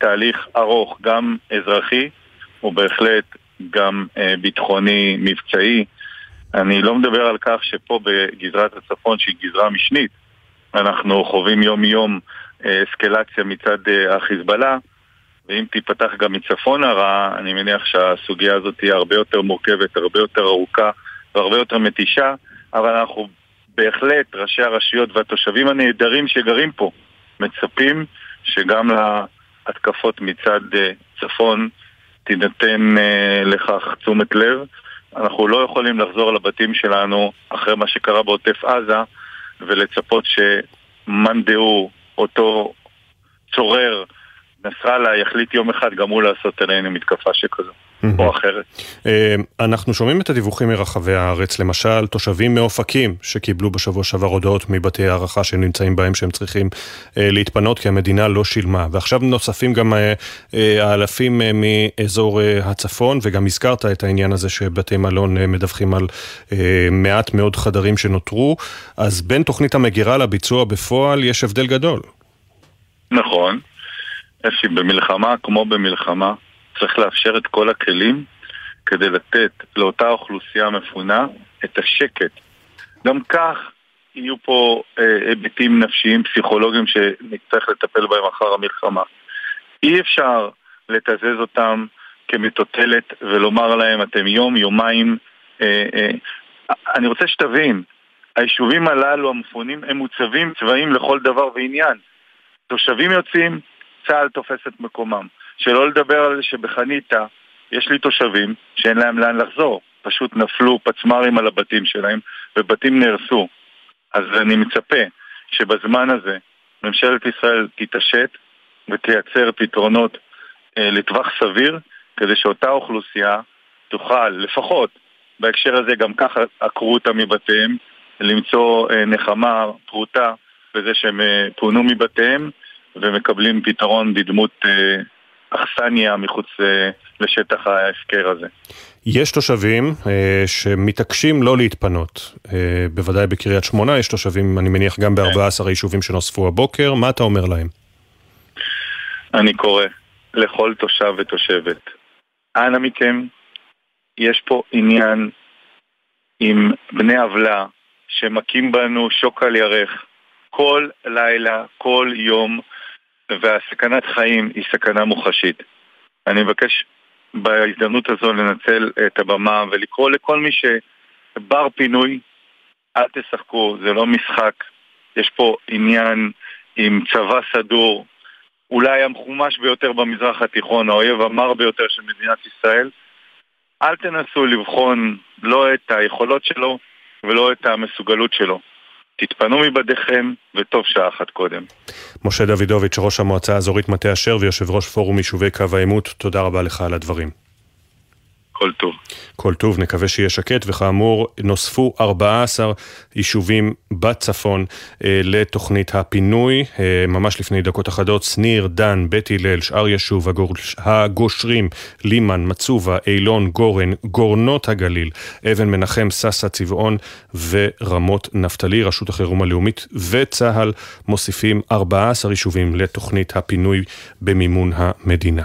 תהליך ארוך, גם אזרחי, ובהחלט גם אה, ביטחוני, מבצעי. אני לא מדבר על כך שפה בגזרת הצפון, שהיא גזרה משנית, אנחנו חווים יום יום אה, אסקלציה מצד אה, החיזבאללה, ואם תיפתח גם מצפון הרעה, אני מניח שהסוגיה הזאת היא הרבה יותר מורכבת, הרבה יותר ארוכה, והרבה יותר מתישה, אבל אנחנו בהחלט, ראשי הרשויות והתושבים הנהדרים שגרים פה, מצפים שגם לה... התקפות מצד צפון תינתן לכך תשומת לב. אנחנו לא יכולים לחזור לבתים שלנו אחרי מה שקרה בעוטף עזה ולצפות שמנדאו, אותו צורר נסראללה יחליט יום אחד גם הוא לעשות עלינו מתקפה שכזו או אחרת. אנחנו שומעים את הדיווחים מרחבי הארץ, למשל תושבים מאופקים שקיבלו בשבוע שעבר הודעות מבתי הערכה שהם נמצאים בהם שהם צריכים להתפנות כי המדינה לא שילמה, ועכשיו נוספים גם האלפים מאזור הצפון, וגם הזכרת את העניין הזה שבתי מלון מדווחים על מעט מאוד חדרים שנותרו, אז בין תוכנית המגירה לביצוע בפועל יש הבדל גדול. נכון, איפשהו במלחמה כמו במלחמה צריך לאפשר את כל הכלים כדי לתת לאותה אוכלוסייה מפונה את השקט. גם כך יהיו פה היבטים נפשיים, פסיכולוגיים שנצטרך לטפל בהם אחר המלחמה. אי אפשר לתזז אותם כמטוטלת ולומר להם אתם יום, יומיים. אה, אה. אני רוצה שתבין, היישובים הללו המפונים הם מוצבים צבעים לכל דבר ועניין. תושבים יוצאים, צהל תופס את מקומם. שלא לדבר על שבחניתה יש לי תושבים שאין להם לאן לחזור, פשוט נפלו פצמרים על הבתים שלהם ובתים נהרסו. אז אני מצפה שבזמן הזה ממשלת ישראל תתעשת ותייצר פתרונות אה, לטווח סביר כדי שאותה אוכלוסייה תוכל, לפחות בהקשר הזה גם ככה עקרו אותה מבתיהם, למצוא אה, נחמה פרוטה בזה שהם אה, פונו מבתיהם ומקבלים פתרון בדמות אה, אכסניה מחוץ לשטח ההפקר הזה. יש תושבים אה, שמתעקשים לא להתפנות. אה, בוודאי בקריית שמונה יש תושבים, אני מניח גם ב-ארבעה עשר היישובים שנוספו הבוקר. מה אתה אומר להם? אני קורא לכל תושב ותושבת. אנא מכם, יש פה עניין עם בני עוולה שמקים בנו שוק על ירך כל לילה, כל יום, והסכנת חיים היא סכנה מוחשית. אני מבקש בהזדמנות הזו לנצל את הבמה ולקרוא לכל מי שבר פינוי, אל תשחקו, זה לא משחק. יש פה עניין עם צבא סדור, אולי המחומש ביותר במזרח התיכון, האויב המר ביותר של מדינת ישראל. אל תנסו לבחון לא את היכולות שלו ולא את המסוגלות שלו. תתפנו מבדיכם, וטוב שעה אחת קודם. משה דוידוביץ', ראש המועצה האזורית מטה אשר ויושב ראש פורום יישובי קו העימות, תודה רבה לך על הדברים. כל טוב. כל טוב, נקווה שיהיה שקט, וכאמור נוספו ארבעה עשר יישובים בצפון אה, לתוכנית הפינוי, אה, ממש לפני דקות אחדות, סניר, דן, בית הלל, שאר ישוב, הגוש, הגושרים, לימן, מצובה, אילון, גורן, גורנות הגליל, אבן מנחם, ססה, צבעון ורמות נפתלי. רשות החירום הלאומית וצהל מוסיפים ארבעה עשר יישובים לתוכנית הפינוי במימון המדינה.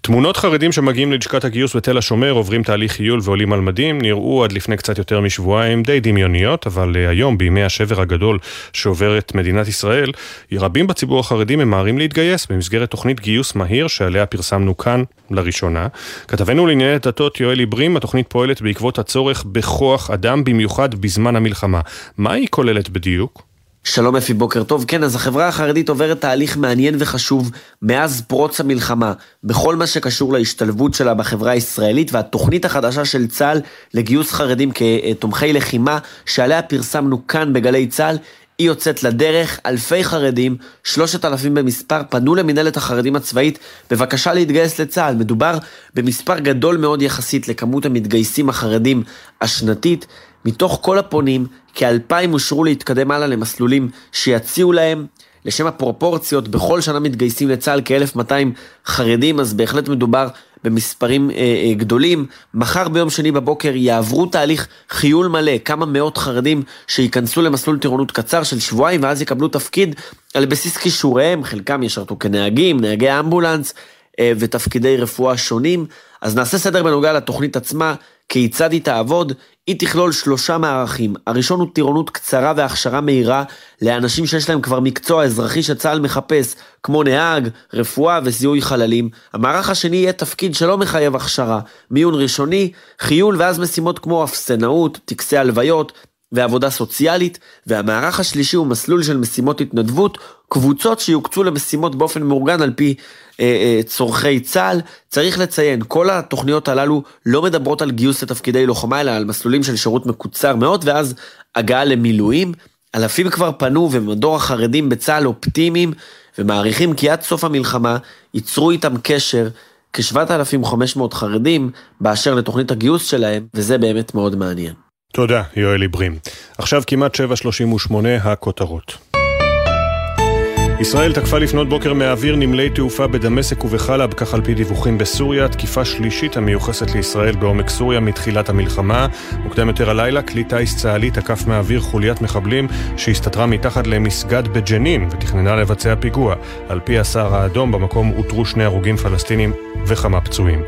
תמונות חרדים שמגיעים ללשכת הגיוס בתל השומר, עוברים תהליך חיול ועולים על מדים, נראו עד לפני קצת יותר משבועיים די דמיוניות, אבל היום בימי השבר הגדול שעוברת מדינת ישראל, רבים בציבור החרדים ממהרים להתגייס במסגרת תוכנית גיוס מהיר שעליה פרסמנו כאן לראשונה. כתבנו לענייני דתות יואל עיברים, התוכנית פועלת בעקבות הצורך בכוח אדם במיוחד בזמן המלחמה. מה היא כוללת בדיוק? שלום אפי, בוקר טוב. כן, אז החברה החרדית עוברת תהליך מעניין וחשוב מאז פרוץ המלחמה, בכל מה שקשור להשתלבות שלה בחברה הישראלית, והתוכנית החדשה של צה"ל לגיוס חרדים כתומכי לחימה, שעליה פרסמנו כאן בגלי צה"ל, היא יוצאת לדרך. אלפי חרדים, שלושת אלפים במספר, פנו למנהלת החרדים הצבאית בבקשה להתגייס לצה"ל. מדובר במספר גדול מאוד יחסית לכמות המתגייסים החרדים השנתית. מתוך כל הפונים, כאלפיים אושרו להתקדם הלאה למסלולים שיציעו להם. לשם הפרופורציות, בכל שנה מתגייסים לצה"ל כ-אלף ומאתיים חרדים, אז בהחלט מדובר במספרים אה, אה, גדולים. מחר ביום שני בבוקר יעברו תהליך חיול מלא, כמה מאות חרדים שיכנסו למסלול טירונות קצר של שבועיים, ואז יקבלו תפקיד על בסיס כישוריהם, חלקם ישרתו כנהגים, נהגי אמבולנס אה, ותפקידי רפואה שונים. אז נעשה סדר בנוגע לתוכנית עצמה, כיצד היא תעבוד. היא תכלול שלושה מערכים. הראשון הוא טירונות קצרה והכשרה מהירה לאנשים שיש להם כבר מקצוע אזרחי שצה"ל מחפש, כמו נהג, רפואה וזיהוי חללים. המערך השני יהיה תפקיד שלא מחייב הכשרה, מיון ראשוני, חיול ואז משימות כמו אפסנאות, טקסי הלוויות ועבודה סוציאלית. והמערך השלישי הוא מסלול של משימות התנדבות, קבוצות שיוקצו למשימות באופן מאורגן על פי אה, אה, צורכי צה"ל. צריך לציין, כל התוכניות הללו לא מדברות על גיוס לתפקידי לוחמה, אלא על מסלולים של שירות מקוצר מאוד, ואז הגעה למילואים. אלפים כבר פנו ומדור החרדים בצהל אופטימיים ומעריכים כי עד סוף המלחמה ייצרו איתם קשר כ-שבעת אלפים וחמש מאות חרדים באשר לתוכנית הגיוס שלהם, וזה באמת מאוד מעניין. תודה, יואל עיברים. עכשיו כמעט שבע שלושים ושמונה הכותרות. ישראל תקפה לפנות בוקר מהאוויר נמלי תעופה בדמשק ובחלב, כך על פי דיווחים בסוריה, תקיפה שלישית המיוחסת לישראל בעומק סוריה מתחילת המלחמה. מוקדם יותר הלילה, כלי טייס צהלי תקף מהאוויר חוליית מחבלים שהסתתרה מתחת למסגד בג'נין ותכננה לבצע פיגוע. על פי הסהר האדום, במקום הותרו שני הרוגים פלסטינים וכמה פצועים.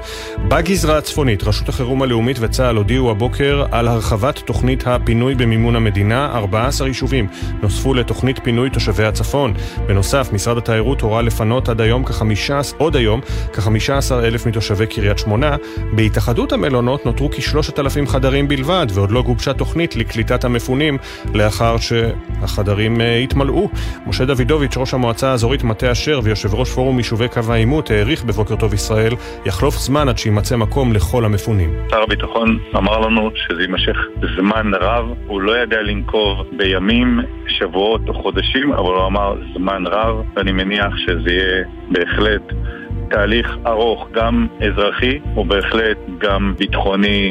בגזרה הצפונית, רשות החירום הלאומית וצהל הודיעו הבוקר על הרחבת תוכנית הפינוי במימון המדינה, ארבעה עשר יישובים נוספו לתוכנית פינוי תושבי הצפון. נוסף, משרד התיירות הורה לפנות עד היום כ-חמישה עשר אלף מתושבי קריית שמונה. בהתאחדות המלונות נותרו כ-שלושת אלפים חדרים בלבד, ועוד לא גובשה תוכנית לקליטת המפונים לאחר שהחדרים התמלאו. משה דוידוביץ', ראש המועצה האזורית מטה אשר ויושב ראש פורום יישובי קו העימות, העריך בבוקר טוב ישראל, יחלוף זמן עד שימצא מקום לכל המפונים. שר הביטחון אמר לנו שזה יימשך זמן רב, הוא לא ידע לנקוב בימים, שבועות או חודשים, אבל הוא אמר זמן רב, ואני מניח שזה יהיה בהחלט תהליך ארוך, גם אזרחי ובהחלט גם ביטחוני.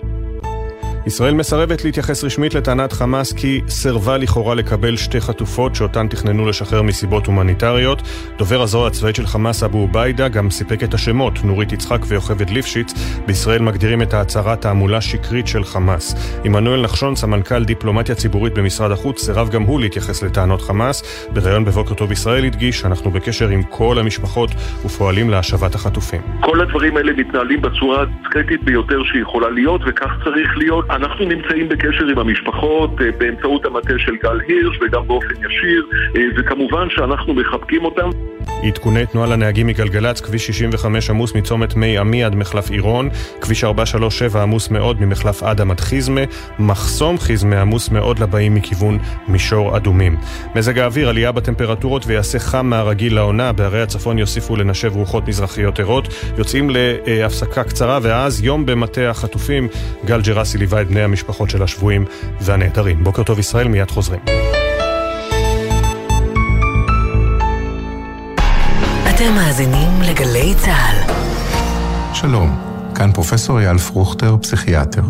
ישראל מסרבת להתייחס רשמית לטענת חמאס כי סרבה לכאורה לקבל שתי חטופות שאותן תכננו לשחרר מסיבות הומניטריות. דובר הזרוע הצבאית של חמאס אבו עוביידה גם סיפק את השמות נורית יצחק ויוכבד ליפשיץ. בישראל מגדירים את ההצהרה תעמולה שקרית של חמאס. עמנואל נחשון, סמנכ"ל דיפלומטיה ציבורית במשרד החוץ, סירב גם הוא להתייחס לטענות חמאס. בראיון בבוקר טוב ישראל הדגיש, אנחנו בקשר עם כל המשפחות ופועלים להשבת החטופים. כל הדברים האלה מתנהלים בצורה הדקדקנית ביותר שיכולה להיות, וכך צריך להיות. אנחנו נמצאים בקשר עם המשפחות באמצעות המטה של גל הירש וגם באופן ישיר, וכמובן שאנחנו מחבקים אותם. עדכוני תנועה לנהגים מגלגלץ, כביש שישים וחמש עמוס מצומת מי עמי עד מחלף עירון, כביש ארבע שלוש שבע עמוס מאוד ממחלף אדם עד חיזמה, מחסום חיזמה עמוס מאוד לבאים מכיוון מישור אדומים. מזג האוויר, עלייה בטמפרטורות ויעשה חם מהרגיל לעונה, בערי הצפון יוסיפו לנשב רוחות מזרחיות עירות, יוצאים להפסקה קצרה ואז יום במטה החטופים. גל ג'רסי ליווה את בני המשפחות של השבויים והנעדרים. בוקר טוב ישראל, מיד חוזרים. אתם מאזינים לגלי צהל. שלום, כאן פרופסור יאל פרוכטר, פסיכיאטר.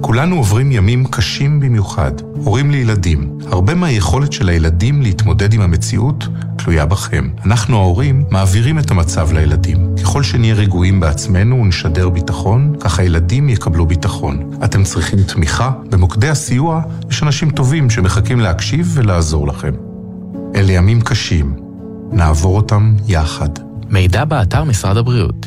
כולנו עוברים ימים קשים במיוחד, הורים לילדים. הרבה מהיכולת של הילדים להתמודד עם המציאות תלויה בכם. אנחנו ההורים מעבירים את המצב לילדים. ככל שנהיה רגועים בעצמנו ונשדר ביטחון, כך הילדים יקבלו ביטחון. אתם צריכים תמיכה. במוקדי הסיוע יש אנשים טובים שמחכים להקשיב ולעזור לכם. אלה ימים קשים. נעבור אותם יחד. מידע באתר משרד הבריאות.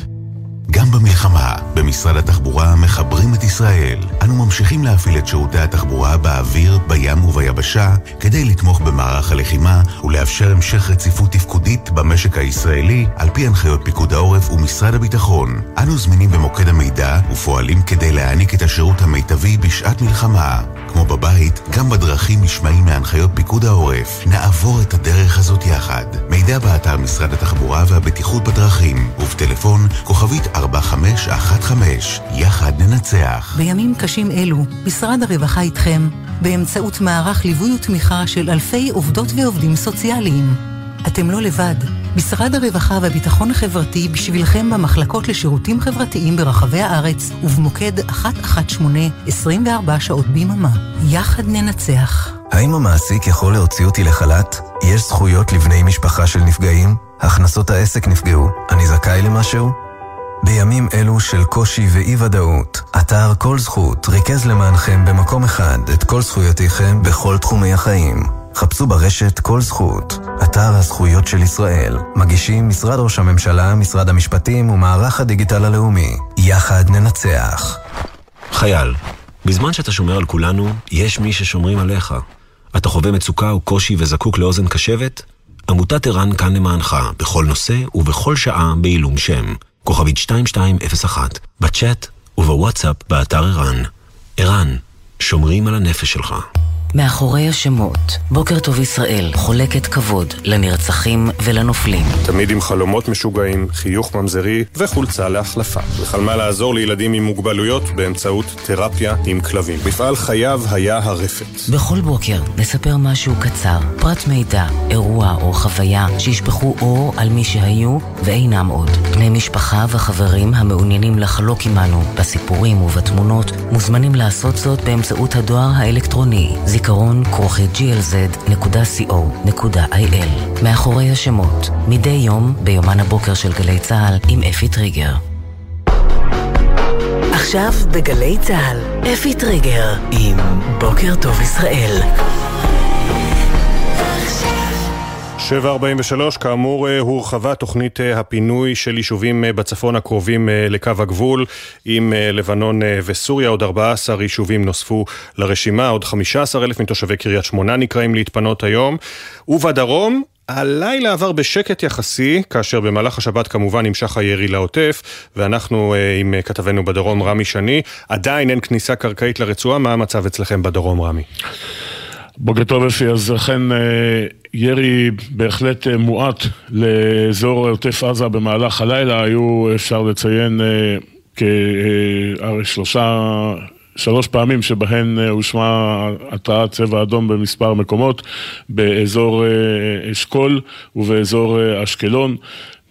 גם במלחמה, במשרד התחבורה מחברים את ישראל. אנו ממשיכים להפעיל את שירותי התחבורה באוויר, בים וביבשה, כדי לתמוך במערך הלחימה ולאפשר המשך רציפות תפקודית במשק הישראלי, על פי הנחיות פיקוד העורף ומשרד הביטחון. אנו זמינים במוקד המידע ופועלים כדי להעניק את השירות המיטבי בשעת מלחמה. כמו בבית, גם בדרכים נשמעים מהנחיות פיקוד העורף. נעבור את הדרך הזאת יחד. מידע באתר משרד התחבורה והבטיחות בדרכים, ובטלפון כוכבית ארבע חמש אחת חמש. יחד ננצח. בימים קשים אלו, משרד הרווחה איתכם, באמצעות מערך ליווי ותמיכה של אלפי עובדות ועובדים סוציאליים. אתם לא לבד. משרד הרווחה והביטחון החברתי בשבילכם במחלקות לשירותים חברתיים ברחבי הארץ ובמוקד אחת אחת שמונה עשרים וארבע שעות ביממה. יחד ננצח. האם המעסיק יכול להוציא אותי לחל"ת? יש זכויות לבני משפחה של נפגעים? הכנסות העסק נפגעו. אני זכאי למשהו? בימים אלו של קושי ואי-ודאות, אתר כל זכות ריכז למענכם במקום אחד את כל זכויותיכם בכל תחומי החיים. חפשו ברשת כל זכות, אתר הזכויות של ישראל. מגישים משרד ראש הממשלה, משרד המשפטים ומערך הדיגיטל הלאומי. יחד ננצח. חייל, בזמן שאתה שומר על כולנו, יש מי ששומרים עליך. אתה חווה מצוקה או קושי וזקוק לאוזן קשבת? עמותת ערן כאן למענך, בכל נושא ובכל שעה בעילום שם. כוכבית שתיים שתיים אפס אחת, בצ'אט ובוואטסאפ באתר ערן. ערן, שומרים על הנפש שלך. מאחורי השמות. בוקר טוב ישראל חולקת כבוד לנרצחים ולנופלים. תמיד עם חלומות משוגעים, חיוך ממזרי וחולצה להחלפה. וחלמה לעזור לילדים עם מוגבלויות באמצעות תרפיה עם כלבים. מפעל חייו היה הרפת. בכל בוקר נספר משהו קצר, פרט מידע, אירוע או חוויה שישפכו אור על מי שהיו ואינם עוד. בני משפחה וחברים המעוניינים לחלוק עמנו בסיפורים ובתמונות מוזמנים לעשות זאת באמצעות הדואר האלקטרוני זיכרון כרוכי ג'י אל זד נקודה סי או נקודה איי אל. מאחורי השמות, מדי יום ביומן הבוקר של גלי צהל עם אפי טריגר. עכשיו בגלי צהל אפי טריגר עם בוקר טוב ישראל. שבע ארבעים ושלוש, כאמור, הורחבה תוכנית הפינוי של יישובים בצפון הקרובים לקו הגבול עם לבנון וסוריה. עוד ארבעה עשר יישובים נוספו לרשימה, עוד חמישה עשר אלף מתושבי קריית שמונה נקראים להתפנות היום. ובדרום, הלילה עבר בשקט יחסי, כאשר במהלך השבת כמובן נמשך הירי לעוטף, ואנחנו עם כתבנו בדרום רמי שני. עדיין אין כניסה קרקעית לרצועה, מה המצב אצלכם בדרום רמי? בוקר טוב אפי, אז אכן ירי בהחלט מועט לאזור עוטף עזה במהלך הלילה, היו אפשר לציין כשלוש פעמים שבהן הושמע התרעת צבע אדום במספר מקומות, באזור אשכול ובאזור אשקלון.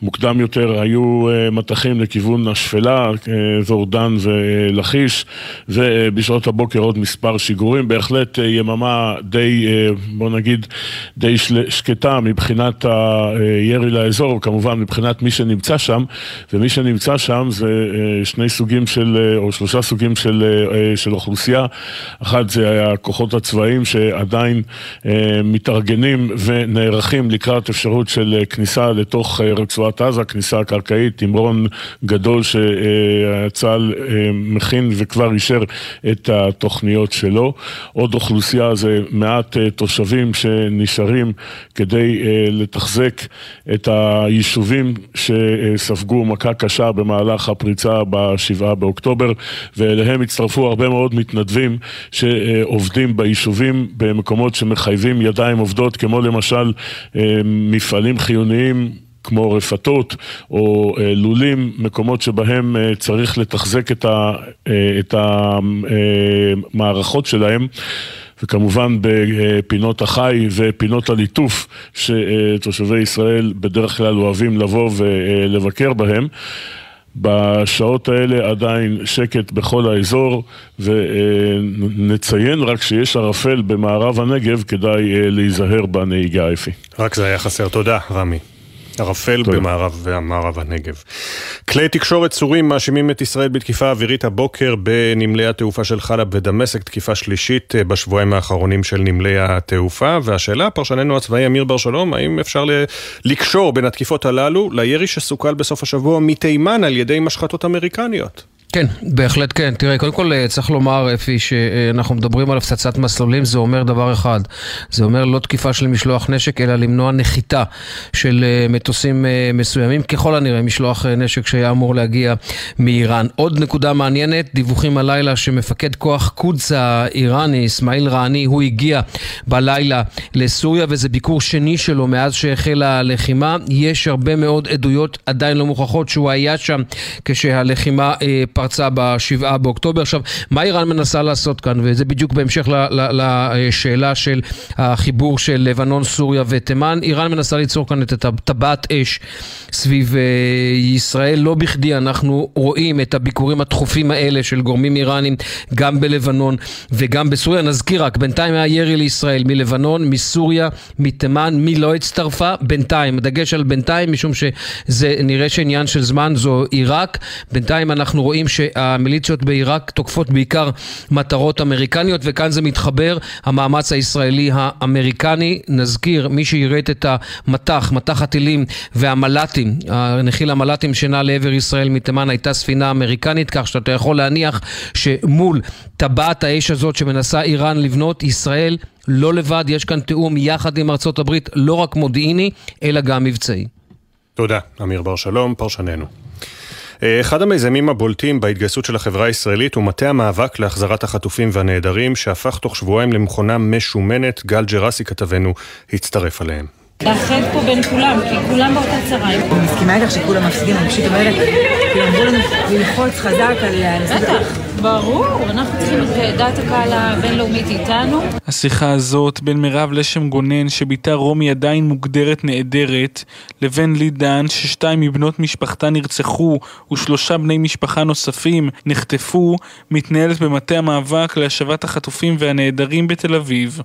מוקדם יותר היו מתחים לכיוון השפלה, אזור דן ולחיש, ובשעות הבוקר עוד מספר שיגורים. בהחלט יממה די, בוא נגיד, די שקטה מבחינת הירי לאזור, כמובן מבחינת מי שנמצא שם, ומי שנמצא שם זה שני סוגים של, או שלושה סוגים של, של אוכלוסייה. אחד זה הכוחות הצבאיים שעדיין מתארגנים ונערכים לקראת אפשרות של כניסה לתוך רצועת עזה, כניסה הקרקעית, תמרון גדול שהצהל מכין וכבר אישר את התוכניות שלו. עוד אוכלוסייה זה מעט תושבים שנשארים כדי לתחזק את היישובים שספגו מכה קשה במהלך הפריצה בשבעה באוקטובר, ואליהם הצטרפו הרבה מאוד מתנדבים שעובדים ביישובים במקומות שמחייבים ידיים עובדות, כמו למשל מפעלים חיוניים כמו רפתות או לולים, מקומות שבהם צריך לתחזק את ה את המערכות שלהם, וכמובן בפינות החי ופינות הליטוף שתושבי ישראל בדרך כלל אוהבים לבוא ולבקר בהם. בשעות האלה עדיין שקט בכל האזור, ונציין רק שיש ערפל במערב הנגב, כדאי להיזהר בנהיגה היפי. רק זה היה חסר, תודה רמי. ערפל במערב והמערב הנגב. כלי תקשורת סורים מאשימים את ישראל בתקיפה אווירית הבוקר בנמלי התעופה של חלב ודמשק, תקיפה שלישית בשבועיים האחרונים של נמלי התעופה, והשאלה, פרשננו הצבאי אמיר בר שלום, האם אפשר לקשור בין התקיפות הללו לירי שסוכל בסוף השבוע מתימן על ידי משחטות אמריקניות? כן, בהחלט כן. תראה, קודם כל צריך לומר, אפי, שאנחנו מדברים על הפצצת מסלולים, זה אומר דבר אחד. זה אומר לא תקיפה של משלוח נשק, אלא למנוע נחיתה של מטוסים מסוימים, ככל הנראה, משלוח נשק שהיה אמור להגיע מאיראן. עוד נקודה מעניינת, דיווחים הלילה שמפקד כוח קודס האיראני, אסמאעיל רעני, הוא הגיע בלילה לסוריה, וזה ביקור שני שלו מאז שהחלה הלחימה. יש הרבה מאוד עדויות עדיין לא מוכחות שהוא היה שם כשהלחימה פרקה. הרצאה בשבעה באוקטובר. עכשיו, מה איראן מנסה לעשות כאן? וזה בדיוק בהמשך לשאלה של החיבור של לבנון, סוריה ותימן. איראן מנסה ליצור כאן את טבעת אש סביב ישראל. לא בכדי אנחנו רואים את הביקורים התכופים האלה של גורמים איראנים גם בלבנון וגם בסוריה. נזכיר רק, בינתיים היה ירי לישראל מלבנון, מסוריה, מתימן, מי לא הצטרפה? בינתיים. דגש על בינתיים, משום שזה נראה שעניין של זמן, זו עיראק. בינתיים אנחנו רואים שהמיליציות בעיראק תוקפות בעיקר מטרות אמריקניות, וכאן זה מתחבר המאמץ הישראלי האמריקני. נזכיר, מי שיראת את המתח, מתח הטילים והמלאטים, נחיל המלאטים שנה לעבר ישראל מתימן, הייתה ספינה אמריקנית, כך שאתה יכול להניח שמול טבעת האש הזאת שמנסה איראן לבנות, ישראל לא לבד, יש כאן תיאום יחד עם ארצות הברית, לא רק מודיעיני, אלא גם מבצעי. תודה, אמיר בר שלום, פרשננו. אחד המיזמים הבולטים בהתגייסות של החברה הישראלית הוא מטה המאבק להחזרת החטופים והנעדרים, שהפך תוך שבועיים למכונה משומנת. גל ג'רסי כתבנו הצטרף עליהם. לאחד פה בין כולם, כי כולם באותה צרה. אני מסכימה איתך שכולם מפסידים, אני פשוט אומרת, כאילו אמרו לנו ללחוץ חזק על בטח, ברור, אנחנו צריכים את דעת הקהל הבינלאומית איתנו. השיחה הזאת בין מירב לשם גונן, שביתה רומי עדיין מוגדרת נעדרת, לבין לידן, ששתיים מבנות משפחתה נרצחו ושלושה בני משפחה נוספים נחטפו, מתנהלת במטה המאבק להשבת החטופים והנעדרים בתל אביב.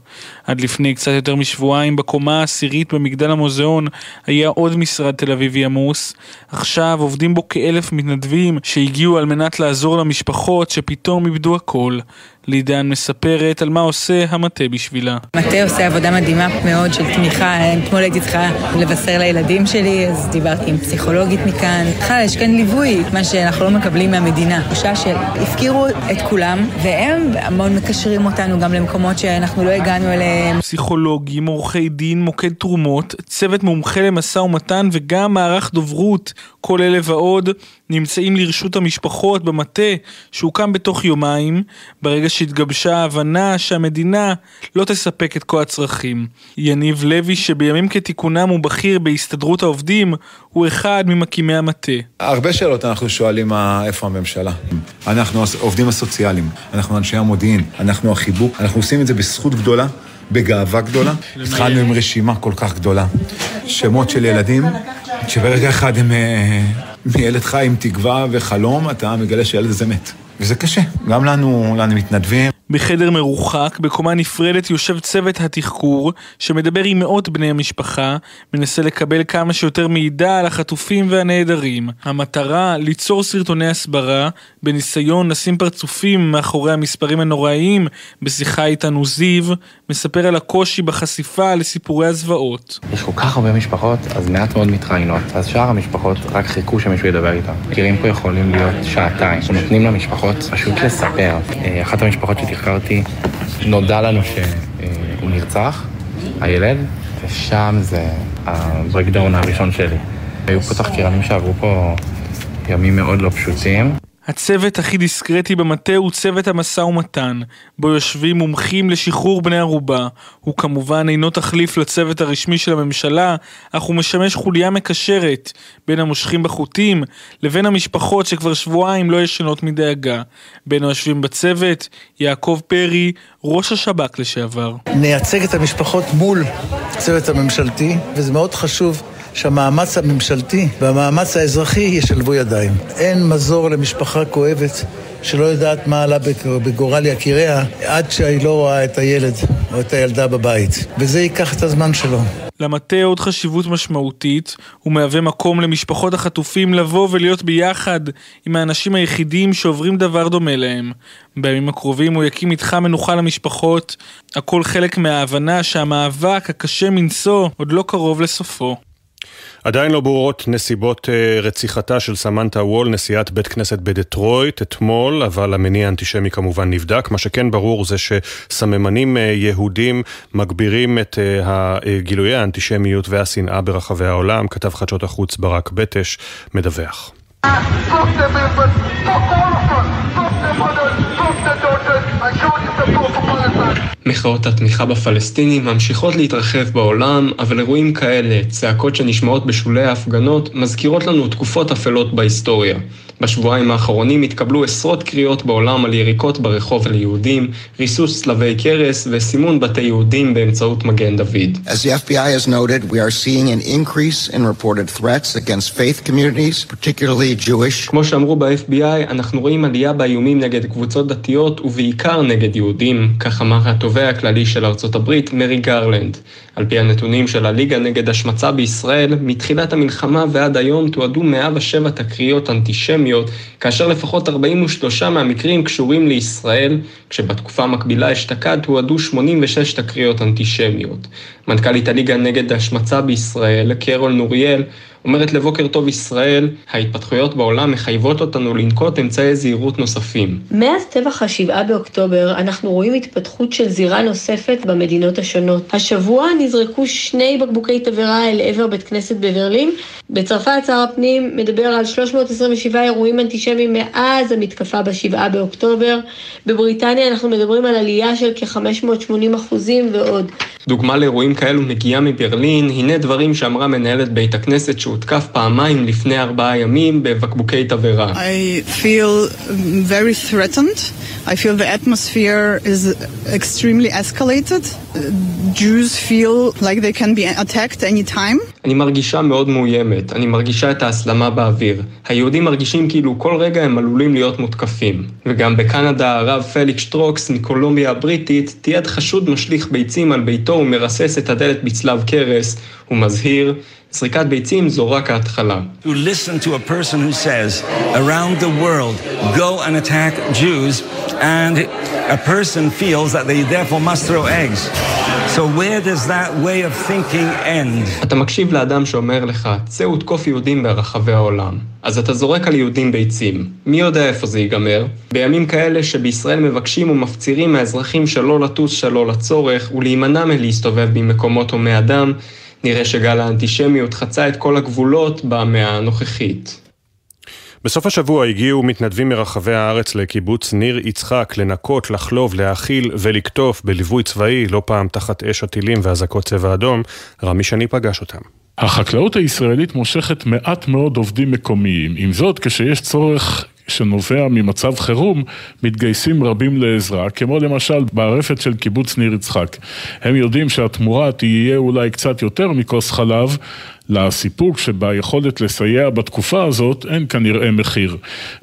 עד לפני קצת יותר משבועיים, בקומה העשירית במגדל המוזיאון היה עוד משרד תל אביבי עמוס. עכשיו עובדים בו כאלף מתנדבים שהגיעו על מנת לעזור למשפחות שפתאום איבדו הכל. לידן מספרת על מה עושה המטה בשבילה. המטה עושה עבודה מדהימה מאוד של תמיכה. אתמול הייתי צריכה לבשר לילדים שלי, אז דיברתי עם פסיכולוגית מכאן. בכלל, יש כאן ליווי, מה שאנחנו לא מקבלים מהמדינה. תחושה שהפקירו את כולם, והם המון מקשרים אותנו גם למקומות שאנחנו לא הגענו אליהם. פסיכולוגים, עורכי דין, מוקד תרומות, צוות מומחה למשא ומתן וגם מערך דוברות, כל אלה ועוד, נמצאים לרשות המשפחות במטה שהוקם בתוך יומיים, ברגע שהתגבשה ההבנה שהמדינה לא תספק את כל הצרכים. יניב לוי, שבימים כתיקונם הוא בכיר בהסתדרות העובדים, הוא אחד ממקימי המטה. הרבה שאלות אנחנו שואלים איפה הממשלה. אנחנו עובדים הסוציאליים, אנחנו אנשי המודיעין, אנחנו החיבוק, אנחנו עושים את זה בזכות גדולה, בגאווה גדולה. התחלנו עם רשימה כל כך גדולה, שמות של ילדים, שברגע אחד הם... מילד חי עם תקווה וחלום, אתה מגלה שילד הזה מת. וזה קשה, גם לנו, לנו מתנדבים. בחדר מרוחק, בקומה נפרדת, יושב צוות התחקור, שמדבר עם מאות בני המשפחה, מנסה לקבל כמה שיותר מידע על החטופים והנעדרים. המטרה, ליצור סרטוני הסברה, בניסיון לשים פרצופים מאחורי המספרים הנוראיים. בשיחה איתנו זיו, מספר על הקושי בחשיפה לסיפורי הזוועות. יש כל כך הרבה משפחות, אז מעט מאוד מתראינות. אז שאר המשפחות רק חיכו שמישהו ידבר איתם. מכירים פה יכולים להיות שעתיים, שנותנים למשפחות פשוט לספר. אחת המשפחות שתחקרתי, נודע לנו שהוא נרצח, הילד, ושם זה הברקדאון הראשון שלי. היו פה תחקירנים שעברו פה ימים מאוד לא פשוטים. הצוות הכי דיסקרטי במטה הוא צוות המשא ומתן, בו יושבים מומחים לשחרור בני ערובה. הוא כמובן אינו תחליף לצוות הרשמי של הממשלה, אך הוא משמש חוליה מקשרת בין המושכים בחוטים לבין המשפחות שכבר שבועיים לא ישנות מדאגה. בין היושבים בצוות, יעקב פרי, ראש השב"כ לשעבר. נייצג את המשפחות מול צוות הממשלתי, וזה מאוד חשוב שהמאמץ הממשלתי והמאמץ האזרחי ישלבו ידיים. אין מזור למשפחה כואבת שלא יודעת מה עלה בגורל יקיריה עד שהיא לא רואה את הילד או את הילדה בבית. וזה ייקח את הזמן שלו. למטה עוד חשיבות משמעותית, הוא מהווה מקום למשפחות החטופים לבוא ולהיות ביחד עם האנשים היחידים שעוברים דבר דומה להם. בימים הקרובים הוא יקים איתך מנוחה למשפחות, הכל חלק מההבנה שהמאבק הקשה מנסו עוד לא קרוב לסופו. עדיין לא ברורות נסיבות רציחתה של סמנטה וול, נשיאת בית כנסת בדטרויט, אתמול, אבל המניע האנטישמי כמובן נבדק. מה שכן ברור זה שסממנים יהודים מגבירים את גילויי האנטישמיות והשנאה ברחבי העולם. כתב חדשות החוץ ברק בטש מדווח. מחאות התמיכה בפלסטינים ממשיכות להתרחב בעולם, אבל אירועים כאלה, צעקות שנשמעות בשולי ההפגנות, מזכירות לנו תקופות אפלות בהיסטוריה. בשבועיים האחרונים התקבלו עשרות קריאות בעולם על יריקות ברחוב ליהודים, ריסוס צלבי קרס וסימון בתי יהודים באמצעות מגן דוד. As the F B I has noted, we are seeing an increase in reported threats against faith communities, particularly Jewish. כמו שאמרו ב-F B I, אנחנו רואים עלייה באיומים נגד קבוצות דתיות ובעיקר נגד יהודים, כך אמר התובע הכללי של ארצות הברית, מרי גרלנד. על פי הנתונים של הליגה נגד השמצה בישראל, מתחילת המלחמה ועד היום תועדו מאה ושבע תקריות אנטישמיות, כאשר לפחות ארבעים ושלוש מהמקרים קשורים לישראל, כשבתקופה המקבילה אשתקד תועדו שמונים ושש תקריות אנטישמיות. מנכ"לית הליגה נגד השמצה בישראל, קרול נוריאל, אומרת לבוקר טוב ישראל, ההתפתחויות בעולם מחייבות אותנו לנקוט אמצעי זהירות נוספים. מאז טבח השבעה באוקטובר אנחנו רואים התפתחות של זירה נוספת במדינות השונות. השבוע נזרקו שני בקבוקי תבערה אל עבר בית כנסת בברלין. בצרפת שר הפנים מדבר על שלוש מאות עשרים ושבעה אירועים אנטישמיים מאז המתקפה בשבעה באוקטובר. בבריטניה אנחנו מדברים על עלייה של כ-חמש מאות שמונים אחוז ועוד. דוגמה לאירועים כאלו מגיעה מברלין, הנה דברים שאמרה מנהלת בית הכנסת שהותקף פעמיים לפני ארבעה ימים בבקבוקי תבערה. I feel very threatened. I feel the atmosphere is extremely escalated. Jews feel like they can be attacked any time. אני מרגישה מאוד מאוימת. אני מרגישה את ההסלמה באוויר. היהודים מרגישים כאילו כל רגע הם עלולים להיות מותקפים. וגם בקנדה הרב פליקס שטרוקס מקולומביה הבריטית תיעד חשוד משליך ביצים על ביתו ומרסס את הדלת בצלב קרס. הוא מזהיר, זריקת ביצים זו רק ההתחלה. To listen to a person who says around the world go and attack Jews and a person feels that they therefore must throw eggs. So where does that way of thinking end? אתה מקשיב לאדם שאומר לך, צאו תקוף יהודים ברחבי העולם. אז אתה זורק על יהודים ביצים. מי יודע איפה זה ייגמר? בימים כאלה שבישראל מבקשים ומפצירים מהאזרחים שלא לטוס שלא לצורך ולהימנע מלהסתובב במקומות או מאדם, נראה שגל האנטישמיות חצה את כל הגבולות במאה הנוכחית. בסוף השבוע הגיעו מתנדבים מרחבי הארץ לקיבוץ ניר יצחק לנקות, לחלוב, להאכיל ולקטוף בליווי צבאי, לא פעם תחת אש הטילים והזעקות צבע אדום. רמי שני פגש אותם. החקלאות הישראלית מושכת מעט מאוד עובדים מקומיים. עם זאת, כשיש צורך שנובע ממצב חירום, מתגייסים רבים לעזרה, כמו למשל בערפת של קיבוץ ניר יצחק. הם יודעים שהתמורה תהיה אולי קצת יותר מכוס חלב, לסיפוק שביכולת לסייע בתקופה הזאת אין כנראה מחיר.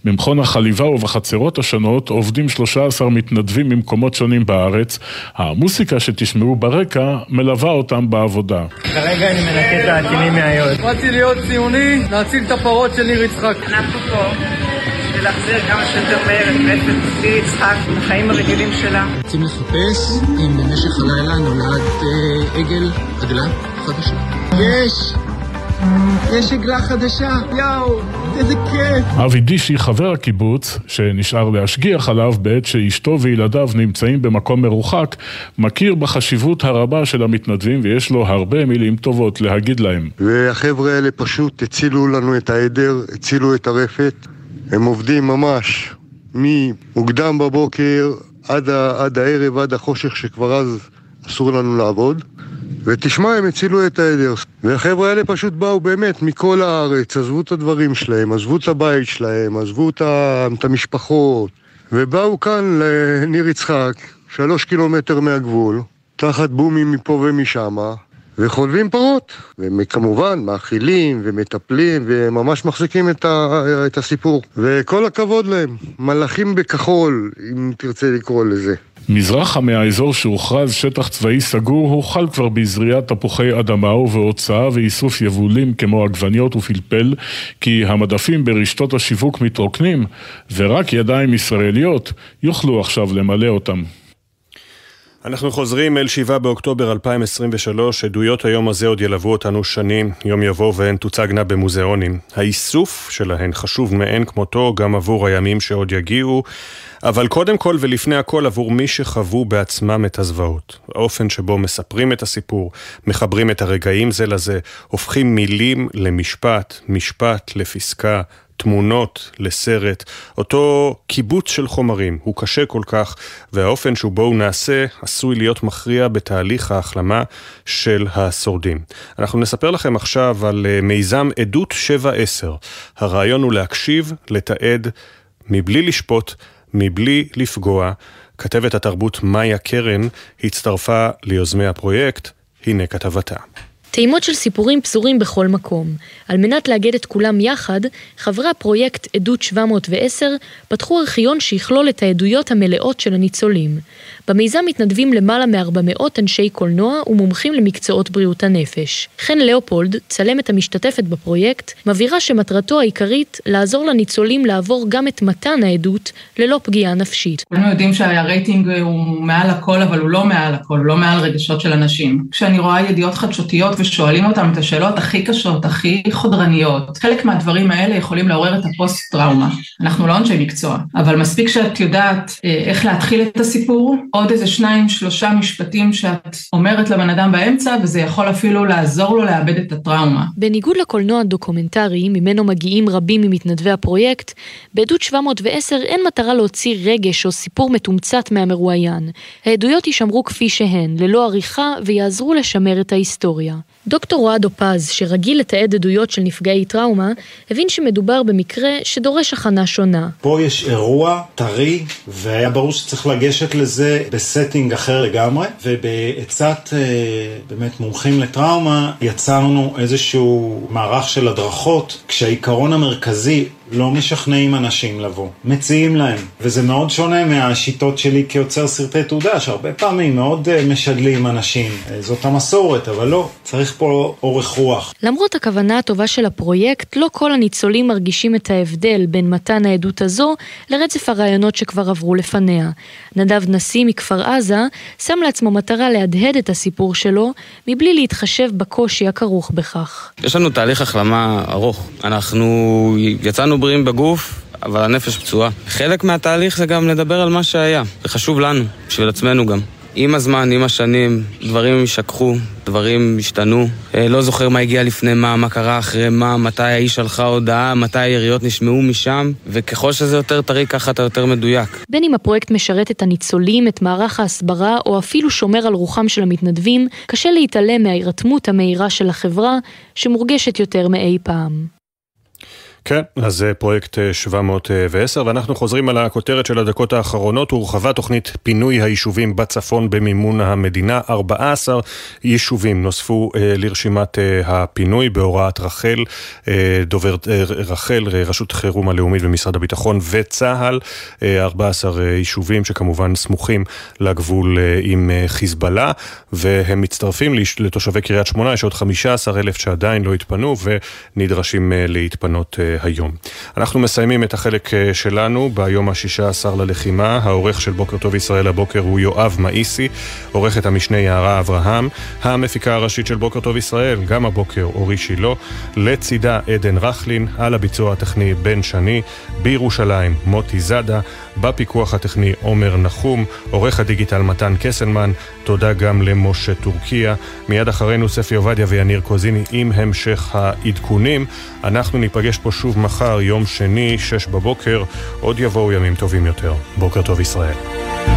במכון החליבה ובחצרות השונות עובדים שלושה עשר מתנדבים ממקומות שונים בארץ. המוסיקה שתשמעו ברקע מלווה אותם בעבודה. כרגע אני מנקה את העטינים מהיוד. רציתי להיות ציוני, להציל את הפרות של ניר יצחק. אנחנו פה. להחזיר כמה שיותר מהר את בעצם ניר יצחק לחיים הרגילים שלה. רוצים לחפש אם במשך הלילה נולד עגל, עגלה חדשה. יש! יש עגלה חדשה! יאו! איזה כיף! אבי דישי, חבר הקיבוץ, שנשאר להשגיח עליו בעת שאשתו וילדיו נמצאים במקום מרוחק, מכיר בחשיבות הרבה של המתנדבים ויש לו הרבה מילים טובות להגיד להם. והחבר'ה האלה פשוט הצילו לנו את העדר, הצילו את הרפת. הם עובדים ממש ממוקדם בבוקר עד, ה, עד הערב, עד החושך שכבר אז אסור לנו לעבוד. ותשמע, הם הצילו את העדר. והחבר'ה האלה פשוט באו באמת מכל הארץ, עזבו את הדברים שלהם, עזבו את הבית שלהם, עזבו את, ה, את המשפחות. ובאו כאן לניר יצחק, שלוש קילומטר מהגבול, תחת בומים מפה ומשם. וחולבים פרות, וכמובן מאכילים ומטפלים וממש מחזיקים את, ה, את הסיפור. וכל הכבוד להם, מלאכים בכחול, אם תרצה לקרוא לזה. מזרחה מהאזור שהוכרז שטח צבאי סגור הוחל כבר בזריעת תפוחי אדמה והוצאה ואיסוף יבולים כמו עגבניות ופלפל, כי המדפים ברשתות השיווק מתרוקנים ורק ידיים ישראליות יוכלו עכשיו למלא אותם. אנחנו חוזרים אל שבעה באוקטובר אלפיים עשרים ושלוש, עדויות היום הזה עוד ילוו אותנו שנים, יום יבוא והן תוצגנה במוזיאונים. האיסוף שלהן חשוב מעין כמותו גם עבור הימים שעוד יגיעו, אבל קודם כל ולפני הכל עבור מי שחוו בעצמם את הזוועות. האופן שבו מספרים את הסיפור, מחברים את הרגעים זה לזה, הופכים מילים למשפט, משפט לפסקה, תמונות לסרט, אותו קיבוץ של חומרים, הוא קשה כל כך, והאופן שבו הוא נעשה עשוי להיות מכריע בתהליך ההחלמה של השורדים. אנחנו נספר לכם עכשיו על מיזם עדות שבע עשר. הרעיון הוא להקשיב, לתעד, מבלי לשפוט, מבלי לפגוע. כתבת התרבות מאיה קרן הצטרפה ליוזמי הפרויקט, הנה כתבתה. טעימות של סיפורים פסורים בכל מקום. על מנת לאגד את כולם יחד, חברי הפרויקט עדות שבע מאות ועשר פתחו ארכיון שיכלול את העדויות המלאות של הניצולים. במיזם מתנדבים למעלה מ-ארבע מאות אנשי קולנוע ומומחים למקצועות בריאות הנפש. חן לאופולד, צלמת המשתתפת בפרויקט, מבהירה שמטרתו העיקרית לעזור לניצולים לעבור גם את מתן העדות ללא פגיעה נפשית. כולנו יודעים שהרייטינג הוא מעל הכל, אבל הוא לא מעל הכל, הוא לא מעל רגשות של אנשים. כשאני רואה ידיעות חדשותיות ו ששואלים אותם את השאלות הכי קשות, הכי חודרניות. חלק מהדברים האלה יכולים לעורר את הפוסט-טראומה. אנחנו לא אנשי מקצוע, אבל מספיק שאת יודעת איך להתחיל את הסיפור, עוד איזה שניים, שלושה משפטים שאת אומרת לבן אדם באמצע, וזה יכול אפילו לעזור לו לאבד את הטראומה. בניגוד לקולנוע דוקומנטרי, ממנו מגיעים רבים ממתנדבי הפרויקט, בעדות שבע מאות ועשר אין מטרה להוציא רגש או סיפור מתומצת מהמרואיין. העדויות ישמרו כפי שהן, ללא עריכה, ויעזרו לשמר את ההיסטוריה. דוקטור רועד אופז, שרגיל לתעד עדויות של נפגעי טראומה, הבין שמדובר במקרה שדורש הכנה שונה. פה יש אירוע טרי, והיה ברור שצריך לגשת לזה בסטינג אחר לגמרי, ובעצת באמת מומחים לטראומה, יצרנו איזשהו מערך של הדרכות, כשהעיקרון המרכזי לא משכנעים אנשים לבוא, מציעים להם, וזה מאוד שונה מהשיטות שלי כיוצר סרטי תעודה, שהרבה פעמים מאוד משדלים אנשים, זאת המסורת, אבל לא, צריך פה אורך רוח. למרות הכוונה הטובה של הפרויקט, לא כל הניצולים מרגישים את ההבדל בין מתן העדות הזו לרצף הרעיונות שכבר עברו לפניה. נדב נסים מכפר עזה שם לעצמו מטרה להדהד את הסיפור שלו, מבלי להתחשב בקושי הכרוך בכך. יש לנו תהליך החלמה ארוך, אנחנו יצאנו בריאים בגוף, אבל הנפש פצועה. חלק מהתהליך זה גם לדבר על מה שהיה. זה חשוב לנו, בשביל עצמנו גם. עם הזמן, עם השנים, דברים ישכחו, דברים השתנו. לא זוכר מה הגיע לפני מה, מה קרה אחרי מה, מתי האיש הלכה הודעה, מתי היריות נשמעו משם, וככל שזה יותר טרי, ככה אתה יותר מדויק. בין אם הפרויקט משרת את הניצולים, את מערך ההסברה, או אפילו שומר על רוחם של המתנדבים, קשה להתעלם מההירתמות המהירה של החברה, שמורגשת יותר מאי פעם. כן, אז זה פרויקט שבע מאות ועשר, ואנחנו חוזרים על הכותרת של הדקות האחרונות, הורחבה תוכנית פינוי היישובים בצפון במימון המדינה, ארבעה עשר יישובים נוספו לרשימת הפינוי בהוראת רחל, דובר רחל, רשות חירום הלאומית ומשרד הביטחון וצהל, ארבעה עשר יישובים שכמובן סמוכים לגבול עם חיזבאללה, והם מצטרפים לתושבי קריית שמונה, יש עוד חמישה עשר אלף שעדיין לא התפנו ונדרשים להתפנות היום. אנחנו מסיימים את החלק שלנו ביום ה-שישה עשר ללחימה. העורך של בוקר טוב ישראל הבוקר הוא יואב מאיסי, עורכת המשנה יערה אברהם, המפיקה הראשית של בוקר טוב ישראל, גם הבוקר אורי שילה, לצידה עדן רחלין, על הביצוע הטכני בן שני, בירושלים מוטי זדה, בפיקוח הטכני עומר נחום, עורך הדיגיטל מתן קסלמן, תודה גם למשה טורקיה, מיד אחרינו ספי עובדיה ויניר קוזיני עם המשך העדכונים. אנחנו ניפגש פה שוב מחר, יום שני, שש בבוקר, עוד יבואו ימים טובים יותר. בוקר טוב ישראל.